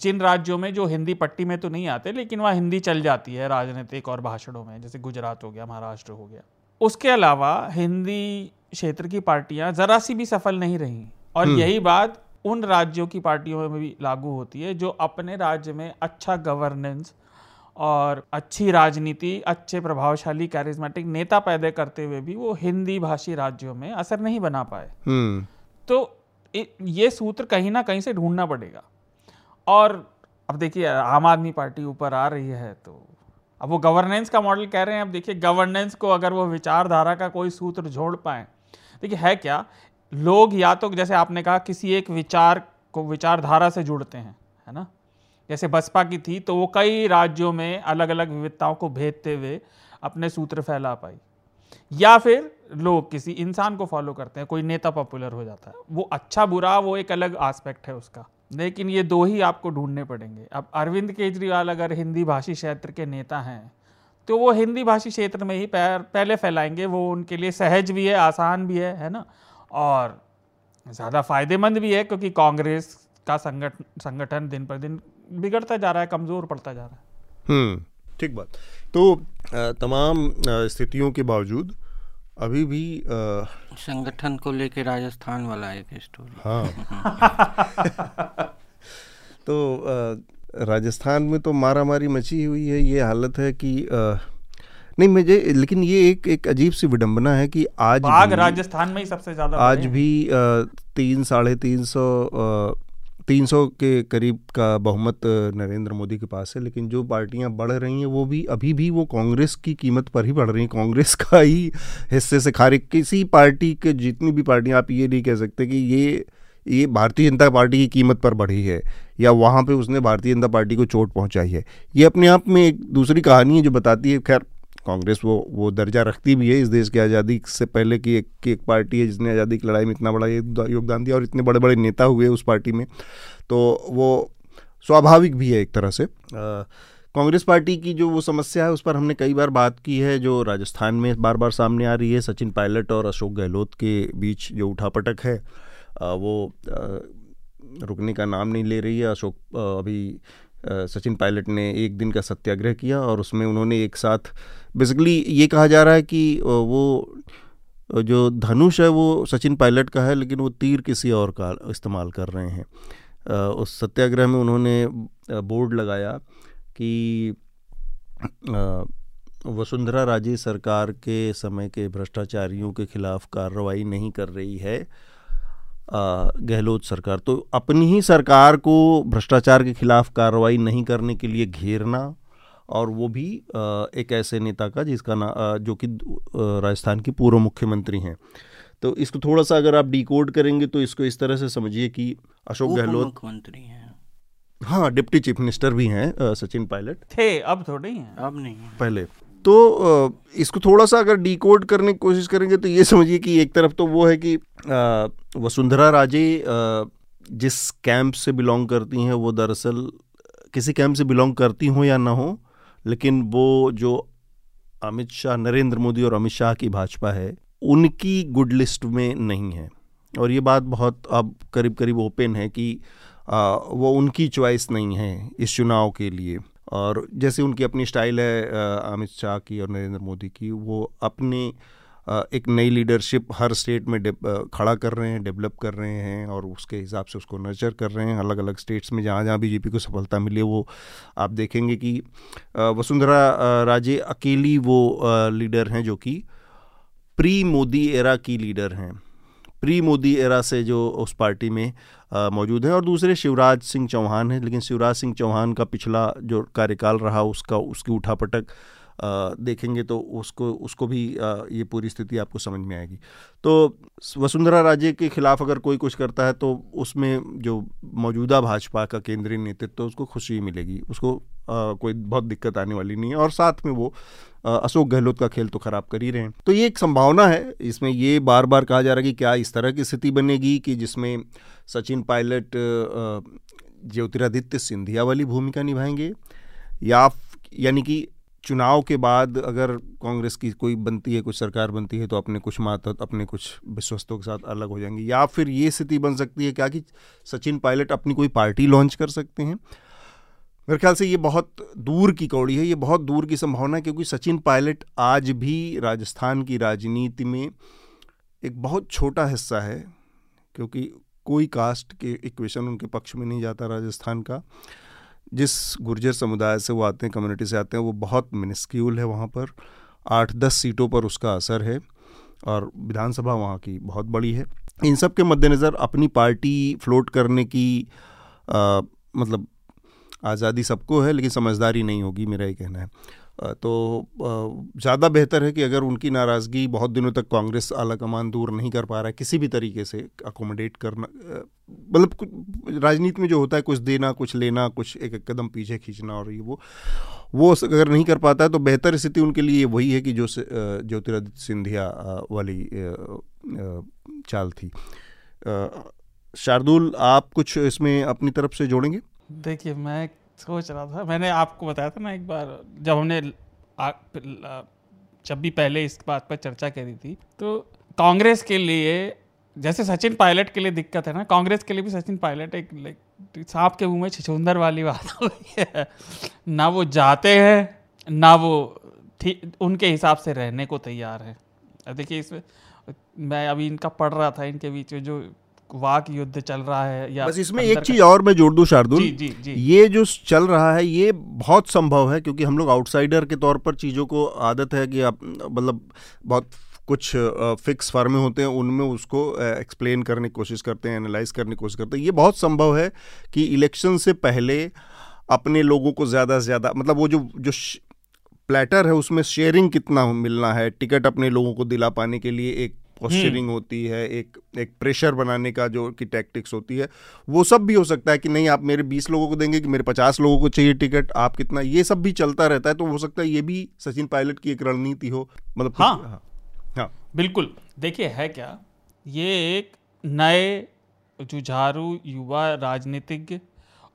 जिन राज्यों में जो हिंदी पट्टी में तो नहीं आते लेकिन वहाँ हिंदी चल जाती है राजनीतिक और भाषणों में, जैसे गुजरात हो गया, महाराष्ट्र हो गया, उसके अलावा हिंदी क्षेत्र की पार्टियाँ जरा सी भी सफल नहीं रहीं। और यही बात उन राज्यों की पार्टियों में भी लागू होती है जो अपने राज्य में अच्छा गवर्नेंस और अच्छी राजनीति, अच्छे प्रभावशाली कैरिज्मेटिक नेता पैदा करते हुए भी वो हिंदी भाषी राज्यों में असर नहीं बना पाए। तो ये सूत्र कहीं ना कहीं से ढूंढना पड़ेगा। और अब देखिए आम आदमी पार्टी ऊपर आ रही है तो अब वो गवर्नेंस का मॉडल कह रहे हैं। अब देखिए गवर्नेंस को अगर वो विचारधारा का कोई सूत्र जोड़ पाए, देखिए है क्या, लोग या तो जैसे आपने कहा किसी एक विचार को विचारधारा से जुड़ते हैं है ना, जैसे बसपा की थी तो वो कई राज्यों में अलग अलग विविधताओं को भेदते हुए अपने सूत्र फैला पाई, या फिर लोग किसी इंसान को फॉलो करते हैं, कोई नेता पॉपुलर हो जाता है, वो अच्छा बुरा वो एक अलग एस्पेक्ट है उसका, लेकिन ये दो ही आपको ढूंढने पड़ेंगे। अब अरविंद केजरीवाल अगर हिंदी भाषी क्षेत्र के नेता हैं तो वो हिंदी भाषी क्षेत्र में ही पैर पहले फैलाएंगे, वो उनके लिए सहज भी है, आसान भी है है ना, और ज़्यादा फायदेमंद भी है क्योंकि कांग्रेस का संगठन संगठन दिन पर दिन बिगड़ता जा रहा है, कमज़ोर पड़ता जा रहा है। हम्म, ठीक बात। तो तमाम स्थितियों के बावजूद अभी भी आ... संगठन को लेके राजस्थान वाला एक स्टोरी हाँ तो आ, राजस्थान में तो मारामारी मची हुई है, ये हालत है कि आ, नहीं मुझे, लेकिन ये एक एक अजीब सी विडंबना है कि आज आग राजस्थान में ही सबसे ज़्यादा आज भी आ, तीन साढ़े तीन सौ तीन सौ के करीब का बहुमत नरेंद्र मोदी के पास है, लेकिन जो पार्टियां बढ़ रही हैं वो भी अभी भी वो कांग्रेस की कीमत पर ही बढ़ रही हैं, कांग्रेस का ही हिस्से से खारिज। किसी पार्टी के जितनी भी पार्टियां, आप ये नहीं कह सकते कि ये ये भारतीय जनता पार्टी की कीमत पर बढ़ी है या वहाँ पे उसने भारतीय जनता पार्टी को चोट पहुँचाई है, ये अपने आप में एक दूसरी कहानी है जो बताती है। खैर कांग्रेस वो वो दर्जा रखती भी है इस देश की आज़ादी से पहले की एक की एक पार्टी है जिसने आज़ादी की लड़ाई में इतना बड़ा योगदान दिया और इतने बड़े बड़े नेता हुए उस पार्टी में, तो वो स्वाभाविक भी है एक तरह से। कांग्रेस पार्टी की जो वो समस्या है उस पर हमने कई बार बात की है, जो राजस्थान में बार बार सामने आ रही है। सचिन पायलट और अशोक गहलोत के बीच जो उठापटक है वो रुकने का नाम नहीं ले रही है। अशोक अभी सचिन पायलट ने एक दिन का सत्याग्रह किया और उसमें उन्होंने एक साथ बेसिकली ये कहा जा रहा है कि वो जो धनुष है वो सचिन पायलट का है लेकिन वो तीर किसी और का इस्तेमाल कर रहे हैं। उस सत्याग्रह में उन्होंने बोर्ड लगाया कि वसुंधरा राजे सरकार के समय के भ्रष्टाचारियों के खिलाफ कार्रवाई नहीं कर रही है गहलोत सरकार, तो अपनी ही सरकार को भ्रष्टाचार के खिलाफ कार्रवाई नहीं करने के लिए घेरना, और वो भी एक ऐसे नेता का जिसका नाम जो कि राजस्थान की पूर्व मुख्यमंत्री हैं। तो इसको थोड़ा सा अगर आप डिकोड करेंगे तो इसको इस तरह से समझिए कि अशोक गहलोत मुख्यमंत्री हैं, हाँ डिप्टी चीफ मिनिस्टर भी हैं सचिन पायलट थे, अब थोड़े हैं, अब नहीं है। पहले तो इसको थोड़ा सा अगर डिकोड करने की कोशिश करेंगे तो ये समझिए कि एक तरफ तो वो है कि वसुंधरा राजे जिस कैंप से बिलोंग करती हैं वो दरअसल किसी कैंप से बिलोंग करती हों या ना हो, लेकिन वो जो अमित शाह नरेंद्र मोदी और अमित शाह की भाजपा है उनकी गुड लिस्ट में नहीं है, और ये बात बहुत अब करीब करीब ओपन है कि आ, वो उनकी चॉइस नहीं है इस चुनाव के लिए। और जैसे उनकी अपनी स्टाइल है अमित शाह की और नरेंद्र मोदी की, वो अपने आ, एक नई लीडरशिप हर स्टेट में खड़ा कर रहे हैं, डेवलप कर रहे हैं और उसके हिसाब से उसको नर्चर कर रहे हैं अलग अलग स्टेट्स में। जहाँ जहाँ बीजेपी को सफलता मिली वो आप देखेंगे कि वसुंधरा राजे अकेली वो आ, लीडर हैं जो कि प्री मोदी एरा की लीडर हैं, प्री मोदी एरा से जो उस पार्टी में मौजूद है। और दूसरे शिवराज सिंह चौहान है, लेकिन शिवराज सिंह चौहान का पिछला जो कार्यकाल रहा उसका उसकी उठापटक देखेंगे तो उसको उसको भी आ, ये पूरी स्थिति आपको समझ में आएगी। तो वसुंधरा राजे के खिलाफ अगर कोई कुछ करता है तो उसमें जो मौजूदा भाजपा का केंद्रीय नेतृत्व तो उसको खुशी मिलेगी, उसको आ, कोई बहुत दिक्कत आने वाली नहीं है। और साथ में वो आ, अशोक गहलोत का खेल तो ख़राब कर ही रहे हैं। तो ये एक संभावना है, इसमें ये बार बार कहा जा रहा है कि क्या इस तरह की स्थिति बनेगी कि जिसमें सचिन पायलट ज्योतिरादित्य सिंधिया वाली भूमिका निभाएंगे, या यानी कि चुनाव के बाद अगर कांग्रेस की कोई बनती है, कुछ सरकार बनती है तो अपने कुछ मातहत अपने कुछ विश्वस्तों के साथ अलग हो जाएंगे, या फिर ये स्थिति बन सकती है क्या कि सचिन पायलट अपनी कोई पार्टी लॉन्च कर सकते हैं। मेरे ख्याल से ये बहुत दूर की कौड़ी है, ये बहुत दूर की संभावना है, क्योंकि सचिन पायलट आज भी राजस्थान की राजनीति में एक बहुत छोटा हिस्सा है, क्योंकि कोई कास्ट के इक्वेशन उनके पक्ष में नहीं जाता राजस्थान का। जिस गुर्जर समुदाय से वो आते हैं, कम्युनिटी से आते हैं, वो बहुत मिनिस्क्यूल है, वहाँ पर आठ दस सीटों पर उसका असर है और विधानसभा वहाँ की बहुत बड़ी है। इन सब के मद्देनज़र अपनी पार्टी फ्लोट करने की आ, मतलब आज़ादी सबको है लेकिन समझदारी नहीं होगी, मेरा ये कहना है। आ, तो ज़्यादा बेहतर है कि अगर उनकी नाराज़गी बहुत दिनों तक कांग्रेस आला कमान दूर नहीं कर पा रहा है किसी भी तरीके से अकोमोडेट करना, मतलब राजनीति में जो होता है कुछ देना कुछ लेना, कुछ एक एक कदम पीछे खींचना, और ये वो वो अगर नहीं कर पाता है तो बेहतर स्थिति उनके लिए वही है कि जो ज्योतिरादित्य सिंधिया वाली चाल थी। शार्दुल, आप कुछ इसमें अपनी तरफ से जोड़ेंगे? देखिए, मैं सोच रहा था, मैंने आपको बताया था ना एक बार जब हमने आ, जब भी पहले इस बात पर चर्चा करी थी, तो कांग्रेस के लिए जैसे सचिन पायलट के लिए दिक्कत है ना, कांग्रेस के लिए भी सचिन पायलट एक सांप के मुंह में छिछुंदर वाली बात हो गई है ना, वो जाते हैं ना वो ठीक उनके हिसाब से रहने को तैयार है। देखिए, इसमें मैं अभी इनका पढ़ रहा था, इनके बीच में जो वाक युद्ध चल रहा है, या बस इसमें एक चीज और मैं जोड़ दूं शार्दुल, जी, जी, जी। ये जो चल रहा है ये बहुत संभव है, क्योंकि हम लोग आउटसाइडर के तौर पर चीज़ों को आदत है कि आप मतलब बहुत कुछ फिक्स फॉर्में होते हैं उनमें उसको एक्सप्लेन करने की कोशिश करते हैं, एनालाइज करने की कोशिश करते हैं। ये बहुत संभव है कि इलेक्शन से पहले अपने लोगों को ज़्यादा से ज़्यादा, मतलब वो जो जो प्लेटर है उसमें शेयरिंग कितना मिलना है, टिकट अपने लोगों को दिला पाने के लिए एक पोस्चरिंग होती है, एक एक प्रेशर बनाने का जो कि टैक्टिक्स होती है, वो सब भी हो सकता है कि नहीं आप मेरे बीस लोगों को देंगे कि मेरे पचास लोगों को चाहिए टिकट, आप कितना, ये सब भी चलता रहता है। तो हो सकता है ये भी सचिन पायलट की एक रणनीति हो, मतलब हाँ हाँ, हाँ। बिल्कुल। देखिए है क्या, ये एक नए जुझारू युवा राजनीतिज्ञ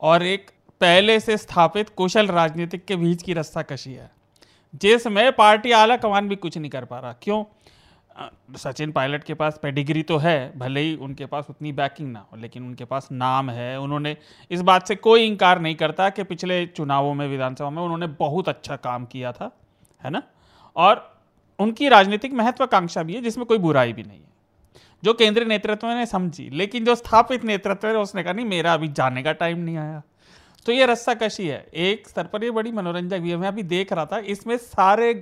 और एक पहले से स्थापित कुशल राजनीतिक के बीच की रस्साकशी है, जिसमें पार्टी आला कमान भी कुछ नहीं कर पा रहा। क्यों? सचिन पायलट के पास पेडिग्री तो है, भले ही उनके पास उतनी बैकिंग ना हो, लेकिन उनके पास नाम है। उन्होंने इस बात से कोई इनकार नहीं करता कि पिछले चुनावों में, विधानसभा में उन्होंने बहुत अच्छा काम किया था, है ना। और उनकी राजनीतिक महत्वाकांक्षा भी है, जिसमें कोई बुराई भी नहीं है, जो केंद्रीय नेतृत्व ने समझी। लेकिन जो स्थापित नेतृत्व है उसने कहा नहीं, मेरा अभी जाने का टाइम नहीं आया। तो ये रस्साकशी है एक स्तर पर, ये बड़ी मनोरंजक भी है। मैं अभी देख रहा था, इसमें सारे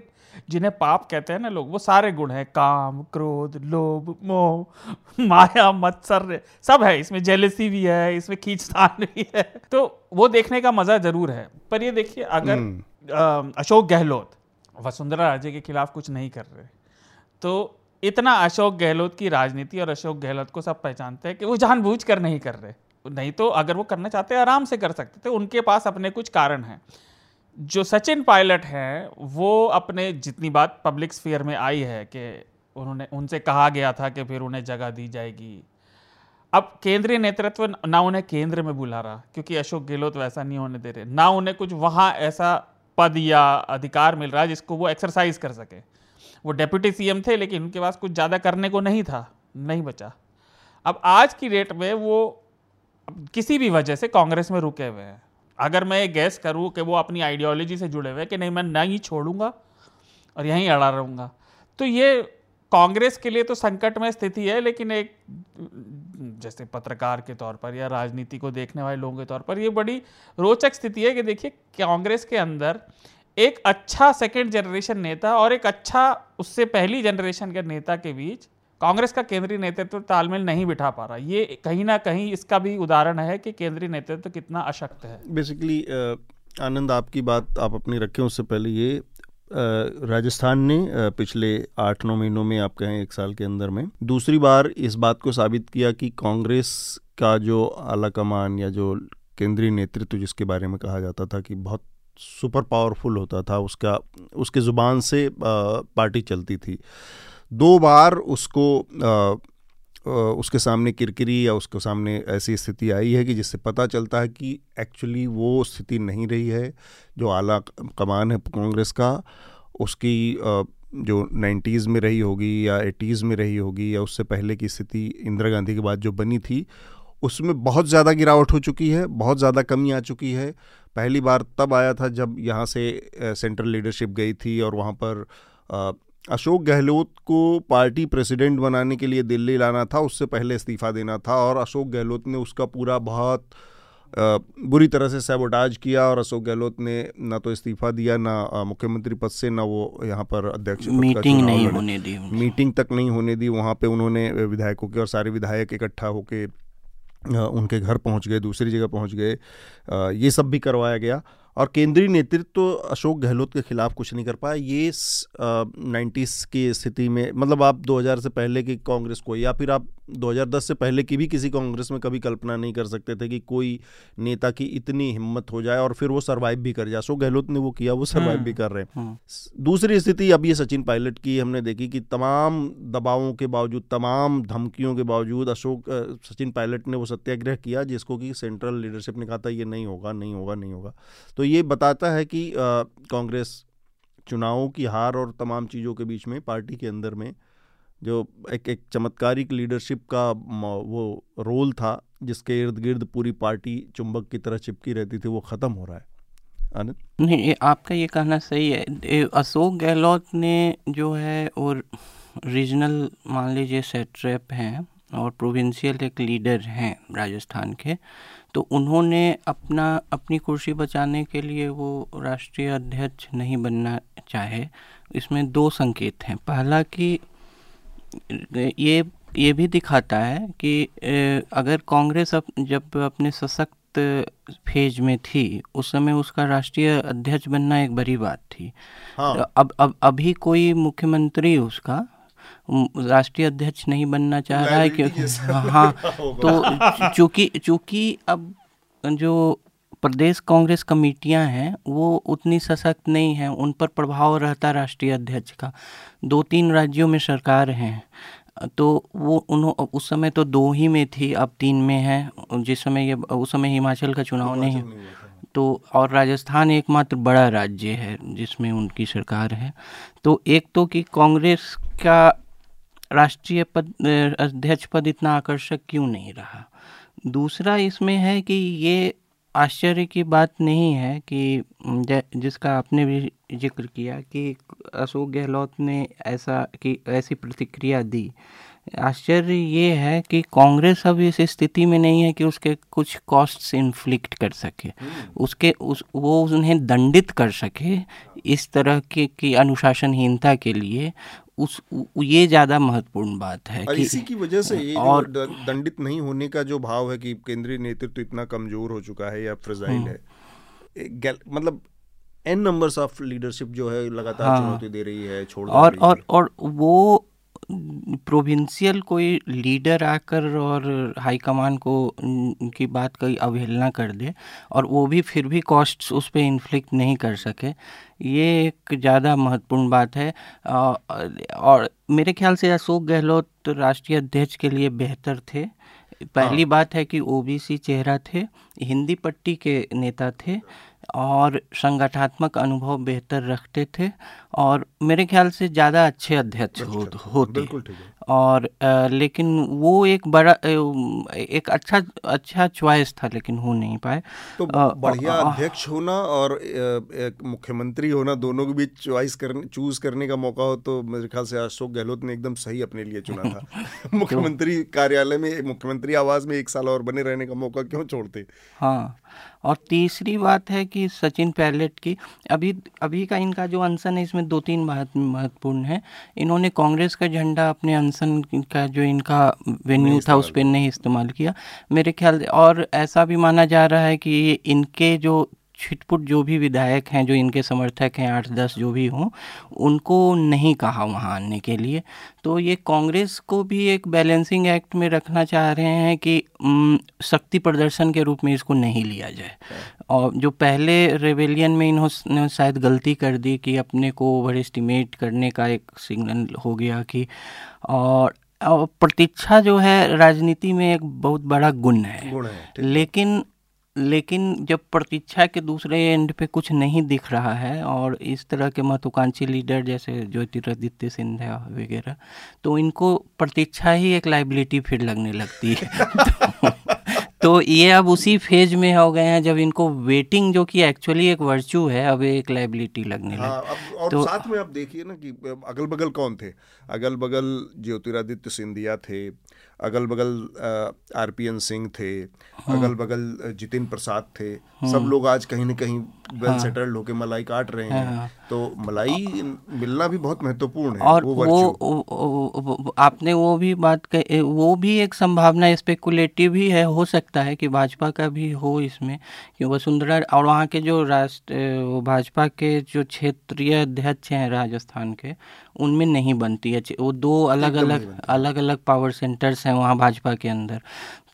जिन्हें पाप कहते हैं ना लोग, वो सारे गुण हैं, काम, क्रोध, लोभ, मोह, माया, मत्सर, सब है इसमें। जेलसी भी है इसमें, खींचतान भी है। तो वो देखने का मजा जरूर है। पर ये देखिए, अगर अशोक गहलोत वसुंधरा राजे के खिलाफ कुछ नहीं कर रहे, तो इतना अशोक गहलोत की राजनीति और अशोक गहलोत को सब पहचानते हैं कि वो जानबूझकर नहीं कर रहे। नहीं तो अगर वो करना चाहते आराम से कर सकते थे, उनके पास अपने कुछ कारण हैं। जो सचिन पायलट हैं, वो अपने जितनी बात पब्लिक स्फीयर में आई है कि उन्होंने, उनसे कहा गया था कि फिर उन्हें जगह दी जाएगी। अब केंद्रीय नेतृत्व ना उन्हें केंद्र में बुला रहा, क्योंकि अशोक गहलोत वैसा नहीं होने दे रहे, ना उन्हें कुछ वहाँ ऐसा पद या अधिकार मिल रहा जिसको वो एक्सरसाइज कर सके। वो डिप्टी सीएम थे, लेकिन उनके पास कुछ ज़्यादा करने को नहीं था, नहीं बचा। अब आज की डेट में वो किसी भी वजह से कांग्रेस में रुके हुए हैं। अगर मैं गैस करूं कि वो अपनी आइडियोलॉजी से जुड़े हुए हैं कि नहीं, मैं नहीं छोड़ूंगा और यहीं अड़ा रहूंगा। तो ये कांग्रेस के लिए तो संकट में स्थिति है, लेकिन एक जैसे पत्रकार के तौर पर या राजनीति को देखने वाले लोगों के तौर पर ये बड़ी रोचक स्थिति है कि देखिए, कांग्रेस के अंदर एक अच्छा सेकेंड जनरेशन नेता और एक अच्छा उससे पहली जनरेशन के नेता के बीच कांग्रेस का केंद्रीय नेतृत्व तालमेल नहीं बिठा पा रहा। ये कहीं ना कहीं इसका भी उदाहरण है कि केंद्रीय नेतृत्व कितना अशक्त है। बेसिकली आनंद, आपकी बात आप अपनी रखें उससे पहले, ये राजस्थान ने पिछले आठ नौ महीनों में, आप कहें एक साल के अंदर में, दूसरी बार इस बात को साबित किया कि कांग्रेस का जो आला कमान या जो केंद्रीय नेतृत्व जिसके बारे में कहा जाता था कि बहुत सुपर पावरफुल होता था, उसका उसके ज़ुबान से पार्टी चलती थी। दो बार उसको आ, आ, उसके सामने किरकिरी या उसके सामने ऐसी स्थिति आई है कि जिससे पता चलता है कि एक्चुअली वो स्थिति नहीं रही है जो आला कमान है कांग्रेस का, उसकी आ, जो नाइन्टीज़ में रही होगी या एटीज़ में रही होगी या उससे पहले की स्थिति इंदिरा गांधी के बाद जो बनी थी, उसमें बहुत ज़्यादा गिरावट हो चुकी है, बहुत ज़्यादा कमी आ चुकी है। पहली बार तब आया था जब यहाँ से सेंट्रल लीडरशिप गई थी और वहाँ पर आ, अशोक गहलोत को पार्टी प्रेसिडेंट बनाने के लिए दिल्ली लाना था, उससे पहले इस्तीफ़ा देना था, और अशोक गहलोत ने उसका पूरा बहुत बुरी तरह से सैबोटाज किया। और अशोक गहलोत ने ना तो इस्तीफ़ा दिया, ना मुख्यमंत्री पद से, ना वो यहाँ पर अध्यक्ष मीटिंग नहीं होने दी, मीटिंग तक नहीं होने दी। वहाँ पे उन्होंने विधायकों के, और सारे विधायक इकट्ठा होके उनके घर पहुँच गए, दूसरी जगह पहुँच गए, ये सब भी करवाया गया। और केंद्रीय नेतृत्व तो अशोक गहलोत के खिलाफ कुछ नहीं कर पाया। ये नाइन्टीज़ की स्थिति में, मतलब आप दो हज़ार से पहले की कांग्रेस को, या फिर आप दो हज़ार दस से पहले की भी किसी कांग्रेस में कभी कल्पना नहीं कर सकते थे कि कोई नेता की इतनी हिम्मत हो जाए और फिर वो सर्वाइव भी कर जाए। अशोक गहलोत ने वो किया, वो सर्वाइव भी कर रहे हैं। दूसरी स्थिति अब ये सचिन पायलट की हमने देखी कि तमाम दबावों के बावजूद, तमाम धमकियों के बावजूद अशोक सचिन पायलट ने वो सत्याग्रह किया जिसको कि सेंट्रल लीडरशिप ने कहा था ये नहीं होगा, नहीं होगा, नहीं होगा। तो ये बताता है कि कांग्रेस चुनावों की हार और तमाम चीज़ों के बीच में पार्टी के अंदर में जो एक एक चमत्कारिक लीडरशिप का वो रोल था जिसके इर्द गिर्द पूरी पार्टी चुंबक की तरह चिपकी रहती थी, वो ख़त्म हो रहा है। आनंद, नहीं, आपका ये कहना सही है। अशोक गहलोत ने जो है, और रीजनल मान लीजिए सेट्रेप हैं और प्रोविंशियल एक लीडर हैं राजस्थान के, तो उन्होंने अपना अपनी कुर्सी बचाने के लिए वो राष्ट्रीय अध्यक्ष नहीं बनना चाहे। इसमें दो संकेत हैं। पहला कि ये ये भी दिखाता है कि अगर कांग्रेस अप, जब अपने सशक्त फेज में थी उस समय उसका राष्ट्रीय अध्यक्ष बनना एक बड़ी बात थी। हाँ। अब अब अभी कोई मुख्यमंत्री उसका राष्ट्रीय अध्यक्ष नहीं बनना चाह रहा है क्योंकि हाँ, तो चूँकि चूँकि अब जो प्रदेश कांग्रेस कमेटियां हैं वो उतनी सशक्त नहीं हैं, उन पर प्रभाव रहता राष्ट्रीय अध्यक्ष का। दो तीन राज्यों में सरकार हैं, तो वो उन्होंने उस समय तो दो ही में थी, अब तीन में है, जिस समय ये उस समय हिमाचल का चुनाव नहीं, नहीं तो, और राजस्थान एकमात्र बड़ा राज्य है जिसमें उनकी सरकार है। तो एक तो कि कांग्रेस का राष्ट्रीय पद अध्यक्ष पद इतना आकर्षक क्यों नहीं रहा। दूसरा इसमें है कि ये आश्चर्य की बात नहीं है कि जिसका आपने भी जिक्र किया कि अशोक गहलोत ने ऐसा कि ऐसी प्रतिक्रिया दी। आश्चर्य ये है कि कांग्रेस अब इस स्थिति में नहीं है कि उसके कुछ कॉस्ट्स इन्फ्लिक्ट कर सके, उसके उस वो उन्हें दंडित कर सके इस तरह के की अनुशासनहीनता के लिए। उस ये ज़्यादा महत्वपूर्ण बात है कि इसी की वजह से ये और दंडित नहीं होने का जो भाव है कि केंद्रीय नेतृत्व तो इतना कमज़ोर हो चुका है या फ्रेजाइल है, मतलब एन नंबर्स ऑफ लीडरशिप जो है लगातार हाँ, चुनौती दे रही है छोड़ और, रही और, है। और वो प्रोविंशियल कोई लीडर आकर और हाईकमान को की बात कोई अवहेलना कर दे और वो भी फिर भी कॉस्ट्स उस पर इन्फ्लिक्ट नहीं कर सके, ये एक ज़्यादा महत्वपूर्ण बात है। और मेरे ख्याल से अशोक गहलोत राष्ट्रीय अध्यक्ष के लिए बेहतर थे। पहली बात है कि ओबीसी चेहरा थे, हिंदी पट्टी के नेता थे और संगठनात्मक अनुभव बेहतर रखते थे और मेरे ख्याल से ज़्यादा अच्छे अध्यक्ष हो, होते और आ, लेकिन वो एक बड़ा एक अच्छा अच्छा चॉइस था लेकिन हो नहीं पाए। तो बढ़िया अध्यक्ष होना और मुख्यमंत्री होना दोनों के बीच चॉइस करने चूज करने का मौका हो तो मेरे ख्याल से अशोक गहलोत ने एकदम सही अपने लिए चुना था। मुख्यमंत्री कार्यालय में मुख्यमंत्री आवास में एक साल और बने रहने का मौका क्यों छोड़ते। हाँ, और तीसरी बात है कि सचिन पायलट की अभी अभी का इनका जो अनशन है इसमें दो तीन बात महत्वपूर्ण है। इन्होंने कांग्रेस का झंडा अपने अनशन का जो इनका वेन्यू था उस पर नहीं इस्तेमाल किया मेरे ख्याल। और ऐसा भी माना जा रहा है कि इनके जो छिटपुट जो भी विधायक हैं जो इनके समर्थक हैं आठ दस जो भी हों उनको नहीं कहा वहाँ आने के लिए। तो ये कांग्रेस को भी एक बैलेंसिंग एक्ट में रखना चाह रहे हैं कि शक्ति प्रदर्शन के रूप में इसको नहीं लिया जाए। और जो पहले रेवेलियन में इन्होंने शायद गलती कर दी कि अपने को ओवर एस्टिमेट करने का एक सिग्नल हो गया कि और प्रतीक्षा जो है राजनीति में एक बहुत बड़ा गुण है, गुण है लेकिन लेकिन जब प्रतीक्षा के दूसरे एंड पे कुछ नहीं दिख रहा है और इस तरह के महत्वाकांक्षी लीडर जैसे ज्योतिरादित्य सिंधिया वगैरह तो इनको प्रतीक्षा ही एक लाइबिलिटी फिर लगने लगती है। तो, तो ये अब उसी फेज में हो गए हैं जब इनको वेटिंग जो कि एक्चुअली एक वर्च्यू है अब एक लाइबिलिटी लगने हाँ, लगी। और तो, साथ में आप देखिए ना कि अगल बगल कौन थे। अगल बगल ज्योतिरादित्य सिंधिया थे, अगल बगल आरपीएन सिंह थे, अगल बगल जितिन प्रसाद थे। सब लोग आज कहीं न कहीं वेल सेटल्ड होके मलाई काट रहे हैं। तो मलाई मिलना भी बहुत महत्वपूर्ण है। और वो, वो, वो, वो आपने वो भी बात कही, वो भी एक संभावना स्पेकुलेटिव ही है। हो सकता है कि भाजपा का भी हो इसमें कि वसुंधरा और वहाँ के जो राष्ट्र भाजपा के जो क्षेत्रीय अध्यक्ष हैं राजस्थान के उनमें नहीं बनती है। वो दो अलग अलग अलग अलग पावर सेंटर्स हैं वहाँ भाजपा के अंदर,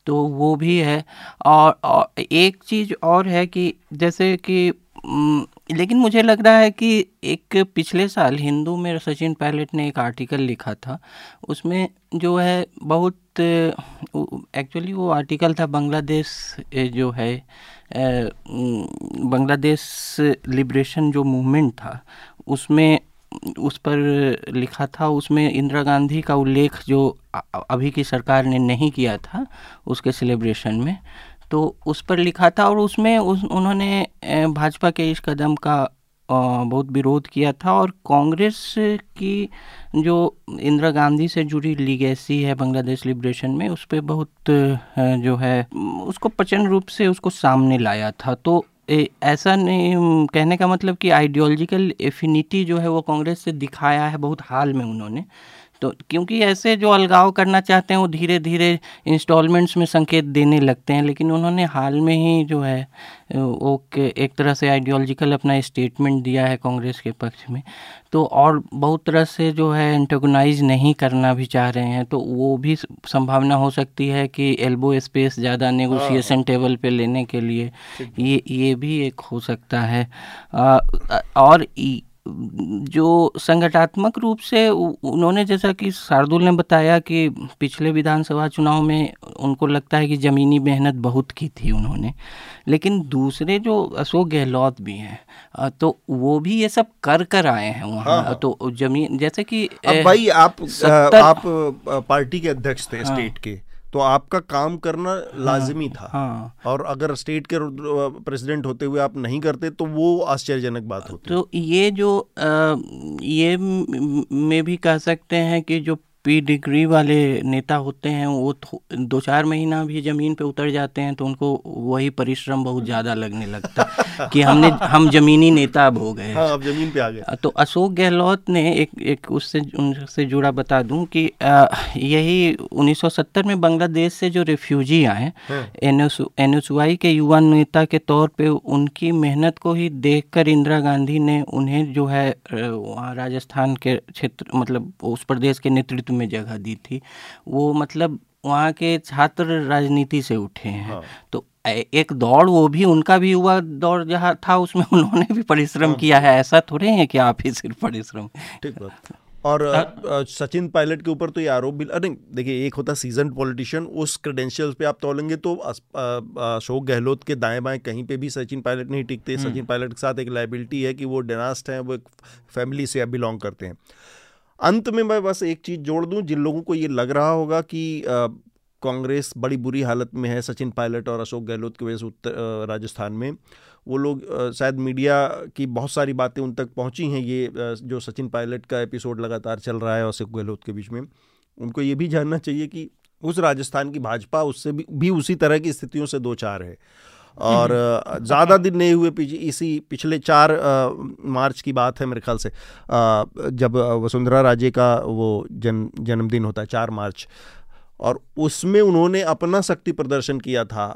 तो वो भी है। और, और एक चीज़ और है कि जैसे कि लेकिन मुझे लग रहा है कि एक पिछले साल हिंदू में सचिन पायलट ने एक आर्टिकल लिखा था, उसमें जो है बहुत एक्चुअली वो आर्टिकल था बांग्लादेश जो है बांग्लादेश लिबरेशन जो मूवमेंट था उसमें उस पर लिखा था। उसमें इंदिरा गांधी का उल्लेख जो अभी की सरकार ने नहीं किया था उसके सेलिब्रेशन में, तो उस पर लिखा था। और उसमें उस उन्होंने भाजपा के इस कदम का बहुत विरोध किया था। और कांग्रेस की जो इंदिरा गांधी से जुड़ी लीगेसी है बांग्लादेश लिबरेशन में उस पर बहुत जो है उसको प्रचंड रूप से उसको सामने लाया था। तो ऐसा नहीं, कहने का मतलब कि आइडियोलॉजिकल एफिनिटी जो है वो कांग्रेस से दिखाया है बहुत हाल में उन्होंने। तो क्योंकि ऐसे जो अलगाव करना चाहते हैं वो धीरे धीरे इंस्टॉलमेंट्स में संकेत देने लगते हैं, लेकिन उन्होंने हाल में ही जो है वो एक तरह से आइडियोलॉजिकल अपना स्टेटमेंट दिया है कांग्रेस के पक्ष में। तो और बहुत तरह से जो है एंटेगोनाइज नहीं करना भी चाह रहे हैं, तो वो भी संभावना हो सकती है कि एल्बो स्पेस ज़्यादा नेगोशिएशन टेबल पे लेने के लिए ये ये भी एक हो सकता है। आ, और जो संगठनात्मक रूप से उन्होंने, जैसा कि शार्दुल ने बताया कि पिछले विधानसभा चुनाव में उनको लगता है कि ज़मीनी मेहनत बहुत की थी उन्होंने, लेकिन दूसरे जो अशोक गहलोत भी हैं तो वो भी ये सब कर कर आए हैं वहाँ। हाँ। तो जमीन जैसे कि अब भाई आप सत्तर... आप पार्टी के अध्यक्ष थे। हाँ। स्टेट के, तो आपका काम करना लाजमी था। हाँ, और अगर स्टेट के प्रेसिडेंट होते हुए आप नहीं करते तो वो आश्चर्यजनक बात होती। तो ये जो आ, ये मैं भी कह सकते हैं कि जो पी डिग्री वाले नेता होते हैं वो दो चार महीना भी ज़मीन पे उतर जाते हैं तो उनको वही परिश्रम बहुत ज़्यादा लगने लगता है कि हमने हम ज़मीनी नेता अब हो गए। हाँ, अब ज़मीन पे आ गए। तो अशोक गहलोत ने एक एक उससे उनसे जुड़ा बता दूं कि आ, यही उन्नीस सौ सत्तर में बांग्लादेश से जो रेफ्यूजी आए एन एस यू आई के युवा नेता के तौर पर, उनकी मेहनत को ही देख कर इंदिरा गांधी ने उन्हें जो है वहाँ राजस्थान के क्षेत्र मतलब उस प्रदेश के नेतृत्व में जगह दी थी। वो मतलब वहाँ के छात्र राजनीति से उठे हैं। हाँ। तो एक दौड़ वो भी उनका भी हुआ दौड़ जहाँ था उसमें उन्होंने भी परिश्रम हाँ। किया है। ऐसा थोड़े हैं कि आप ही सिर्फ परिश्रम। ठीक बात। और हाँ। सचिन पायलट के ऊपर तो ये आरोप भी, अरे देखिए एक होता सीजन पॉलिटिशियन, उस क्रेडेंशियल्स पे आप तोलेंगे तो अशोक गहलोत के दाएं बाएं कहीं पे भी सचिन पायलट नहीं टिकते। सचिन पायलट के साथ एक लाइबिलिटी है कि वो डिनास्ट हैं, वो एक फैमिली से बिलोंग करते हैं। अंत में मैं बस एक चीज़ जोड़ दूं, जिन लोगों को ये लग रहा होगा कि कांग्रेस बड़ी बुरी हालत में है सचिन पायलट और अशोक गहलोत की वजह से उत्तर राजस्थान में, वो लोग शायद मीडिया की बहुत सारी बातें उन तक पहुंची हैं। ये आ, जो सचिन पायलट का एपिसोड लगातार चल रहा है और अशोक गहलोत के बीच में, उनको ये भी जानना चाहिए कि उस राजस्थान की भाजपा उससे भी, भी उसी तरह की स्थितियों से दो चार है। और ज़्यादा दिन नहीं हुए इसी पिछले चार मार्च की बात है मेरे ख्याल से, आ, जब वसुंधरा राजे का वो जन जन्मदिन होता है चार मार्च, और उसमें उन्होंने अपना शक्ति प्रदर्शन किया था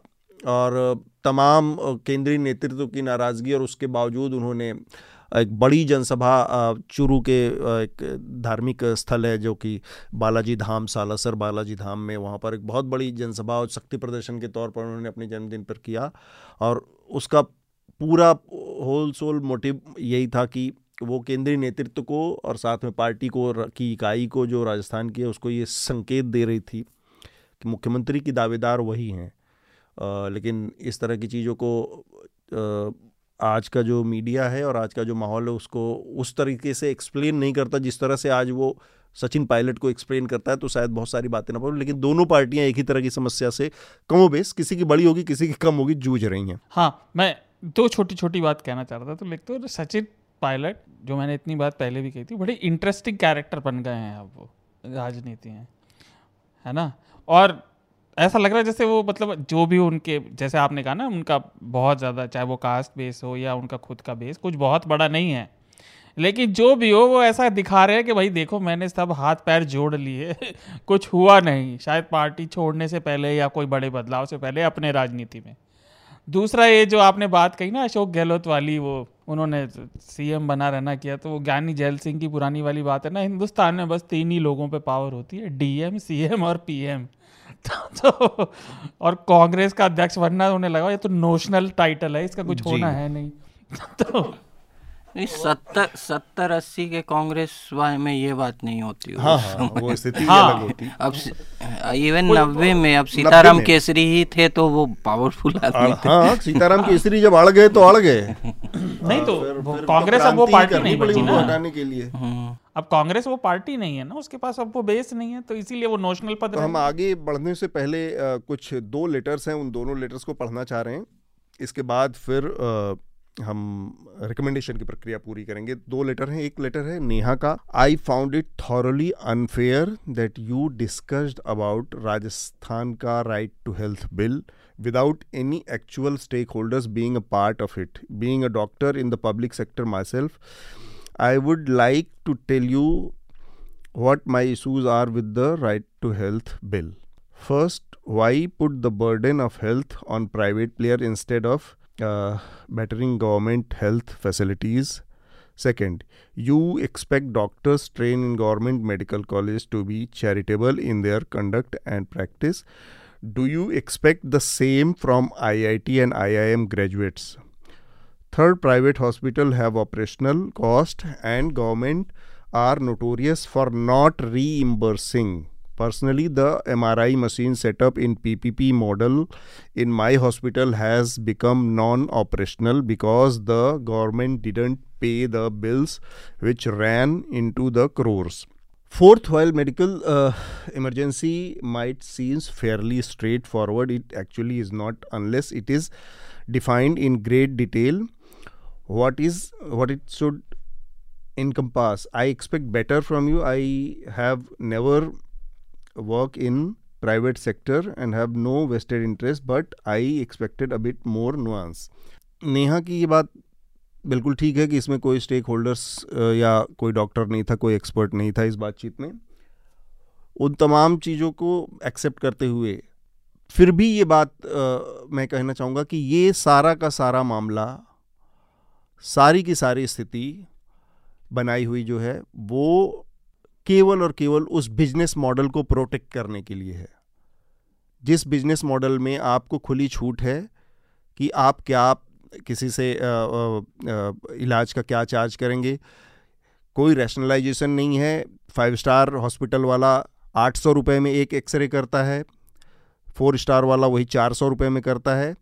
और तमाम केंद्रीय नेतृत्व की नाराज़गी, और उसके बावजूद उन्होंने एक बड़ी जनसभा चूरू के एक धार्मिक स्थल है जो कि बालाजी धाम, सालासर बालाजी धाम में, वहाँ पर एक बहुत बड़ी जनसभा और शक्ति प्रदर्शन के तौर पर उन्होंने अपने जन्मदिन पर किया। और उसका पूरा होल सोल मोटिव यही था कि वो केंद्रीय नेतृत्व को और साथ में पार्टी को की इकाई को जो राजस्थान की है उसको ये संकेत दे रही थी कि मुख्यमंत्री की दावेदार वही हैं। लेकिन इस तरह की चीज़ों को आ, आज का जो मीडिया है और आज का जो माहौल है उसको उस तरीके से एक्सप्लेन नहीं करता जिस तरह से आज वो सचिन पायलट को एक्सप्लेन करता है, तो शायद बहुत सारी बातें ना पड़े। लेकिन दोनों पार्टियां एक ही तरह की समस्या से कमोबेश, किसी की बड़ी होगी किसी की कम होगी, जूझ रही हैं। हाँ, मैं दो छोटी छोटी बात कहना चाह रहा था। तो लिख तो सचिन पायलट, जो मैंने इतनी बात पहले भी कही थी, बड़े इंटरेस्टिंग कैरेक्टर बन गए हैं अब वो राजनीति हैं, है ना। और ऐसा लग रहा है जैसे वो मतलब जो भी उनके, जैसे आपने कहा ना, उनका बहुत ज़्यादा, चाहे वो कास्ट बेस हो या उनका खुद का बेस, कुछ बहुत बड़ा नहीं है, लेकिन जो भी हो वो ऐसा दिखा रहे हैं कि भाई देखो मैंने सब हाथ पैर जोड़ लिए कुछ हुआ नहीं, शायद पार्टी छोड़ने से पहले या कोई बड़े बदलाव से पहले अपने राजनीति में। दूसरा ये जो आपने बात कही ना अशोक गहलोत वाली, वो उन्होंने सीएम बना रहना किया, तो वो ज्ञानी जैल सिंह की पुरानी वाली बात है ना, हिंदुस्तान में बस तीन ही लोगों पे पावर होती है, डीएम, सीएम और पीएम। तो, तो और कांग्रेस का अध्यक्ष बनना उन्हें लगा ये तो नोशनल टाइटल है, इसका कुछ होना है नहीं। तो नहीं, सत्तर सत्तर अस्सी के कांग्रेस में ये बात नहीं होती। हाँ, हाँ, वो स्थिति अलग होती। अब इवन नब्बे में अब सीताराम केसरी ही थे तो वो पावरफुल आदमी थे। हाँ, सीताराम केसरी जब अड़ गए तो अड़ गए। नहीं तो कांग्रेस अब वो पार्टी नहीं बची ना हटाने के लिए। अब कांग्रेस वो पार्टी नहीं है ना, उसके पास अब वो बेस नहीं है, तो इसीलिए वो नोशनल पद। हम आगे बढ़ने से पहले कुछ दो लेटर्स हैं, उन दोनों लेटर्स को पढ़ना चाह रहे हैं, इसके बाद फिर हम रिकमेंडेशन की प्रक्रिया पूरी करेंगे। दो लेटर हैं, एक लेटर है नेहा का। I found it thoroughly unfair that you discussed about Rajasthan का right to health bill without any actual stakeholders being a part of it. Being a doctor in the public sector myself, I would like to tell you what my issues are with the right to health bill. First, why put the burden of health on private player instead of Uh, bettering government health facilities. Second, you expect doctors trained in government medical college to be charitable in their conduct and practice. Do you expect the same from I I T and I I M graduates? Third, private hospital have operational cost and government are notorious for not reimbursing. Personally, the M R I machine set up in P P P model in my hospital has become non-operational because the government didn't pay the bills which ran into the crores. Fourth, while medical uh, emergency might seem fairly straightforward, it actually is not unless it is defined in great detail what is what it should encompass. I expect better from you. I have never worked in private sector and have no vested interest, but I expected a bit more nuance. Neha की ये बात बिल्कुल ठीक है कि इसमें कोई स्टेक होल्डर्स या कोई डॉक्टर नहीं था, कोई एक्सपर्ट नहीं था इस बातचीत में. उन तमाम चीज़ों को एक्सेप्ट करते हुए फिर भी ये बात आ, मैं कहना चाहूँगा कि ये सारा का सारा मामला, सारी की सारी स्थिति बनाई हुई जो है वो केवल और केवल उस बिजनेस मॉडल को प्रोटेक्ट करने के लिए है जिस बिजनेस मॉडल में आपको खुली छूट है कि आप क्या किसी से आ, आ, आ, इलाज का क्या चार्ज करेंगे. कोई रैशनलाइजेशन नहीं है. फाइव स्टार हॉस्पिटल वाला आठ सौ रुपये में एक एक्सरे करता है, फोर स्टार वाला वही चार सौ रुपये में करता है,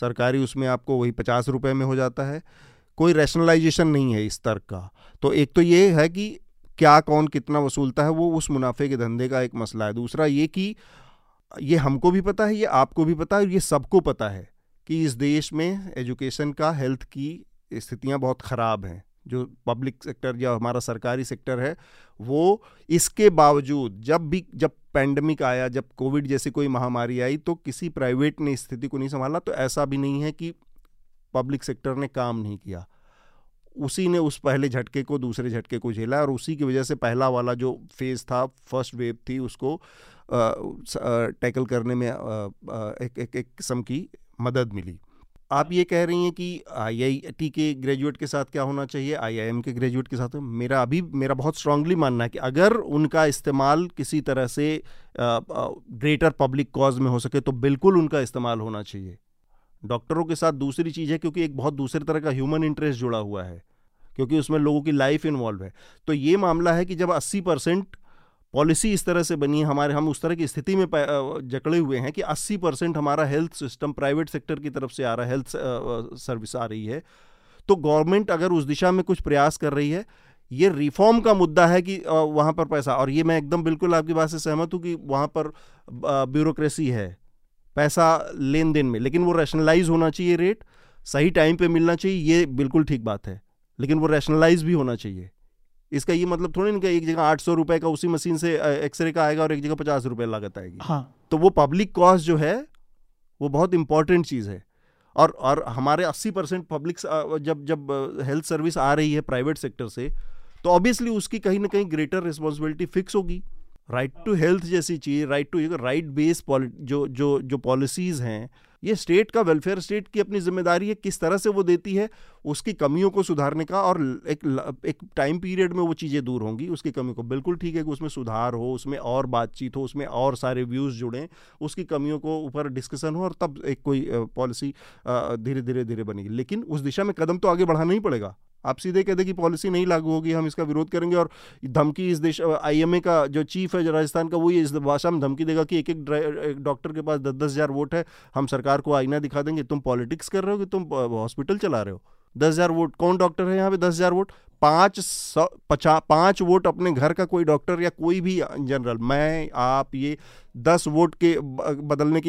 सरकारी उसमें आपको वही पचास रुपये में हो जाता है. कोई रैशनलाइजेशन नहीं है इस तर्क का. तो एक तो ये है कि क्या कौन कितना वसूलता है, वो उस मुनाफे के धंधे का एक मसला है. दूसरा ये कि ये हमको भी पता है, ये आपको भी पता है, ये सबको पता है कि इस देश में एजुकेशन का, हेल्थ की स्थितियां बहुत ख़राब हैं. जो पब्लिक सेक्टर या हमारा सरकारी सेक्टर है वो इसके बावजूद जब भी जब पैंडमिक आया, जब कोविड जैसी कोई महामारी आई, तो किसी प्राइवेट ने स्थिति को नहीं संभाला. तो ऐसा भी नहीं है कि पब्लिक सेक्टर ने काम नहीं किया. उसी ने उस पहले झटके को, दूसरे झटके को झेला और उसी की वजह से पहला वाला जो फेज़ था, फर्स्ट वेव थी, उसको टैकल करने में आ, आ, एक एक किस्म की मदद मिली. आप ये कह रही हैं कि आई आई टी के ग्रेजुएट के साथ क्या होना चाहिए, आई आई एम के ग्रेजुएट के साथ. मेरा अभी मेरा बहुत स्ट्रांगली मानना है कि अगर उनका इस्तेमाल किसी तरह से ग्रेटर पब्लिक कॉज में हो सके तो बिल्कुल उनका इस्तेमाल होना चाहिए. डॉक्टरों के साथ दूसरी चीज़ है क्योंकि एक बहुत दूसरे तरह का ह्यूमन इंटरेस्ट जुड़ा हुआ है, क्योंकि उसमें लोगों की लाइफ इन्वॉल्व है. तो ये मामला है कि जब अस्सी परसेंट पॉलिसी इस तरह से बनी है हमारे, हम उस तरह की स्थिति में जकड़े हुए हैं कि अस्सी परसेंट हमारा हेल्थ सिस्टम प्राइवेट सेक्टर की तरफ से आ रहा है, हेल्थ सर्विस आ रही है. तो गवर्नमेंट अगर उस दिशा में कुछ प्रयास कर रही है, ये रिफॉर्म का मुद्दा है कि वहाँ पर पैसा, और ये मैं एकदम बिल्कुल आपकी बात से सहमत हूँ कि वहाँ पर ब्यूरोक्रेसी है पैसा लेन देन में, लेकिन वो रैशनलाइज होना चाहिए. रेट सही टाइम पर मिलना चाहिए, ये बिल्कुल ठीक बात है, लेकिन वो रैशनलाइज भी होना चाहिए. इसका ये मतलब थोड़ी ना कि एक जगह आठ सौ रुपये का उसी मशीन से एक्सरे का आएगा और एक जगह पचास रुपये लागत आएगी. हाँ, तो वो पब्लिक कॉस्ट जो है वो बहुत इंपॉर्टेंट चीज़ है. और और हमारे अस्सी परसेंट पब्लिक जब जब हेल्थ सर्विस आ रही है प्राइवेट सेक्टर से, तो ऑब्वियसली उसकी कहीं ना कहीं ग्रेटर रिस्पॉन्सिबिलिटी फिक्स होगी. राइट टू हेल्थ जैसी चीज़, राइट टू राइट बेस जो जो जो पॉलिसीज़ हैं, ये स्टेट का, वेलफेयर स्टेट की अपनी जिम्मेदारी है किस तरह से वो देती है, उसकी कमियों को सुधारने का. और एक एक टाइम पीरियड में वो चीज़ें दूर होंगी, उसकी कमी को. बिल्कुल ठीक है कि उसमें सुधार हो, उसमें और बातचीत हो, उसमें और सारे व्यूज़ जुड़ें, उसकी कमियों को ऊपर डिस्कशन हो, और तब एक कोई पॉलिसी धीरे धीरे धीरे बनेगी. लेकिन उस दिशा में कदम तो आगे बढ़ाना ही पड़ेगा. आप सीधे कह दें कि पॉलिसी नहीं लागू होगी, हम इसका विरोध करेंगे, और धमकी इस देश, आई एम ए का जो चीफ है राजस्थान का, वो ये इस भाषा में धमकी देगा कि एक एक डॉक्टर के पास दस दस हज़ार वोट है, हम सरकार को आईना दिखा देंगे, तुम पॉलिटिक्स कर रहे हो कि तुम हॉस्पिटल चला रहे हो. दस हज़ार वोट, कौन डॉक्टर है यहाँ पे दस हज़ार वोट? पाँच सौ पचास पाँच वोट अपने घर का कोई डॉक्टर या कोई भी जनरल, मैं आप, ये दस वोट के बदलने की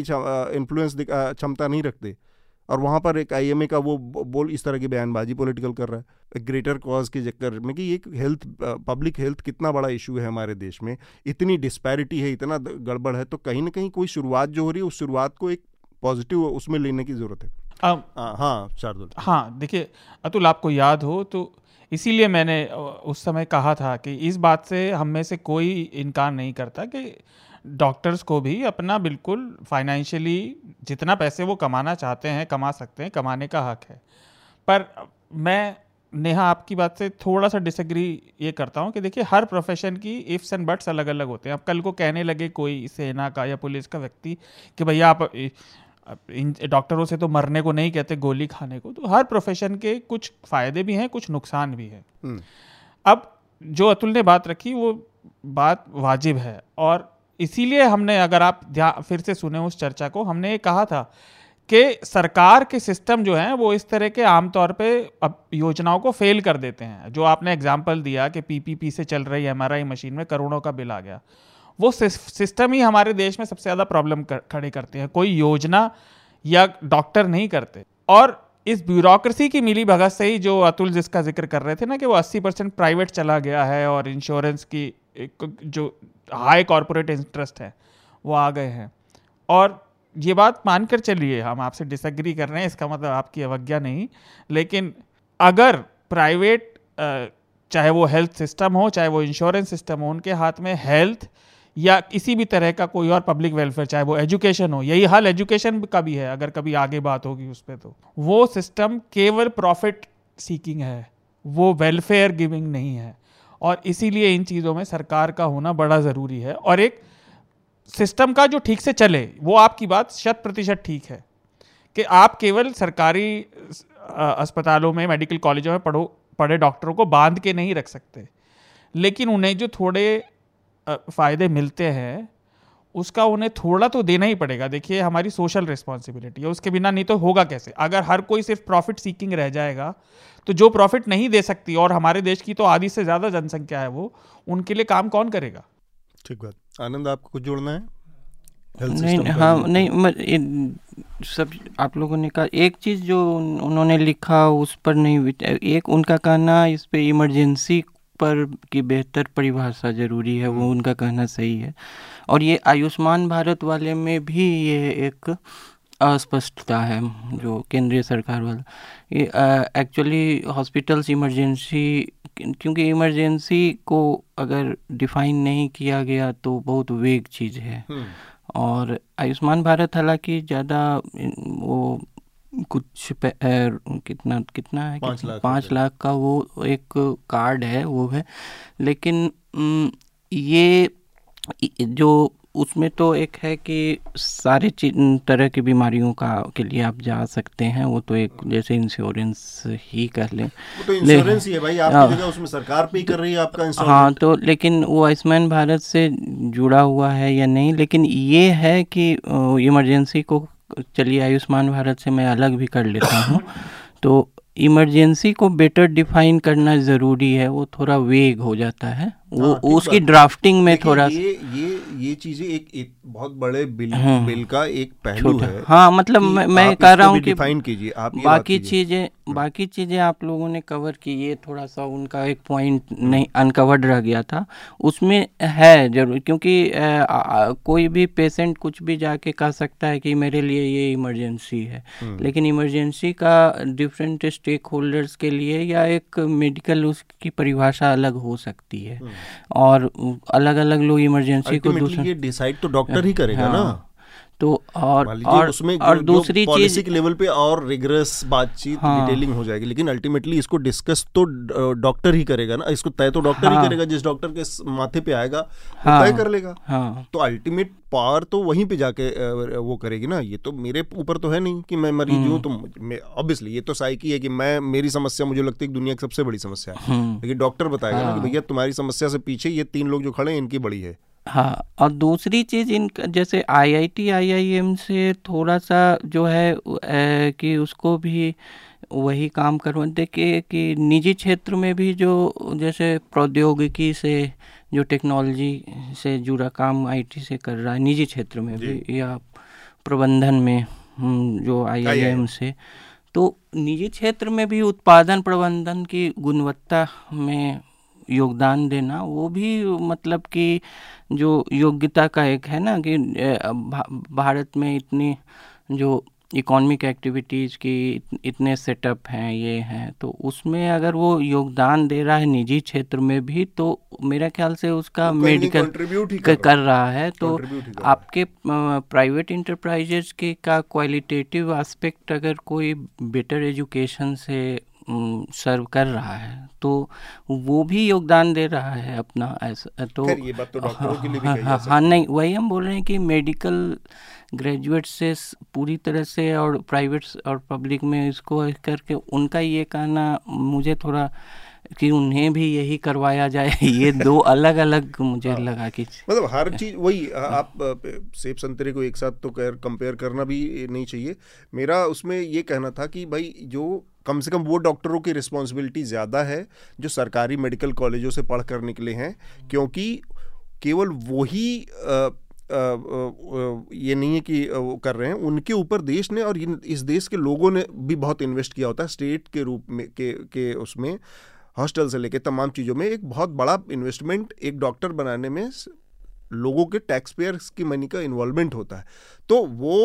इन्फ्लुएंस क्षमता नहीं रखते. और वहाँ पर एक आई एम ए का वो बोल, इस तरह की बयानबाजी पॉलिटिकल कर रहा है ग्रेटर कॉज के चक्कर में कि ये हेल्थ, पब्लिक हेल्थ कितना बड़ा इशू है हमारे देश में, इतनी डिस्पैरिटी है, इतना गड़बड़ है. तो कहीं ना कहीं कोई शुरुआत जो हो रही है, उस शुरुआत को एक पॉजिटिव उसमें लेने की ज़रूरत है. आ, आ, हाँ शार्दुल. हाँ देखिए अतुल, आपको याद हो तो इसीलिए मैंने उस समय कहा था कि इस बात से हम में से कोई इनकार नहीं करता कि डॉक्टर्स को भी अपना बिल्कुल फाइनेंशियली जितना पैसे वो कमाना चाहते हैं कमा सकते हैं, कमाने का हक है. पर मैं नेहा आपकी बात से थोड़ा सा डिसएग्री ये करता हूँ कि देखिए हर प्रोफेशन की इफ्स एंड बट्स अलग अलग होते हैं. अब कल को कहने लगे कोई सेना का या पुलिस का व्यक्ति कि भैया आप इन डॉक्टरों से तो मरने को नहीं कहते, गोली खाने को। तो हर प्रोफेशन के कुछ फ़ायदे भी हैं, कुछ नुकसान भी है। अब जो अतुल ने बात रखी वो बात वाजिब है, और इसीलिए हमने, अगर आप ध्यान फिर से सुने उस चर्चा को, हमने ये कहा था कि सरकार के सिस्टम जो हैं वो इस तरह के आमतौर पे अब योजनाओं को फेल कर देते हैं। जो आपने एग्जांपल दिया कि पीपीपी से चल रही एमआरआई मशीन में करोड़ों का बिल आ गया, वो सिस्टम ही हमारे देश में सबसे ज़्यादा प्रॉब्लम कर, खड़े करते हैं, कोई योजना या डॉक्टर नहीं करते। और इस ब्यूरोक्रेसी की मिली भगत से ही, जो अतुल जिसका जिक्र कर रहे थे ना, कि वो अस्सी परसेंट प्राइवेट चला गया है और इंश्योरेंस की जो हाई कॉर्पोरेट इंटरेस्ट है वो आ गए हैं। और ये बात मानकर चलिए, हम आपसे डिसएग्री कर रहे हैं, इसका मतलब आपकी अवज्ञा नहीं, लेकिन अगर प्राइवेट, चाहे वो हेल्थ सिस्टम हो, चाहे वो इंश्योरेंस सिस्टम हो, उनके हाथ में हेल्थ या किसी भी तरह का कोई और पब्लिक वेलफेयर, चाहे वो एजुकेशन हो, यही हाल एजुकेशन का भी है, अगर कभी आगे बात होगी उस पर, तो वो सिस्टम केवल प्रॉफिट सीकिंग है, वो वेलफेयर गिविंग नहीं है। और इसीलिए इन चीज़ों में सरकार का होना बड़ा ज़रूरी है, और एक सिस्टम का जो ठीक से चले। वो आपकी बात शत प्रतिशत ठीक है कि आप केवल सरकारी अस्पतालों में, मेडिकल कॉलेजों में पढ़ो पढ़े डॉक्टरों को बांध के नहीं रख सकते, लेकिन उन्हें जो थोड़े फ़ायदे मिलते हैं उसका उन्हें थोड़ा तो देना ही पड़ेगा। देखिए, हमारी सोशल रिस्पॉन्सिबिलिटी है, उसके बिना नहीं तो होगा कैसे। अगर हर कोई सिर्फ प्रॉफिट सीकिंग रह जाएगा तो जो प्रॉफिट नहीं दे सकती, और हमारे देश की तो आधी से ज़्यादा जनसंख्या है, वो उनके लिए काम कौन करेगा। ठीक बात। आनंद, आपको कुछ जोड़ना है? नहीं, हाँ, नहीं, नहीं सब आप लोगों ने कहा। एक चीज़ जो उन्होंने लिखा उस पर नहीं, एक उनका कहना इस पे इमरजेंसी पर की बेहतर परिभाषा ज़रूरी है, वो उनका कहना सही है। और ये आयुष्मान भारत वाले में भी ये एक अस्पष्टता है जो केंद्रीय सरकार वाला, ये एक्चुअली हॉस्पिटल्स इमरजेंसी, क्योंकि इमरजेंसी को अगर डिफाइन नहीं किया गया तो बहुत वेग चीज़ है। और आयुष्मान भारत हालांकि ज़्यादा वो कुछ पे, ए, कितना कितना है पाँच लाख, पाँच लाख का वो एक कार्ड है, वो है। लेकिन ये जो उसमें तो एक है कि सारे तरह की बीमारियों का के लिए आप जा सकते हैं, वो तो एक जैसे इंश्योरेंस ही कह लें, वो तो इंश्योरेंस ही है भाई, आपकी जगह उसमें सरकार पे ही कर रही है आपका इंश्योरेंस। हाँ, तो लेकिन वो आयुष्मान भारत से जुड़ा हुआ है या नहीं, लेकिन ये है कि इमरजेंसी को, चलिए आयुष्मान भारत से मैं अलग भी कर लेता हूँ, तो इमरजेंसी को बेटर डिफाइन करना ज़रूरी है, वो थोड़ा वेग हो जाता है, वो उसकी ड्राफ्टिंग में थोड़ा ये ये ये चीज़ें एक, एक बहुत बड़े बिल बिल का एक पहलू है। हाँ, मतलब मैं मैं कह रहा हूँ कि डिफाइन कीजिए आप, बाकी चीज़ें बाकी चीज़ें आप लोगों ने कवर की, ये थोड़ा सा उनका एक पॉइंट नहीं अनकवर्ड रह गया था, उसमें है जरूर, क्योंकि कोई भी पेशेंट कुछ भी जाके कह सकता है कि मेरे लिए ये इमरजेंसी है, लेकिन इमरजेंसी का डिफरेंट स्टेक होल्डर्स के लिए या एक मेडिकल उसकी परिभाषा अलग हो सकती है, और अलग अलग लोग इमरजेंसी को दूसरा ये डिसाइड तो डॉक्टर ही करेगा। हाँ, ना तो और और उसमें और दूसरी चीज पॉलिसी के लेवल पे और रिग्रेस बातचीत, हाँ, डिटेलिंग हो जाएगी, लेकिन अल्टीमेटली इसको डिस्कस तो डॉक्टर ही करेगा ना, इसको तय तो डॉक्टर, हाँ, ही करेगा, जिस डॉक्टर के माथे पे आएगा, हाँ, तय कर लेगा। हाँ, तो अल्टीमेट पावर तो वहीं पे जाके वो करेगी ना। ये तो मेरे ऊपर तो है नहीं कि मैं मरीज हूँ, तो ऑब्वियसली ये तो साइकी है कि मैं, मेरी समस्या मुझे लगती है दुनिया की सबसे बड़ी समस्या है, लेकिन डॉक्टर बताएगा ना कि भैया तुम्हारी समस्या से पीछे ये तीन लोग जो खड़े हैं इनकी बड़ी है। हाँ, और दूसरी चीज़ इनका जैसे आईआईटी आईआईएम से थोड़ा सा जो है ए, कि उसको भी वही काम करवा, देखिए कि निजी क्षेत्र में भी जो जैसे प्रौद्योगिकी से, जो टेक्नोलॉजी से जुड़ा काम आईटी से कर रहा है निजी क्षेत्र में भी, या प्रबंधन में जो आईआईएम से, तो निजी क्षेत्र में भी उत्पादन प्रबंधन की गुणवत्ता में योगदान देना, वो भी मतलब कि जो योग्यता का एक है ना कि भारत में इतनी जो इकोनॉमिक एक्टिविटीज़ की इतने सेटअप हैं, ये हैं, तो उसमें अगर वो योगदान दे रहा है निजी क्षेत्र में भी, तो मेरा ख्याल से उसका मेडिकल कर, कर रहा है, तो आपके प्राइवेट इंटरप्राइजेज के का क्वालिटेटिव एस्पेक्ट अगर कोई बेटर एजुकेशन से सर्व कर रहा है, तो वो भी योगदान दे रहा है अपना ऐसा। तो ये बात तो डॉक्टरों के लिए भी कही जा सकती है। हाँ नहीं, वही हम बोल रहे हैं कि मेडिकल ग्रेजुएट से पूरी तरह से और प्राइवेट और पब्लिक में इसको करके उनका ये कहना मुझे थोड़ा कि उन्हें भी यही करवाया जाए, ये दो अलग अलग मुझे लगा कि मतलब हर चीज़ वही। आप सेब संतरे को एक साथ तो कर कंपेयर करना भी नहीं चाहिए। मेरा उसमें ये कहना था कि भाई जो कम से कम वो डॉक्टरों की रिस्पॉन्सिबिलिटी ज़्यादा है जो सरकारी मेडिकल कॉलेजों से पढ़ कर निकले हैं, क्योंकि केवल वही ये नहीं है कि वो कर रहे हैं, उनके ऊपर देश ने और इस देश के लोगों ने भी बहुत इन्वेस्ट किया होता है। स्टेट के रूप में के के उसमें हॉस्टल से लेके तमाम चीज़ों में एक बहुत बड़ा इन्वेस्टमेंट एक डॉक्टर बनाने में लोगों के टैक्स पेयर्स की मनी का इन्वॉल्वमेंट होता है। तो वो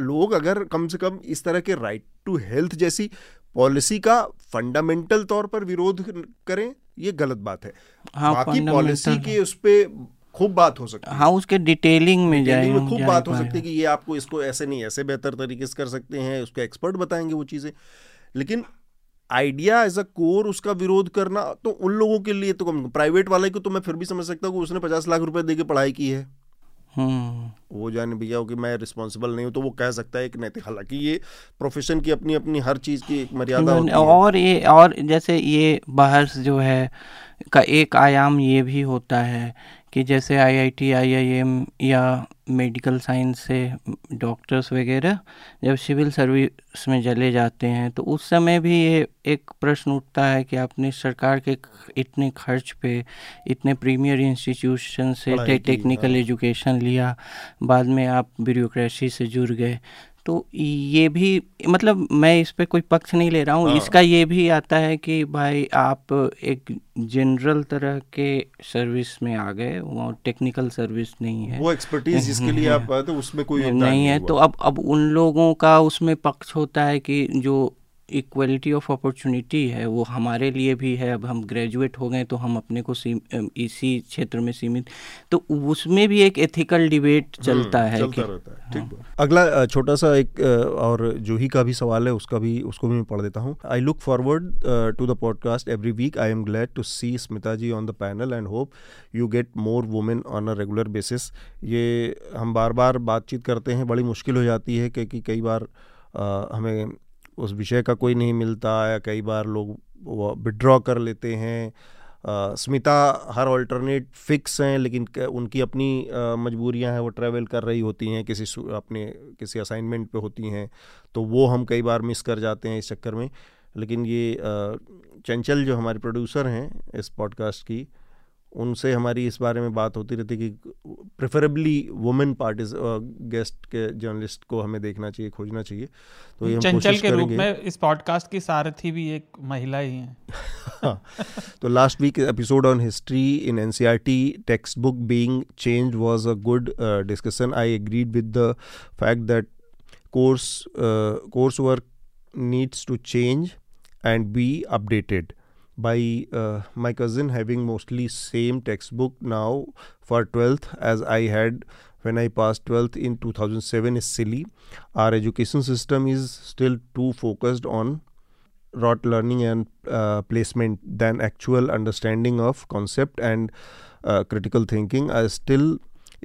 लोग अगर कम से कम इस तरह के राइट टू हेल्थ जैसी पॉलिसी का फंडामेंटल तौर पर विरोध करें, ये गलत बात है। हाँ, बाकी पॉलिसी के उस पर खूब बात हो सकती है। हाँ, उसके डिटेलिंग में जाए खूब बात हो सकती है कि ये आपको इसको ऐसे नहीं ऐसे बेहतर तरीके से कर सकते हैं, उसको एक्सपर्ट बताएंगे वो चीज़ें। लेकिन आइडिया एज अ कोर उसका विरोध करना तो उन लोगों के लिए, तो प्राइवेट वाले को तो मैं फिर भी समझ सकता हूँ कि उसने पचास लाख रुपए देके पढ़ाई की है, वो जाने भैया कि मैं रिस्पॉन्सिबल नहीं हूँ, तो वो कह सकता है एक नैतिक। हालांकि ये प्रोफेशन की अपनी अपनी हर चीज़ की एक मर्यादा होती है। और ये और जैसे ये बहस जो है का एक आयाम ये भी होता है कि जैसे आईआईटी, आईआईएम या मेडिकल साइंस से डॉक्टर्स वगैरह जब सिविल सर्विस में चले जाते हैं तो उस समय भी ये एक प्रश्न उठता है कि आपने सरकार के इतने खर्च पे इतने प्रीमियर इंस्टीट्यूशन से टे, टेक्निकल एजुकेशन लिया, बाद में आप ब्यूरोक्रेसी से जुड़ गए। तो ये भी मतलब मैं इस पे कोई पक्ष नहीं ले रहा हूँ, इसका ये भी आता है कि भाई आप एक जनरल तरह के सर्विस में आ गए, वो टेक्निकल सर्विस नहीं है, वो एक्सपर्टीज जिसके लिए आप आए तो उसमें कोई नहीं है। तो अब अब उन लोगों का उसमें पक्ष होता है कि जो इक्वलिटी ऑफ अपॉर्चुनिटी है वो हमारे लिए भी है, अब हम ग्रेजुएट हो गए तो हम अपने को इसी क्षेत्र में सीमित, तो उसमें भी एक एथिकल डिबेट चलता है, चलता रहता है। ठीक, हाँ। अगला छोटा सा एक और जूही का भी सवाल है, उसका भी उसको भी मैं पढ़ देता हूँ। I look forward to the podcast every week, I am glad to see Smita ji on the panel and hope you get more women on a regular basis. ये हम बार बार बातचीत करते हैं, बड़ी मुश्किल हो जाती है क्योंकि कई बार आ, हमें उस विषय का कोई नहीं मिलता या कई बार लोग विड्रॉ कर लेते हैं। आ, स्मिता हर ऑल्टरनेट फिक्स हैं, लेकिन उनकी अपनी मजबूरियां हैं, वो ट्रैवल कर रही होती हैं, किसी अपने किसी असाइनमेंट पे होती हैं, तो वो हम कई बार मिस कर जाते हैं इस चक्कर में। लेकिन ये आ, चंचल जो हमारे प्रोड्यूसर हैं इस पॉडकास्ट की, उनसे हमारी इस बारे में बात होती रहती कि प्रेफरेबली वुमेन पार्टिस गेस्ट के जर्नलिस्ट को हमें देखना चाहिए, खोजना चाहिए। तो ये हम कोशिश के रूप में इस पॉडकास्ट की सारथी भी एक महिला ही है। तो last week episode on history in NCERT textbook being changed was a good discussion. I agreed with the fact that course course work needs to change and be updated. By uh, my cousin having mostly same textbook now for twelfth as I had when I passed twelfth in two thousand seven is silly. Our education system is still too focused on rote learning and uh, placement than actual understanding of concept and uh, critical thinking. I still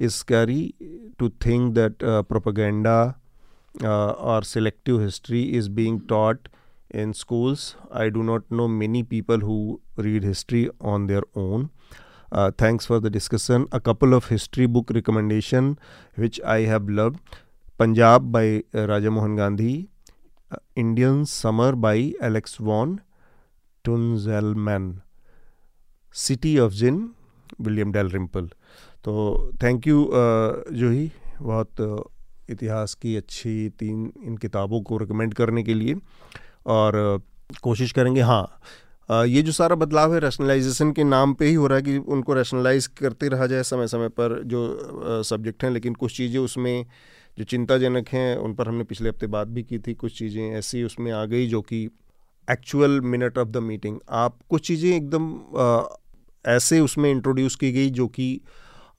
is scary to think that uh, propaganda uh, or selective history is being taught in schools. I do not know many people who read history on their own. Uh, thanks for the discussion. A couple of history book recommendation which I have loved. Punjab by uh, Rajamohan Gandhi. Uh, Indian Summer by Alex von Tunzelman. City of Gin, William Dalrymple. So thank you uh, Juhi. बहुत uh, इतिहास की अच्छी तीन इन किताबों को रिकमेंड करने के लिए, और कोशिश करेंगे। हाँ, ये जो सारा बदलाव है रैशनलाइजेशन के नाम पे ही हो रहा है कि उनको रैशनलाइज करते रहा जाए समय समय पर जो सब्जेक्ट हैं, लेकिन कुछ चीज़ें उसमें जो चिंताजनक हैं उन पर हमने पिछले हफ्ते बात भी की थी। कुछ चीज़ें ऐसी उसमें आ गई जो कि actual minute of the meeting, आप कुछ चीज़ें एकदम ऐसे उसमें इंट्रोड्यूस की गई जो कि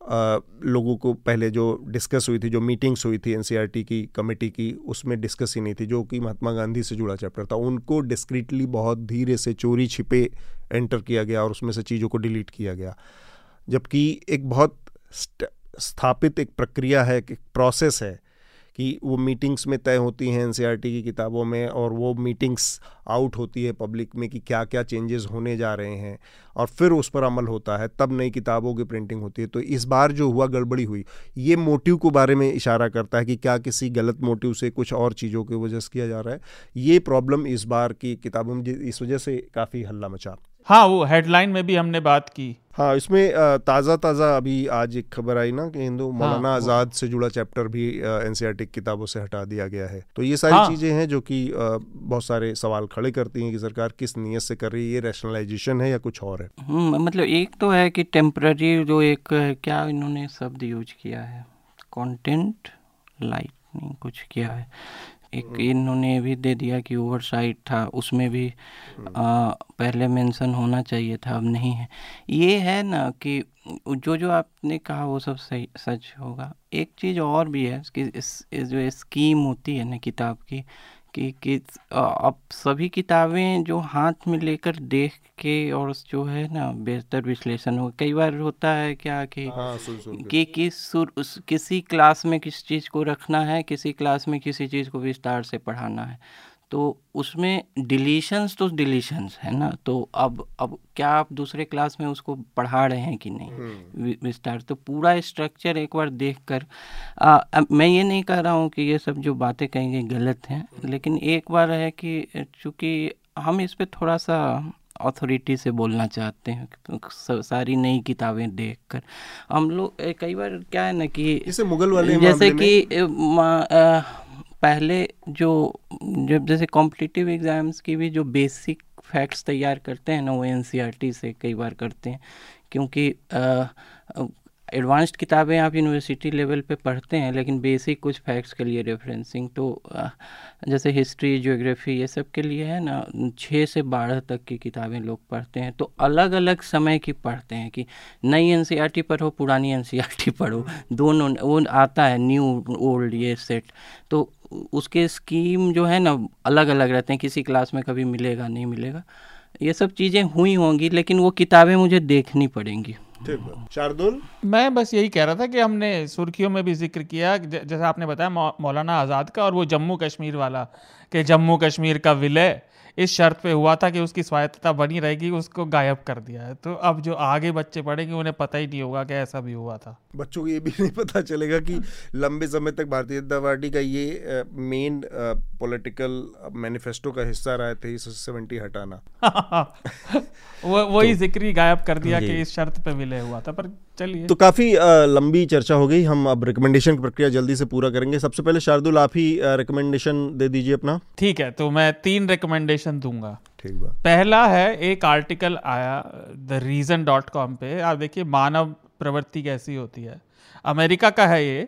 आ, लोगों को पहले जो डिस्कस हुई थी, जो मीटिंग्स हुई थी एनसीईआरटी की कमेटी की, उसमें डिस्कस ही नहीं थी, जो कि महात्मा गांधी से जुड़ा चैप्टर था। उनको डिस्क्रीटली बहुत धीरे से चोरी छिपे एंटर किया गया और उसमें से चीज़ों को डिलीट किया गया। जबकि एक बहुत स्थापित एक प्रक्रिया है, एक प्रोसेस है कि वो मीटिंग्स में तय होती हैं एनसीईआरटी की किताबों में, और वो मीटिंग्स आउट होती है पब्लिक में कि क्या क्या चेंजेस होने जा रहे हैं, और फिर उस पर अमल होता है, तब नई किताबों की प्रिंटिंग होती है। तो इस बार जो हुआ गड़बड़ी हुई, ये मोटिव के बारे में इशारा करता है कि क्या किसी गलत मोटिव से कुछ और चीज़ों की वजह से किया जा रहा है। ये प्रॉब्लम इस बार की किताबों में, इस वजह से काफ़ी हल्ला मचा। हाँ, वो हेडलाइन में भी हमने बात की। हाँ, इसमें ताज़ा ताज़ा अभी आज एक खबर आई ना कि हिंदू मौलाना हाँ, आज़ाद से जुड़ा चैप्टर भी एनसीईआरटी किताबों से हटा दिया गया है। तो ये सारी हाँ, चीज़ें हैं जो कि बहुत सारे सवाल खड़े करती हैं कि सरकार किस नीयत से कर रही है, ये रैशनलाइजेशन है या कुछ और है। मतलब एक तो है कि टेम्पररी जो एक क्या इन्होंने शब्द यूज किया है, कॉन्टेंट लाइटनिंग कुछ किया है। एक इन्होंने भी दे दिया कि ओवरसाइट था, उसमें भी आ, पहले मेंशन होना चाहिए था, अब नहीं है। ये है ना कि जो जो आपने कहा वो सब सही सच होगा। एक चीज़ और भी है कि इस, इस जो स्कीम होती है ना किताब की कि, कि अब सभी किताबें जो हाथ में लेकर देख के और जो है ना बेहतर विश्लेषण हो। कई बार होता है क्या कि हाँ, सुर, सुर, कि किस उस, किसी क्लास में किस चीज़ को रखना है, किसी क्लास में किसी चीज़ को विस्तार से पढ़ाना है, तो उसमें डिलीशंस तो डिलीशंस है ना। तो अब अब क्या आप दूसरे क्लास में उसको पढ़ा रहे हैं कि नहीं विस्तार। तो पूरा स्ट्रक्चर एक बार देखकर, मैं ये नहीं कह रहा हूँ कि ये सब जो बातें कहेंगे गलत हैं, लेकिन एक बार है कि चूँकि हम इस पे थोड़ा सा अथॉरिटी से बोलना चाहते हैं, तो सारी नई किताबें देखकर हम लोग कई बार क्या है ना कि जैसे मुगल वाले जैसे कि पहले जो जब जैसे कॉम्पिटिटिव एग्ज़ाम्स की भी जो बेसिक फैक्ट्स तैयार करते हैं ना, वो एनसीईआरटी से कई बार करते हैं, क्योंकि एडवांस्ड किताबें आप यूनिवर्सिटी लेवल पे पढ़ते हैं, लेकिन बेसिक कुछ फैक्ट्स के लिए रेफरेंसिंग तो आ, जैसे हिस्ट्री, ज्योग्राफी, ये सब के लिए है ना छः से बारह तक की किताबें लोग पढ़ते हैं। तो अलग अलग समय की पढ़ते हैं कि नई एनसीईआरटी पढ़ो, पुरानी एनसीईआरटी पढ़ो, दोनों वो आता है न्यू ओल्ड ये सेट। तो उसके स्कीम जो है ना अलग अलग रहते हैं, किसी क्लास में कभी मिलेगा नहीं मिलेगा, ये सब चीज़ें हुई होंगी, लेकिन वो किताबें मुझे देखनी पड़ेंगी। शार्दुल, मैं बस यही कह रहा था कि हमने सुर्खियों में भी जिक्र किया, जैसा आपने बताया मौलाना आज़ाद का, और वो जम्मू कश्मीर वाला कि जम्मू कश्मीर का विलय इस शर्त पे हुआ था कि उसकी स्वायत्तता बनी रहेगी, उसको गायब कर दिया है। तो अब जो आगे बच्चे पढ़ेंगे उन्हें पता ही नहीं होगा कि ऐसा भी हुआ था। बच्चों को ये भी नहीं पता चलेगा कि लंबे समय तक भारतीय जनता पार्टी का ये मेन पॉलिटिकल मैनिफेस्टो का हिस्सा रहा था, सेवेंटी हटाना। वो वही तो, जिक्र ही गायब कर दिया कि इस शर्त पे विलय हुआ था। पर चलिए, तो काफ़ी लंबी चर्चा हो गई, हम अब रिकमेंडेशन की प्रक्रिया जल्दी से पूरा करेंगे। सबसे पहले शार्दुल, आप ही रिकमेंडेशन दे दीजिए अपना। ठीक है, तो मैं तीन रिकमेंडेशन दूंगा। ठीक है, पहला है एक आर्टिकल आया द रीजन डॉट कॉम पे। आप देखिए मानव प्रवृत्ति कैसी होती है। अमेरिका का है ये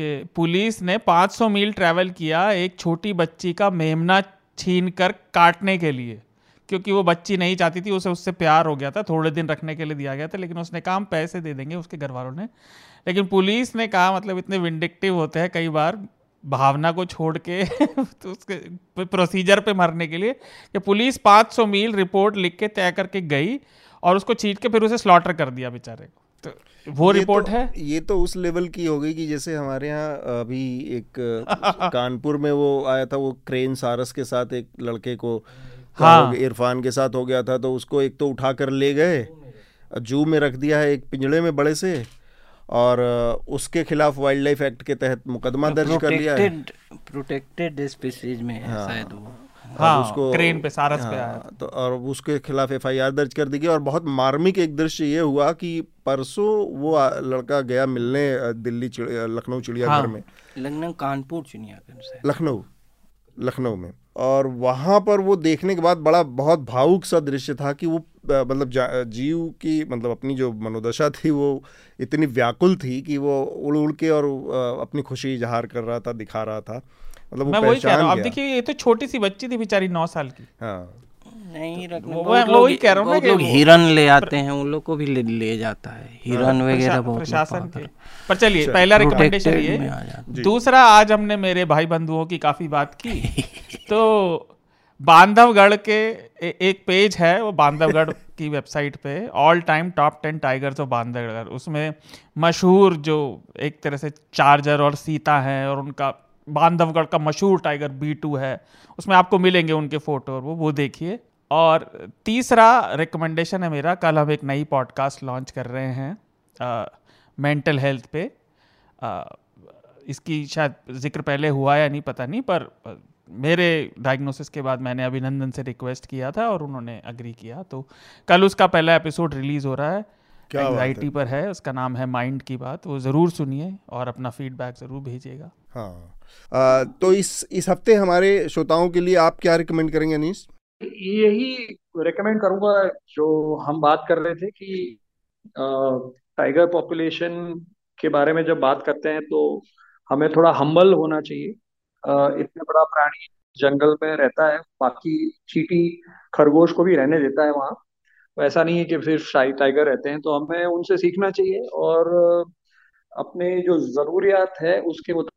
कि पुलिस ने पाँच सौ मील ट्रैवल किया एक छोटी बच्ची का मेमना छीन कर काटने के लिए, क्योंकि वो बच्ची नहीं चाहती थी, उसे उससे प्यार हो गया था, थोड़े दिन रखने के लिए दिया गया था, लेकिन उसने कहा हम पैसे दे देंगे, उसके घर वालों ने। लेकिन पुलिस ने कहा, मतलब इतने विंडिक्टिव होते हैं कई बार भावना को छोड़ के तो उसके प्रोसीजर पे मरने के लिए, कि पुलिस पाँच सौ मील रिपोर्ट लिख के तय करके गई और उसको छीट के फिर उसे स्लॉटर कर दिया बेचारे को। तो वो रिपोर्ट तो, है ये तो उस लेवल की हो गई कि जैसे हमारे यहाँ अभी एक कानपुर में वो आया था, वो क्रेन सारस के साथ एक लड़के को हाँ इरफान के साथ हो गया था, तो उसको एक तो उठा कर ले गए, जू में रख दिया है एक पिंजड़े में बड़े से, और उसके खिलाफ वाइल्ड लाइफ एक्ट के तहत मुकदमा दर्ज कर लिया है। प्रोटेक्टेड स्पीशीज में है शायद वो। हाँ, उसको क्रेन पे सारस हाँ, पे आया तो, और उसके खिलाफ एफआईआर दर्ज कर दी गई। और बहुत मार्मिक एक दृश्य ये हुआ कि परसों वो लड़का गया मिलने दिल्ली लखनऊ चिड़ियाघर में, लखनऊ कानपुर चिड़ियाघर लखनऊ लखनऊ में, और वहाँ पर वो देखने के बाद बड़ा बहुत भावुक सा दृश्य था कि वो मतलब जीव की मतलब अपनी जो मनोदशा थी वो इतनी व्याकुल थी कि वो उड़ उड़ के और अपनी खुशी इजहार कर रहा था, दिखा रहा था। मतलब मैं वो वही कह रहा हूँ, आप देखिए ये तो छोटी सी बच्ची थी बेचारी, नौ साल की। हाँ, नहीं रखना। वो, वो लोग कह रहा हूँ लोग हिरन ले आते हैं, उन लोग को भी ले, ले जाता है हिरन वगैरह प्रशासन के। पर चलिए पहला रिकमेंडेशन ये। दूसरा, आज हमने मेरे भाई बंधुओं की काफी बात की, तो बांधवगढ़ के एक पेज है, वो बांधवगढ़ की वेबसाइट पे all time top ten tigers of Bandhavgarh, उसमें मशहूर जो एक तरह से चार्जर और सीता हैं और उनका बांधवगढ़ का मशहूर टाइगर बी टू है, उसमें आपको मिलेंगे उनके फोटो, और वो वो देखिए। और तीसरा रिकमेंडेशन है मेरा, कल हम एक नई पॉडकास्ट लॉन्च कर रहे हैं मेंटल हेल्थ पे, आ, इसकी शायद जिक्र पहले हुआ या नहीं पता नहीं, पर मेरे डायग्नोसिस के बाद मैंने अभिनंदन से रिक्वेस्ट किया था और उन्होंने एग्री किया, तो कल उसका पहला एपिसोड रिलीज़ हो रहा है, एंग्जाइटी पर है, उसका नाम है माइंड की बात, वो ज़रूर सुनिए और अपना फीडबैक ज़रूर भेजिएगा। हाँ आ, तो इस इस हफ्ते हमारे श्रोताओं के लिए आप क्या रिकमेंड करेंगे अनीश? यही रिकमेंड करूँगा जो हम बात कर रहे थे कि टाइगर पॉपुलेशन के बारे में जब बात करते हैं तो हमें थोड़ा हम्बल होना चाहिए। इतना बड़ा प्राणी जंगल में रहता है, बाकी चींटी खरगोश को भी रहने देता है वहाँ, तो ऐसा नहीं है कि सिर्फ शाही टाइगर रहते हैं, तो हमें उनसे सीखना चाहिए और अपने जो ज़रूरियात है उसके मुताबिक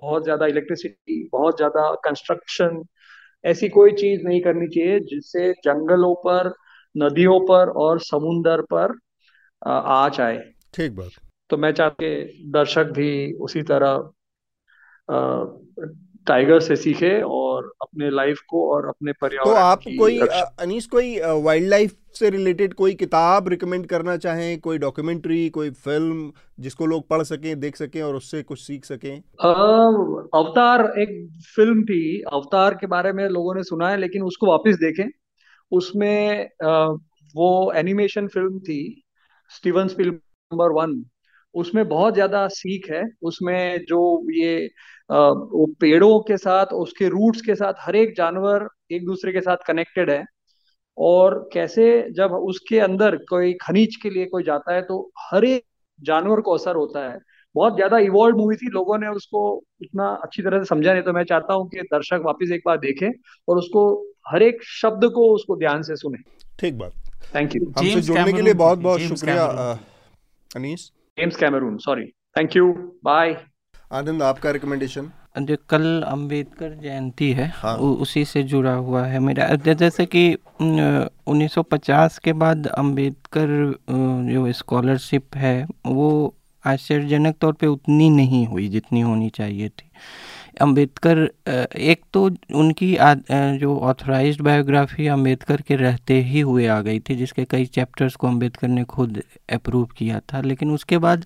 बहुत ज़्यादा इलेक्ट्रिसिटी, बहुत ज़्यादा कंस्ट्रक्शन, ऐसी कोई चीज़ नहीं करनी चाहिए जिससे जंगलों पर, नदियों पर और समुंदर पर आँच आए। ठीक बात। तो मैं चाहता हूं कि दर्शक भी उसी तरह आ, टाइगर से सीखे और अपने लाइफ को और अपने पर्यावरण। तो आप कोई अनीश कोई वाइल्ड लाइफ से रिलेटेड कोई किताब रिकमेंड करना चाहें, कोई डॉक्यूमेंट्री, कोई फिल्म जिसको लोग पढ़ सकें, देख सकें और उससे कुछ सीख सकें? अवतार एक फिल्म थी, अवतार के बारे में लोगों ने सुना है लेकिन उसको वापस देखें। उसमें आ, वो एनिमेशन फिल्म थी स्टीवन स्पीलबर्ग नंबर वन, उसमें बहुत ज्यादा सीख है। उसमें जो ये आ, वो पेड़ों के साथ, उसके रूट्स के साथ हर एक जानवर एक दूसरे के साथ कनेक्टेड है और कैसे जब उसके अंदर कोई खनिज के लिए कोई जाता है तो हर एक जानवर को असर होता है। बहुत ज्यादा इवॉल्व मूवी थी, लोगों ने उसको इतना अच्छी तरह से समझा नहीं, तो मैं चाहता हूँ कि दर्शक वापस एक बार देखें और उसको हर एक शब्द को उसको ध्यान से सुने। ठीक बात, थैंक यू। हमसे जुड़ने के लिए बहुत बहुत शुक्रिया Anish. James Cameron, sorry, thank you, bye. Anand, आपका रिकमेंडेशन? जो कल अंबेडकर जयंती है, हाँ। उ, उसी से जुड़ा हुआ है मेरा, जैसे कि उन्नीस सौ पचास के बाद अंबेडकर जो स्कॉलरशिप है वो आश्चर्यजनक तौर पे उतनी नहीं हुई जितनी होनी चाहिए थी। अंबेडकर, एक तो उनकी आद, जो ऑथराइज्ड बायोग्राफी अंबेडकर के रहते ही हुए आ गई थी, जिसके कई चैप्टर्स को अंबेडकर ने खुद अप्रूव किया था, लेकिन उसके बाद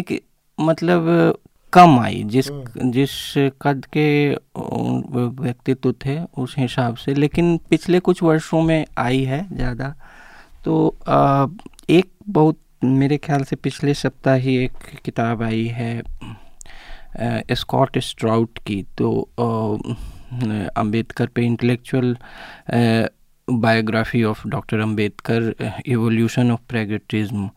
एक मतलब कम आई, जिस जिस कद के व्यक्तित्व थे उस हिसाब से, लेकिन पिछले कुछ वर्षों में आई है ज़्यादा। तो एक बहुत मेरे ख्याल से पिछले सप्ताह ही एक किताब आई है स्कॉट स्ट्राउट की, तो अंबेडकर पे intellectual biography of doctor Ambedkar, evolution of pragmatism,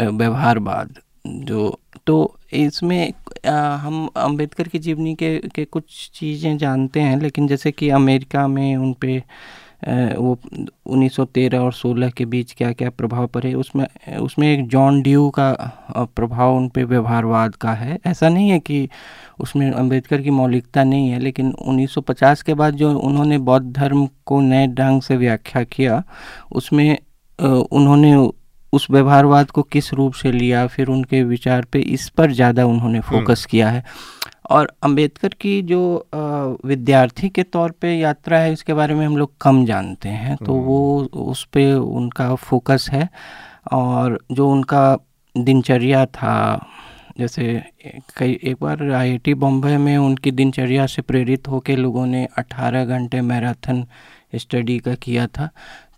व्यवहारवाद, जो तो इसमें आ, हम अंबेडकर की जीवनी के, के कुछ चीज़ें जानते हैं, लेकिन जैसे कि अमेरिका में उन पे वो उन्नीस सौ तेरह और सोलह के बीच क्या क्या प्रभाव पड़े, उसमें उसमें एक जॉन ड्यू का प्रभाव उन पे व्यवहारवाद का है। ऐसा नहीं है कि उसमें अंबेडकर की मौलिकता नहीं है, लेकिन उन्नीस सौ पचास के बाद जो उन्होंने बौद्ध धर्म को नए ढंग से व्याख्या किया, उसमें उन्होंने उस व्यवहारवाद को किस रूप से लिया, फिर उनके विचार पे, इस पर ज़्यादा उन्होंने फोकस किया है। और अंबेडकर की जो विद्यार्थी के तौर पे यात्रा है, इसके बारे में हम लोग कम जानते हैं, तो वो उस पे उनका फोकस है। और जो उनका दिनचर्या था, जैसे कई एक बार आई आई टी बॉम्बे में उनकी दिनचर्या से प्रेरित होकर लोगों ने अठारह घंटे मैराथन स्टडी का किया था,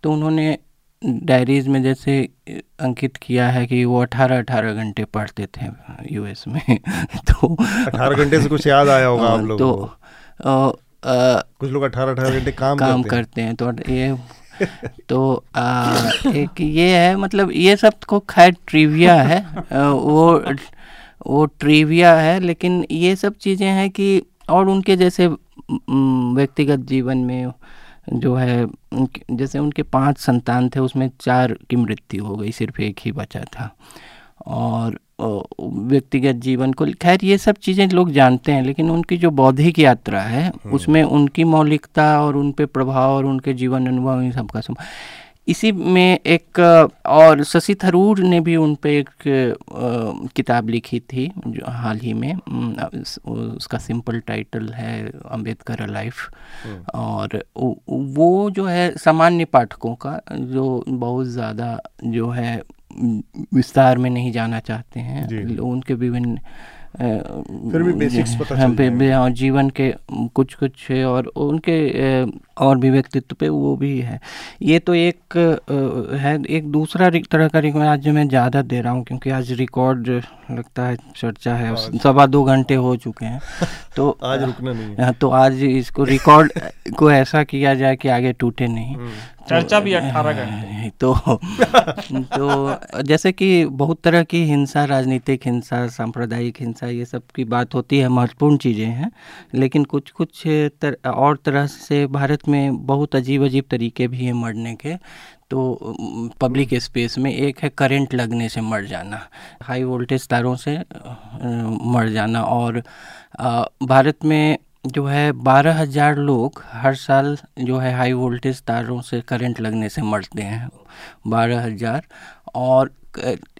तो उन्होंने डायरीज में जैसे अंकित किया है कि वो अठारह अठारह घंटे पढ़ते थे यूएस में तो अठारह घंटे से कुछ याद आया होगा आप लोगों तो, को तो कुछ लोग अठारह अठारह घंटे काम काम करते हैं, करते हैं तो ये तो आ, एक ये है, मतलब ये सब को खैर ट्रिविया है, वो वो ट्रिविया है, लेकिन ये सब चीज़ें हैं कि और उनके जैसे व्यक्तिगत जीवन में जो है जैसे उनके पांच संतान थे, उसमें चार की मृत्यु हो गई, सिर्फ एक ही बचा था। और व्यक्तिगत जीवन को, खैर ये सब चीज़ें लोग जानते हैं, लेकिन उनकी जो बौद्धिक यात्रा है उसमें उनकी मौलिकता और उन पे प्रभाव और उनके जीवन अनुभव, इन सबका सम इसी में एक। और शशि थरूर ने भी उन पे एक आ, किताब लिखी थी जो हाल ही में, उस, उसका सिंपल टाइटल है अंबेडकर लाइफ। और वो जो है सामान्य पाठकों का, जो बहुत ज़्यादा जो है विस्तार में नहीं जाना चाहते हैं, उनके विभिन्न फिर भी बेसिक्स पता चलते हैं जीवन के कुछ कुछ है, और उनके और भी व्यक्तित्व पे वो भी है। ये तो एक है। एक दूसरा तरह का रिकॉर्ड आज जो मैं ज़्यादा दे रहा हूँ, क्योंकि आज रिकॉर्ड लगता है चर्चा है, सवा दो घंटे हो चुके हैं, तो आज रुकना नहीं है। तो आज इसको रिकॉर्ड को ऐसा किया जाए कि आगे टूटे नहीं। चर्चा भी अठारह घंटे। तो तो जैसे कि बहुत तरह की हिंसा, राजनीतिक हिंसा, सांप्रदायिक हिंसा, ये सब की बात होती है, महत्वपूर्ण चीज़ें हैं, लेकिन कुछ कुछ तर, और तरह से भारत में बहुत अजीब अजीब तरीके भी हैं मरने के। तो पब्लिक स्पेस में एक है करंट लगने से मर जाना, हाई वोल्टेज तारों से मर जाना। और भारत में जो है बारह हज़ार लोग हर साल जो है हाई वोल्टेज तारों से करंट लगने से मरते हैं, बारह हज़ार। और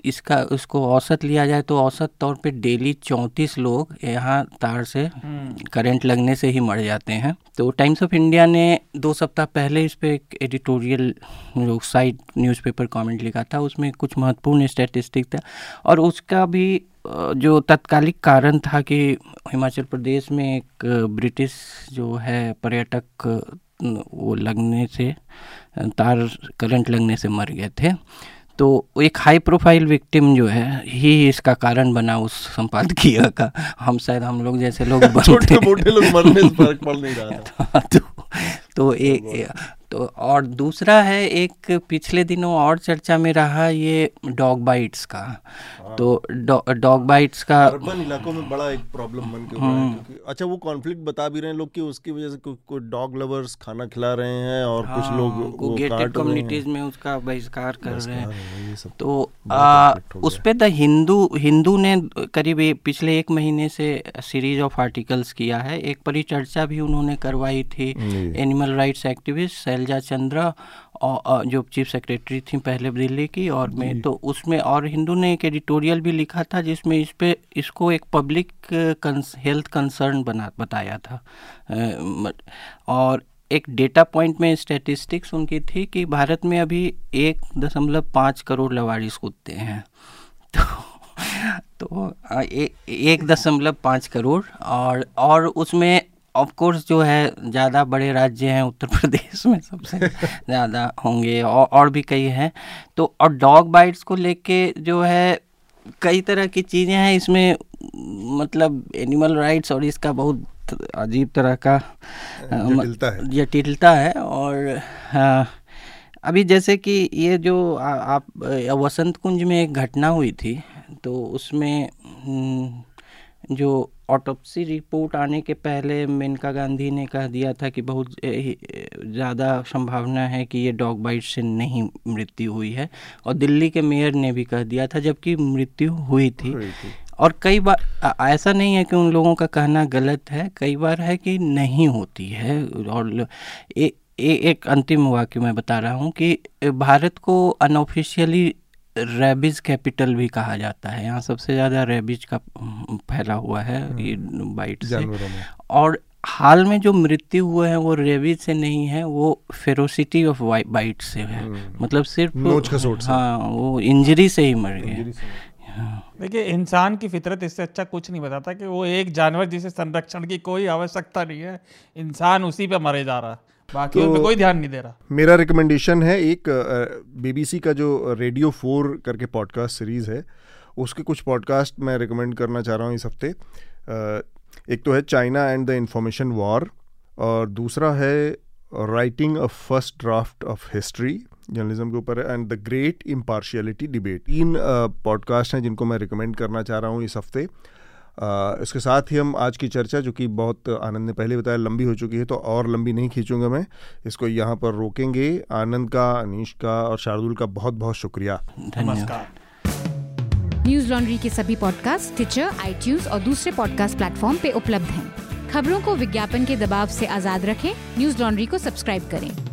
इसका उसको औसत लिया जाए तो औसत तौर पे डेली चौंतीस लोग यहाँ तार से करंट लगने से ही मर जाते हैं। तो टाइम्स ऑफ इंडिया ने दो सप्ताह पहले इस पर एक एडिटोरियल जो साइट न्यूज़पेपर कमेंट लिखा था, उसमें कुछ महत्वपूर्ण स्टैटिस्टिक था, और उसका भी जो तत्कालिक कारण था कि हिमाचल प्रदेश में एक ब्रिटिश जो है पर्यटक, वो लगने से तार करंट लगने से मर गए थे। तो एक हाई प्रोफाइल विक्टिम जो है ही इसका कारण बना उस संपादकीय का। हम शायद हम लोग जैसे लोग छोटे मोटे लोग मरने से फर्क पड़ नहीं रहा था। तो तो एक तो और दूसरा है, एक पिछले दिनों और चर्चा में रहा ये डॉग बाइट्स का। तो डॉग बाइट्स का अर्बन इलाकों में बड़ा एक प्रॉब्लम बन के हुआ है, क्योंकि अच्छा वो कॉन्फ्लिक्ट बता भी रहे हैं लोग कि उसकी वजह से कोई डॉग लवर्स खाना खिला रहे हैं और हाँ, कुछ लोग गेटेड कम्युनिटीज में उसका बहिष्कार कर रहे हैं। तो उस पर द हिंदू हिंदू ने करीब पिछले एक महीने से सीरीज ऑफ आर्टिकल्स किया है। एक परिचर्चा भी उन्होंने करवाई थी, animal rights activist Selja Chandra और जो चीफ सेक्रेटरी थी पहले दिल्ली की, और मैं तो उसमें, और हिंदू ने एक एडिटोरियल भी लिखा था जिसमें इस पे इसको एक पब्लिक कंस, हेल्थ कंसर्न बना बताया था। और एक डेटा पॉइंट में स्टैटिस्टिक्स उनकी थी कि भारत में अभी एक दशमलव पाँच करोड़ लवारिस कुत्ते हैं। तो तो ए, एक दशमलव पाँच करोड़ और और उसमें ऑफ कोर्स जो है ज़्यादा बड़े राज्य हैं, उत्तर प्रदेश में सबसे ज़्यादा होंगे, और और भी कई हैं। तो और डॉग बाइट्स को लेके जो है कई तरह की चीज़ें हैं इसमें, मतलब एनिमल राइट्स और इसका बहुत अजीब तरह का जटिलता है, है। और हाँ, अभी जैसे कि ये जो आ, आप वसंत कुंज में एक घटना हुई थी, तो उसमें न, जो ऑटोप्सी रिपोर्ट आने के पहले मेनका गांधी ने कह दिया था कि बहुत ज़्यादा संभावना है कि ये डॉग बाइट से नहीं मृत्यु हुई है, और दिल्ली के मेयर ने भी कह दिया था, जबकि मृत्यु हुई थी। और कई बार ऐसा नहीं है कि उन लोगों का कहना गलत है, कई बार है कि नहीं होती है। और ए, ए, एक अंतिम वाक्य मैं बता रहा हूँ कि भारत को अनऑफिशियली रेबीज कैपिटल भी कहा जाता है। यहाँ सबसे ज़्यादा रेबीज का फैला हुआ है ये बाइट से। और हाल में जो मृत्यु हुए हैं वो रेबीज से नहीं है, वो फेरोसिटी ऑफ बाइट से है, मतलब सिर्फ नोच का चोट से। हाँ, वो इंजरी से ही मर गए। देखिए, इंसान की फितरत इससे अच्छा कुछ नहीं बताता कि वो एक जानवर जिसे संरक्षण की कोई आवश्यकता नहीं है, इंसान उसी पे मरे जा रहा है, बाकी तो उस पे कोई ध्यान नहीं दे रहा। मेरा रिकमेंडेशन है, एक बीबीसी का जो रेडियो फोर करके पॉडकास्ट सीरीज़ है, उसके कुछ पॉडकास्ट मैं रिकमेंड करना चाह रहा हूँ इस हफ्ते। एक तो है China and the information war, और दूसरा है writing a first draft of history, journalism के ऊपर है, and the great impartiality debate. तीन पॉडकास्ट हैं जिनको मैं रिकमेंड करना चाह रहा हूँ इस हफ्ते। आ, इसके साथ ही हम आज की चर्चा, जो कि बहुत आनंद ने पहले बताया लंबी हो चुकी है, तो और लंबी नहीं खींचूंगा मैं, इसको यहाँ पर रोकेंगे। आनंद का, अनीश का और शार्दुल का बहुत बहुत शुक्रिया, धन्यवाद। न्यूज लॉन्ड्री के सभी पॉडकास्ट टिचर, आईट्यूज और दूसरे पॉडकास्ट प्लेटफॉर्म पे उपलब्ध हैं। खबरों को विज्ञापन के दबाव से आजाद रखें, न्यूज लॉन्ड्री को सब्सक्राइब करें।